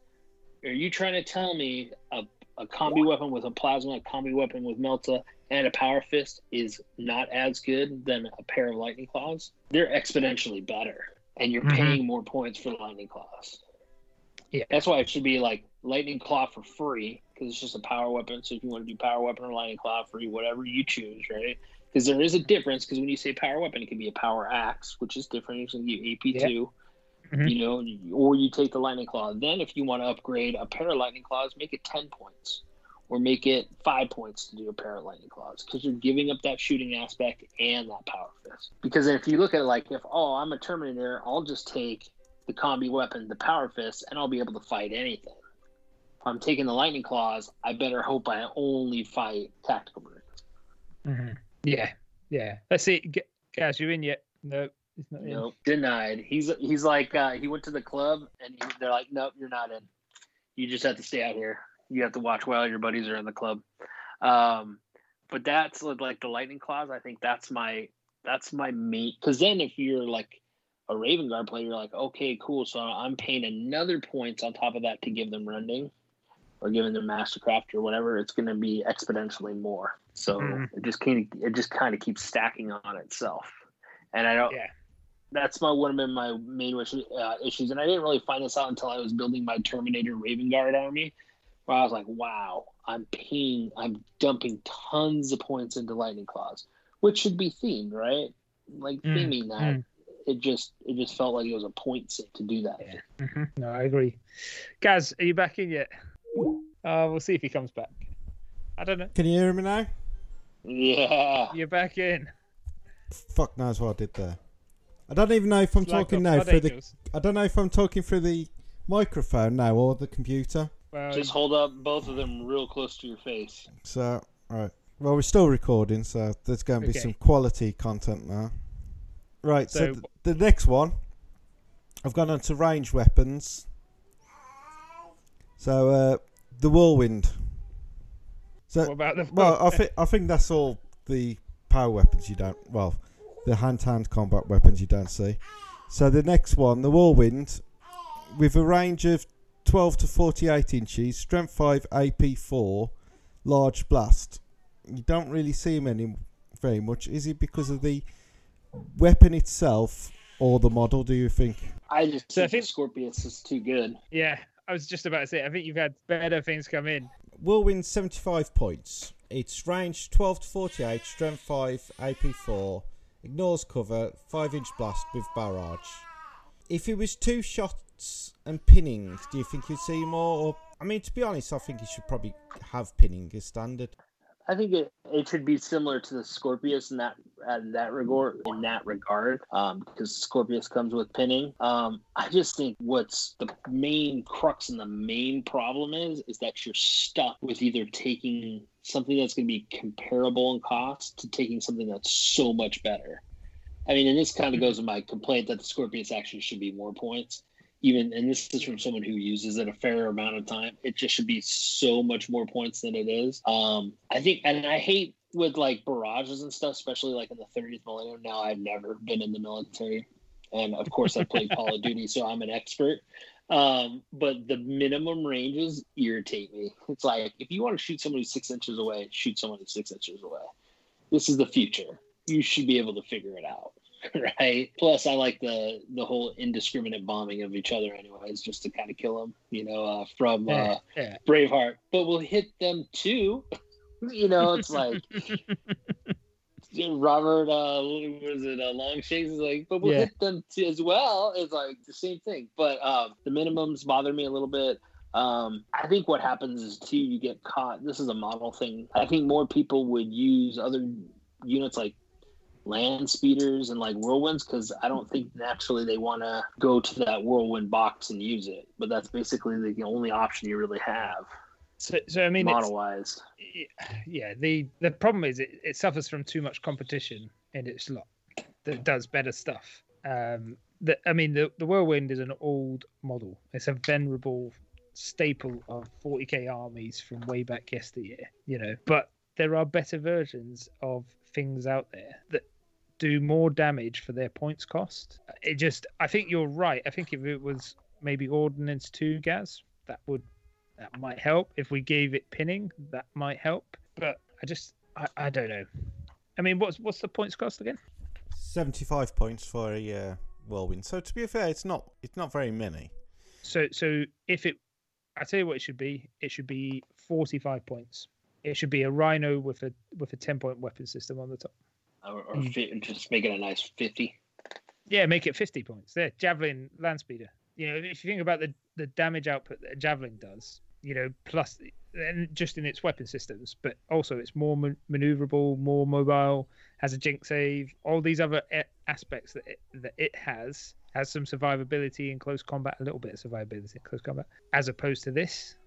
Are you trying to tell me a, a combi weapon with a plasma, a combi weapon with melta, and a power fist is not as good than a pair of lightning claws? They're exponentially better. And you're mm-hmm. paying more points for lightning claws. Yeah, that's why it should be like lightning claw for free, because it's just a power weapon. So if you want to do power weapon or lightning claw free, whatever you choose, right? Because there is a difference. Because when you say power weapon, it can be a power axe, which is different. It's going to be A P two, yeah. mm-hmm. you know, or you take the lightning claw. Then if you want to upgrade a pair of lightning claws, make it ten points, or make it five points to do a pair of lightning claws, because you're giving up that shooting aspect and that power fist. Because if you look at it like, if, oh, I'm a Terminator, I'll just take the combi weapon, the power fist, and I'll be able to fight anything. If I'm taking the lightning claws, I better hope I only fight tactical Marines. Mm-hmm. Yeah, yeah. Let's see, guys, you in yet? Nope. He's not in. Nope, denied. He's, he's like, uh, he went to the club, and he, they're like, nope, you're not in. You just have to stay out here. You have to watch while your buddies are in the club. Um, but that's like the lightning claws. I think that's my, that's my main, because then if you're like a Raven Guard player, you're like, okay, cool. So I'm paying another points on top of that to give them rending. or given to Mastercraft or whatever, it's going to be exponentially more. So mm. it just kind of it just kind of keeps stacking on itself. And I don't. Yeah. That's my one of my main uh, issues, and I didn't really find this out until I was building my Terminator Raven Guard army, where I was like, "Wow, I'm paying, I'm dumping tons of points into Lightning Claws, which should be themed, right? Like mm. theming that." Mm. It just it just felt like it was a point set to do that. Yeah. Mm-hmm. No, I agree. Gaz, are you back in yet? Uh, we'll see if he comes back. I don't know. Can you hear me now? Yeah. You're back in. Fuck knows what I did there. I don't even know if I'm it's talking like now through angels. the. I don't know if I'm talking through the microphone now or the computer. Well, just hold up both of them real close to your face. So, right. Well, we're still recording, so there's going to be okay. some quality content now. Right, so, so th- the next one, I've gone on to range weapons. So, uh, the whirlwind. So, what about the... Well, I, th- I think that's all the power weapons you don't... Well, the hand-to-hand combat weapons you don't see. So, the next one, the whirlwind, with a range of twelve to forty-eight inches, strength five, A P four, large blast. You don't really see him any very much. Is it because of the... weapon itself or the model, do you think? I just so think, I think Scorpius is too good. Yeah, I was just about to say, I think you've had better things come in. Whirlwind seventy-five points. It's range twelve to forty-eight, strength five, A P four, ignores cover, five inch blast with barrage. If it was two shots and pinning, do you think you'd see more? Or, I mean, to be honest, I think you should probably have pinning as standard. I think it, it should be similar to the Scorpius in that in that regard in that regard, um, because Scorpius comes with pinning. Um, I just think what's the main crux and the main problem is is that you're stuck with either taking something that's going to be comparable in cost to taking something that's so much better. I mean, and this kind of goes with my complaint that the Scorpius actually should be more points. Even, and this is from someone who uses it a fair amount of time, it just should be so much more points than it is. Um, I think, and I hate with like barrages and stuff, especially like in the thirtieth millennium. Now, I've never been in the military. And of course, I played Call of Duty, so I'm an expert. Um, but the minimum ranges irritate me. It's like, if you want to shoot somebody six inches away, shoot someone who's six inches away. This is the future. You should be able to figure it out. Right. Plus, I like the the whole indiscriminate bombing of each other, anyways, just to kind of kill them, you know, uh, from uh, yeah. Braveheart. But we'll hit them too. You know, it's like Robert, uh, what is it, uh, Longshanks is like, but we'll yeah. hit them too as well. It's like the same thing. But uh, the minimums bother me a little bit. Um, I think what happens is, too, you get caught. This is a model thing. I think more people would use other units like land speeders and like whirlwinds, because I don't think naturally they want to go to that whirlwind box and use it, but that's basically the only option you really have. So, so I mean, model wise, yeah. The the problem is it, it suffers from too much competition in its lot that does better stuff. Um, the, I mean, the the whirlwind is an old model. It's a venerable staple of forty K armies from way back yesteryear, you know. But there are better versions of things out there that do more damage for their points cost. It just, I think you're right. I think if it was maybe Ordnance two, Gaz, that would that might help. If we gave it pinning, that might help. But I just, I, I don't know. I mean, what's what's the points cost again? Seventy-five points for a uh, whirlwind. So to be fair, it's not it's not very many. So so if it, I tell you what it should be. It should be forty-five points. It should be a rhino with a with a ten point weapon system on the top, or, or mm. just make it a nice fifty. Yeah, make it fifty points. There, javelin land speeder. You know, if you think about the, the damage output that a javelin does, you know, plus and just in its weapon systems, but also it's more man- maneuverable, more mobile, has a jink save, all these other aspects that it, that it has has some survivability in close combat, a little bit of survivability in close combat, as opposed to this.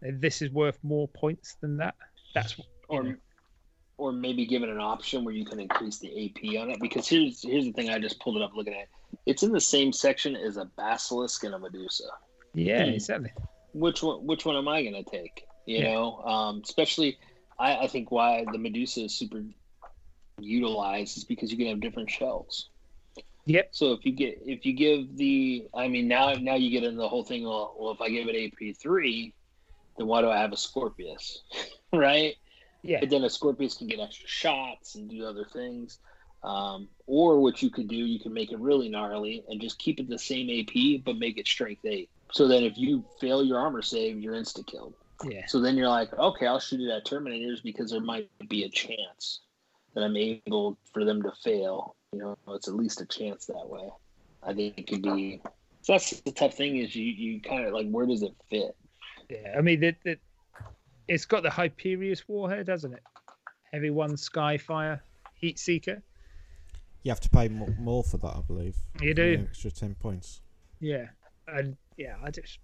This is worth more points than that. That's or know. or maybe give it an option where you can increase the A P on it, because here's here's the thing. I just pulled it up looking at it. It's in the same section as a basilisk and a medusa. Yeah, and exactly. Which one? Which one am I going to take? You yeah. know, um, especially I, I think why the medusa is super utilized is because you can have different shells. Yep. So if you get if you give the I mean now now you get into the whole thing. Well, well if I give it A P three. then why do I have a Scorpius? Right? Yeah. But then a Scorpius can get extra shots and do other things. Um, or what you could do, you can make it really gnarly and just keep it the same A P, but make it strength eight. So then if you fail your armor save, you're insta-killed. Yeah. So then you're like, okay, I'll shoot it at Terminators because there might be a chance that I'm able for them to fail. You know, it's at least a chance that way. I think it could be. So that's the tough thing is you, you kind of like, where does it fit? Yeah, I mean, the, the, it's got the Hyperius Warhead, hasn't it? Heavy one, Skyfire, Heatseeker. You have to pay more for that, I believe. You do. An extra ten points. Yeah, and yeah, I just,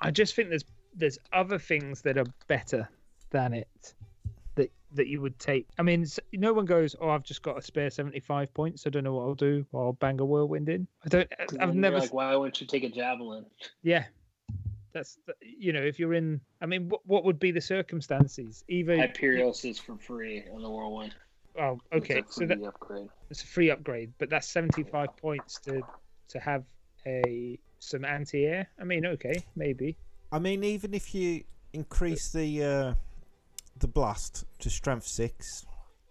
I just think there's there's other things that are better than it that that you would take. I mean, no one goes, oh, I've just got a spare seventy-five points. I don't know what I'll do. I'll bang a whirlwind in. I don't. I've never. Like, why wouldn't you take a javelin? Yeah, that's you know, if you're in. I mean, what what would be the circumstances? Either Hyperios is for free on the whirlwind. Oh, okay. It's a free so that, upgrade. It's a free upgrade, but that's seventy-five yeah. points to to have a some anti-air. I mean, okay, maybe. I mean, even if you increase but, the uh, the blast to strength six,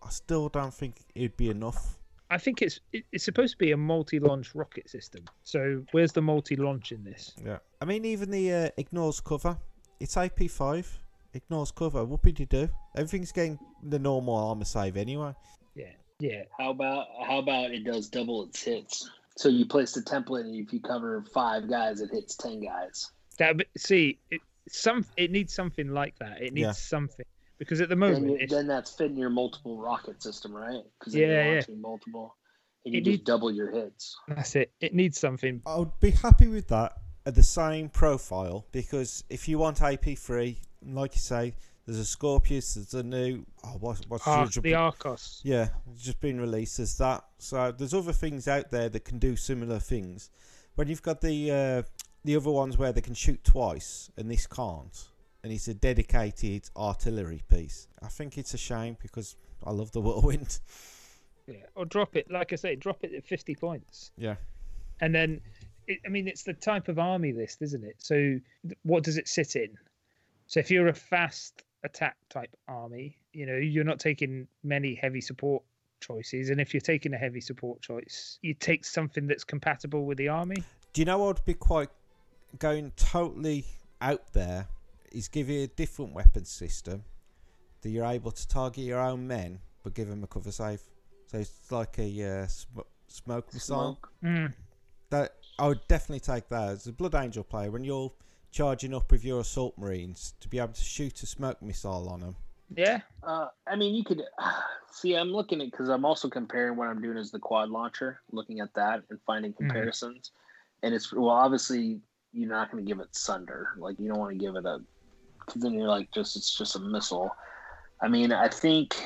I still don't think it'd be enough. I think it's it, it's supposed to be a multi-launch rocket system. So where's the multi-launch in this? Yeah. I mean, even the uh, ignores cover. It's A P five. Ignores cover. What did you do? Everything's getting the normal armor save anyway. Yeah, yeah. How about how about it does double its hits? So you place the template, and if you cover five guys, it hits ten guys. That see, it, some it needs something like that. It needs yeah. something because at the moment, then, it's... then that's fitting your multiple rocket system, right? Because yeah, you're launching yeah. multiple, and you it just needs... double your hits. That's it. It needs something. I would be happy with that at the same profile because if you want A P three. Like you say, there's a Scorpius, there's a new... Oh, what's, what's Ar- the been, Arcos. Yeah, just been released as that. So there's other things out there that can do similar things. When you've got the uh, the other ones where they can shoot twice, and this can't, and it's a dedicated artillery piece, I think it's a shame because I love the whirlwind. Yeah, or drop it, like I say, drop it at fifty points. Yeah. And then, it, I mean, it's the type of army list, isn't it? So what does it sit in? So if you're a fast attack type army, you know, you're not taking many heavy support choices. And if you're taking a heavy support choice, you take something that's compatible with the army. Do you know what would be quite going totally out there is give you a different weapon system that you're able to target your own men, but give them a cover save. So it's like a uh, sm- smoke missile. Smoke. Mm. That I would definitely take that as a Blood Angel player when you're charging up with your assault marines to be able to shoot a smoke missile on them. Yeah. Uh, I mean, you could... Uh, see, I'm looking at... Because I'm also comparing what I'm doing as the quad launcher, looking at that and finding comparisons. Mm-hmm. And it's... Well, obviously, you're not going to give it Sunder. Like, you don't want to give it a... Because then you're like, just it's just a missile. I mean, I think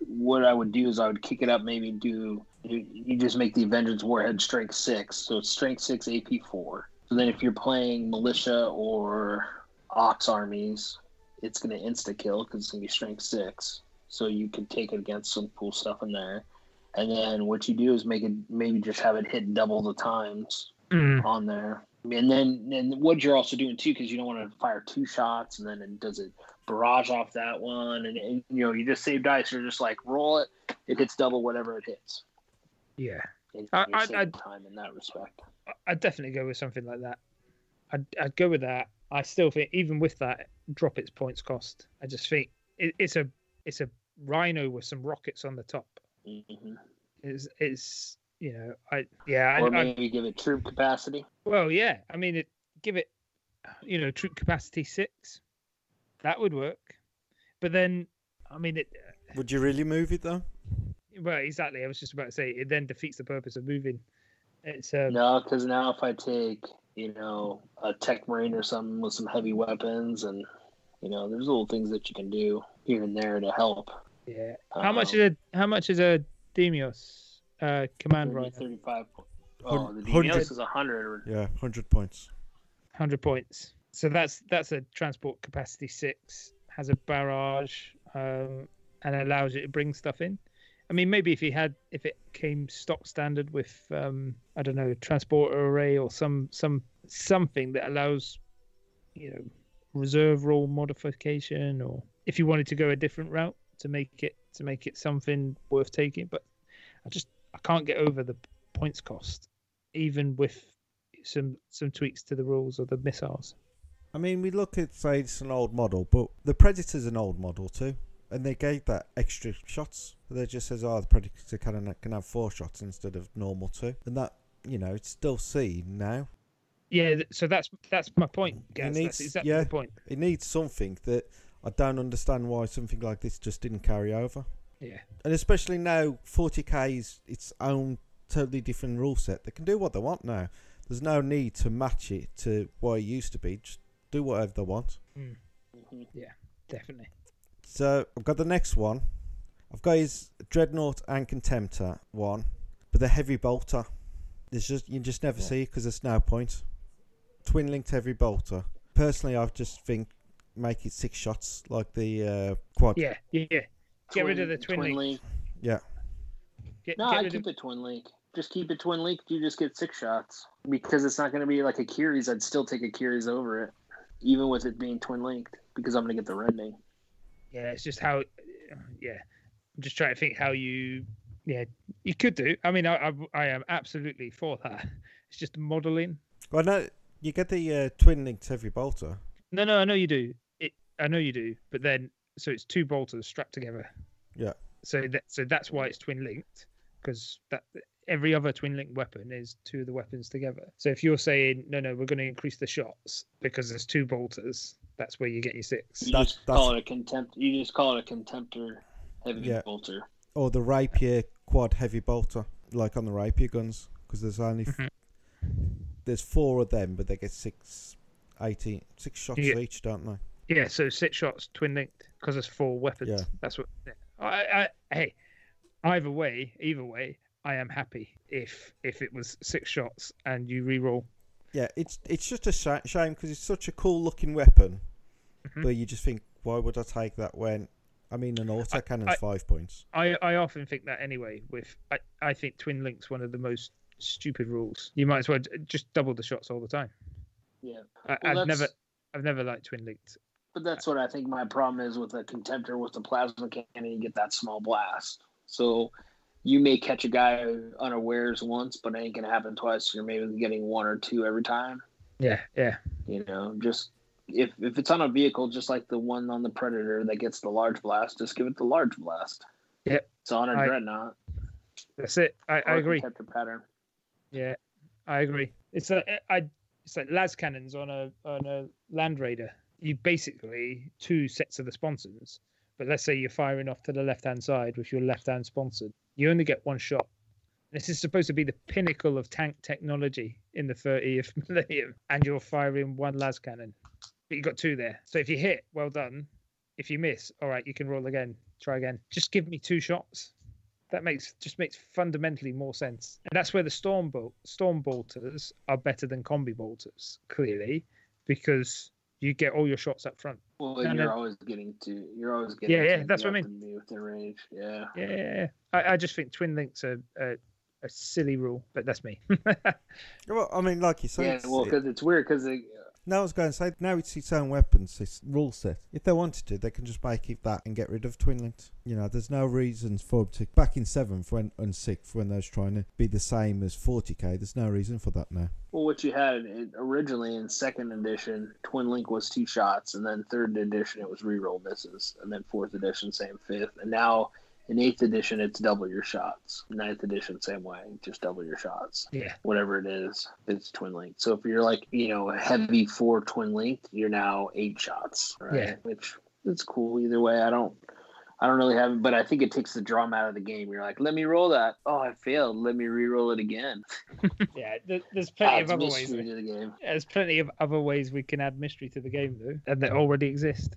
what I would do is I would kick it up, maybe do... You, you just make the Vengeance Warhead Strength six. So it's Strength six, A P four. So then if you're playing Militia or Ox armies, it's going to insta-kill because it's going to be Strength six. So you can take it against some cool stuff in there. And then what you do is make it maybe just have it hit double the times mm. on there. And then and what you're also doing, too, because you don't want to fire two shots, and then it does a barrage off that one. And, and, you know, you just save dice. You're just like, roll it. It hits double whatever it hits. Yeah. And I, I, I, time in that respect. I'd definitely go with something like that. I'd, I'd go with that. I still think, even with that, drop its points cost. I just think it, it's a it's a rhino with some rockets on the top. Mm-hmm. It's, it's you know I yeah. Or I, maybe I, give it troop capacity. Well, yeah. I mean, it, give it you know troop capacity six. That would work. But then, I mean, it. Would you really move it though? Well, exactly. I was just about to say it then defeats the purpose of moving. It's, um... No, because now if I take, you know, a tech marine or something with some heavy weapons and, you know, there's little things that you can do here and there to help. Yeah. How um, much is a how much is a Demios uh, command rider? thirty-five points. Oh, the Demios is one hundred. Yeah, one hundred points. one hundred points. So that's that's a transport capacity six, has a barrage um, and allows you to bring stuff in. I mean, maybe if he had, if it came stock standard with, um, I don't know, transporter array or some, some something that allows, you know, reserve role modification, or if you wanted to go a different route to make it to make it something worth taking. But I just I can't get over the points cost, even with some some tweaks to the rules or the missiles. I mean, we look at, say, it's an old model, but the Predator's an old model too, and they gave that extra shots. They just says, oh, the Predator can, can have four shots instead of normal two, and that, you know, it's still seen now. Yeah, so that's that's my point, Gaz. It needs, that's exactly yeah, the point. It needs something that I don't understand why something like this just didn't carry over. Yeah, and especially now, forty K is its own totally different rule set. They can do what they want now. There's no need to match it to what it used to be. Just do whatever they want. Mm. Yeah, definitely. So I've got the next one. I've got his Dreadnought and Contemptor one, but the Heavy Bolter. There's just you just never yeah. see it because there's no point. Twin linked Heavy Bolter. Personally, I just think make it six shots like the uh, quad. Yeah, yeah, yeah. Get twin, rid of the twin, twin link. link. Yeah. Get, no, get I keep of... it twin link. Just keep it twin link. You just get six shots because it's not going to be like a Kiri's. I'd still take a Kiri's over it, even with it being twin linked, because I'm going to get the rending. Yeah, it's just how. Yeah, I'm just trying to think how you. Yeah, you could do. I mean, I I, I am absolutely for that. It's just modelling. Well, no. You get the uh, twin linked Heavy Bolter. No, no, I know you do. It, I know you do. But then, so it's two bolters strapped together. Yeah. So that, so that's why it's twin linked, because that every other twin linked weapon is two of the weapons together. So if you're saying no, no, we're going to increase the shots because there's two bolters, that's where you get your six. You that's, just that's... call it a contempt. You just call it a contemptor heavy yeah. bolter, or the rapier quad Heavy Bolter, like on the rapier guns, because there's only. Mm-hmm. There's four of them, but they get six, eighteen, six shots yeah. each, don't they? Yeah, so six shots, twin linked, because there's four weapons. Yeah. That's what. Yeah. I, I, hey, either way, either way, I am happy if if it was six shots and you re-roll. Yeah, it's it's just a sh- shame because it's such a cool looking weapon, mm-hmm. but you just think, why would I take that when? I mean, an auto cannon's five points. I, I often think that anyway. With I, I think twin link's one of the most stupid rules. You might as well just double the shots all the time. Yeah, well, I, I've never, I've never liked twin linked. But that's what I think my problem is with a contemptor with the plasma cannon. You get that small blast, so you may catch a guy unawares once, but it ain't gonna happen twice. You're maybe getting one or two every time. Yeah, yeah. You know, just if if it's on a vehicle, just like the one on the Predator that gets the large blast, just give it the large blast. Yep, it's on a I, dreadnought. That's it. I, I agree. Contemptor pattern. Yeah, I agree. It's like I, it's like las cannons on a on a Land Raider. You basically two sets of the sponsons, but let's say you're firing off to the left hand side with your left hand sponson. You only get one shot. This is supposed to be the pinnacle of tank technology in the thirtieth millennium, and you're firing one las cannon, but you got two there. So if you hit, well done. If you miss, all right, you can roll again, try again. Just give me two shots. That makes just makes fundamentally more sense, and that's where the storm bol- storm bolters are better than combi bolters, clearly, because you get all your shots up front. Well, and you're then, always getting to you're always getting. Yeah, yeah, that's what I mean. With the range, yeah, yeah. yeah. I, I just think twin links are a, a silly rule, but that's me. Well, I mean, like you say, yeah. Well, because it, it's weird, because it, now I was going to say now it's its own weapons, its rule set. If they wanted to, they can just make it that and get rid of twin linked. You know, there's no reason for them to back in seventh when and sixth when they was trying to be the same as forty K. There's no reason for that now. Well, what you had originally in second edition, twin link was two shots, and then third edition it was reroll misses, and then fourth edition same, fifth, and now in eighth edition it's double your shots. Ninth edition same way, just double your shots. Yeah, whatever it is, it's twin linked. So if you're like, you know, a heavy four twin linked, you're now eight shots, right? Yeah, which it's cool either way. I don't, I don't really have it, but I think it takes the drama out of the game. You're like, let me roll that. Oh, I failed. Let me re-roll it again. Yeah, there's plenty of other ways. To the game. There's plenty of other ways we can add mystery to the game though, and they already exist.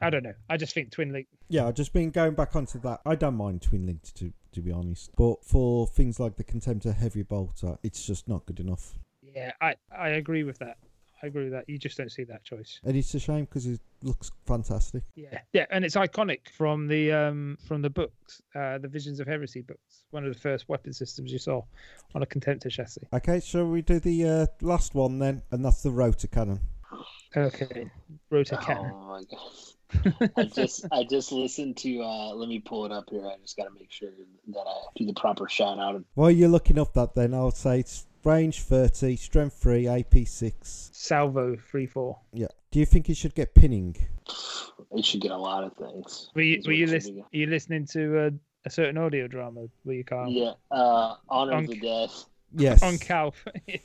I don't know. I just think twin linked. Yeah, I've just been going back onto that. I don't mind twin linked, to to be honest. But for things like the Contemptor Heavy Bolter, it's just not good enough. Yeah, I, I agree with that. I agree with that. You just don't see that choice. And it's a shame because it looks fantastic. Yeah, yeah, and it's iconic from the um from the books, uh, the Visions of Heresy books. One of the first weapon systems you saw on a Contemptor chassis. Okay, shall we do the uh, last one then? And that's the rotor cannon. Okay, wrote a cat. Oh my god! I just I just listened to. Uh, let me pull it up here. I just got to make sure that I do the proper shout out. While you're looking up that, then I'll say it's range thirty, strength three, A P six, salvo three four. Yeah. Do you think it should get pinning? It should get a lot of things. Were you, were you, listen, are you listening to uh, a certain audio drama? Were you Carl? Yeah. Uh, Honor on, of the Death. Yes. On Calf. Yeah.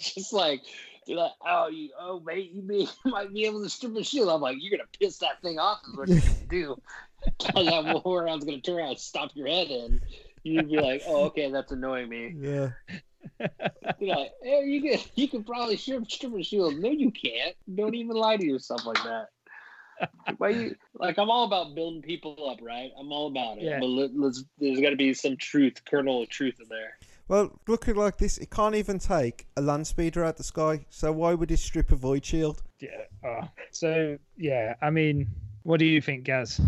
Just like. You're like, oh, you, oh, mate, you may, might be able to strip a shield. I'm like, you're going to piss that thing off is what you're going to do. That warhound's going to turn around and stomp your head in. You'd be like, oh, okay, that's annoying me. Yeah. You're like, hey, you can, you can probably strip, strip a shield. No, you can't. Don't even lie to yourself like that. Why you, like, I'm all about building people up, right? I'm all about it. Yeah. But let, let's, there's got to be some truth, kernel of truth in there. Well, looking like this, it can't even take a land speeder out the sky, so why would it strip a void shield? Yeah. Oh. So, yeah, I mean, what do you think, Gaz?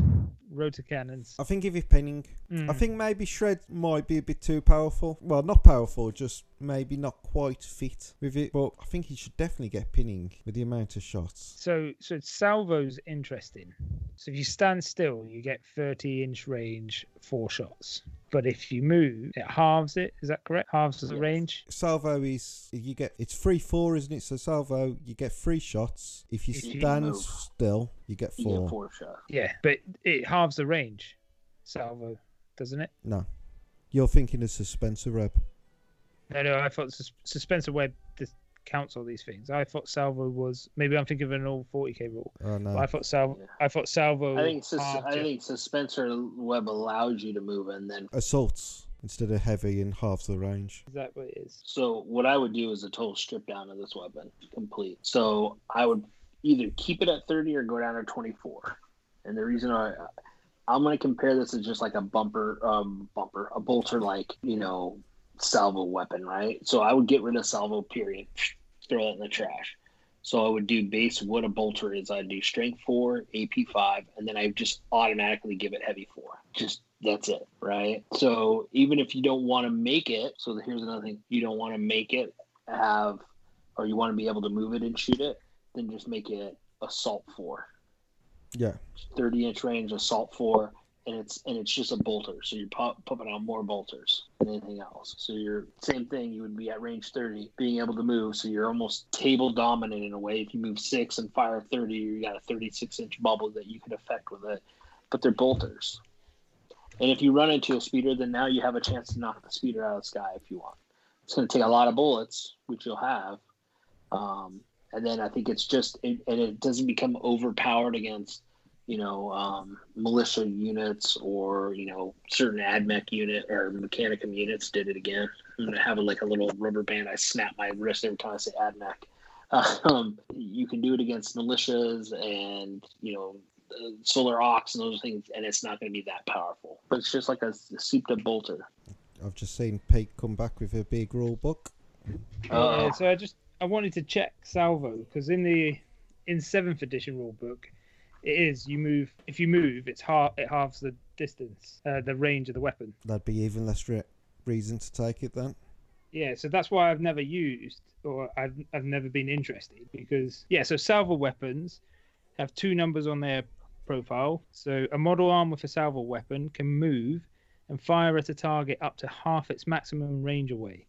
Rotor cannons. I think if you're pinning, mm. I think maybe Shred might be a bit too powerful. Well, not powerful, just maybe not quite fit with it, but I think he should definitely get pinning with the amount of shots. So, so salvo's interesting. So if you stand still, you get thirty inch range, four shots. But if you move, it halves it. Is that correct? Halves the range. Salvo is you get it's three four, isn't it? So salvo, you get three shots. If you if stand you still, you get four. You get four shots. Yeah, but it halves the range. Salvo, doesn't it? No, you're thinking of suspensor web. No, no, I thought sus- suspensor web this, counts all these things. I thought salvo was maybe I'm thinking of an old forty k rule. Oh no! But I thought salvo. Yeah. I thought salvo. I think sus- I think suspensor web allows you to move and then assaults instead of heavy and halves the range. Is that what it is? So what I would do is a total strip down of this weapon, complete. So I would either keep it at thirty or go down to twenty-four. And the reason I. I'm going to compare this as just like a bumper, um, bumper, a bolter, like, you know, salvo weapon, right? So I would get rid of salvo, period. Throw it in the trash. So I would do base what a bolter is. I'd do strength four, A P five, and then I just automatically give it heavy four. Just that's it, right? So even if you don't want to make it, so here's another thing, you don't want to make it have, or you want to be able to move it and shoot it, then just make it assault four. Yeah, thirty inch range, assault four, and it's and it's just a bolter. So you're pop, popping on more bolters than anything else. So you're same thing. You would be at range thirty, being able to move. So you're almost table dominant in a way. If you move six and fire thirty, you got a thirty-six inch bubble that you can affect with it. But they're bolters, and if you run into a speeder, then now you have a chance to knock the speeder out of the sky if you want. It's going to take a lot of bullets, which you'll have. Um, And then I think it's just, it, and it doesn't become overpowered against, you know, um, militia units or, you know, certain AdMech unit or Mechanicum units did it again. I'm going to have a, like a little rubber band. I snap my wrist every time I say AdMech. Um, you can do it against militias and, you know, Solar Ox and those things, and it's not going to be that powerful. But it's just like a, a souped up bolter. I've just seen Pete come back with a big rule book. Uh, yeah, so I just... I wanted to check salvo because in the in seventh edition rule book, it is you move if you move it's half it halves the distance, uh, the range of the weapon. That'd be even less re- reason to take it then. Yeah, so that's why I've never used or I've I've never been interested because yeah, so salvo weapons have two numbers on their profile. So a model armed with a salvo weapon can move and fire at a target up to half its maximum range away.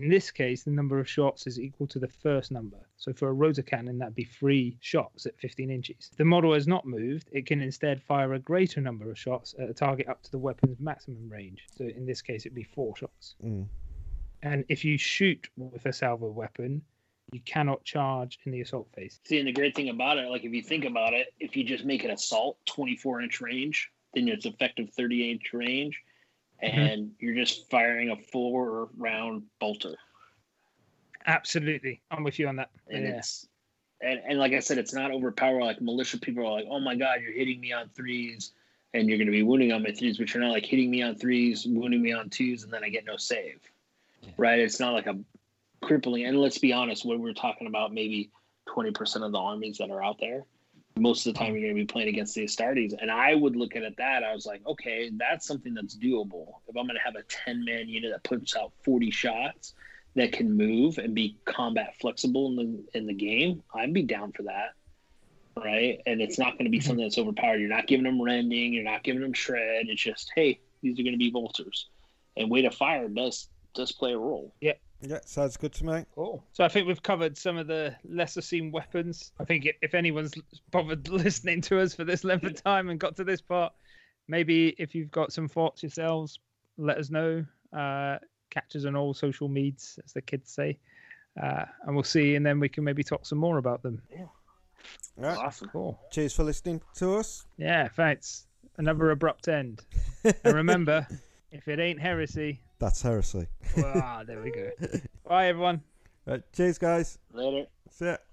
In this case, the number of shots is equal to the first number. So for a rotor cannon, that'd be three shots at fifteen inches. If the model has not moved, it can instead fire a greater number of shots at a target up to the weapon's maximum range. So in this case, it'd be four shots. Mm. And if you shoot with a salvo weapon, you cannot charge in the assault phase. See, and the great thing about it, like if you think about it, if you just make an assault twenty-four inch range, then it's effective thirty inch range. And mm-hmm. You're just firing a four-round bolter. Absolutely. I'm with you on that. And, yeah. it's, and and like I said, it's not overpowered. Like militia people are like, oh, my God, you're hitting me on threes, and you're going to be wounding on my threes, but you're not like hitting me on threes, wounding me on twos, and then I get no save. Yeah. Right? It's not like a crippling. And let's be honest, when we're talking about maybe twenty percent of the armies that are out there, most of the time you're going to be playing against the Astartes. And I would look at it that. I was like, okay, that's something that's doable. If I'm going to have a ten-man unit that puts out forty shots that can move and be combat flexible in the in the game, I'd be down for that. right? And it's not going to be something that's overpowered. You're not giving them rending. You're not giving them shred. It's just, hey, these are going to be bolters. And weight of fire does does play a role. Yeah. Yeah, sounds good to me. Cool. So I think we've covered some of the lesser seen weapons. I think if anyone's bothered listening to us for this length of time and got to this part, maybe if you've got some thoughts yourselves, let us know. Uh, catch us on all social meds, as the kids say. Uh, and we'll see, and then we can maybe talk some more about them. Yeah. Right. Awesome. Cool. Cheers for listening to us. Yeah, thanks. Another abrupt end. And remember, if it ain't heresy... That's heresy. Wow, there we go. Bye, everyone. Right, cheers, guys. Later. See ya.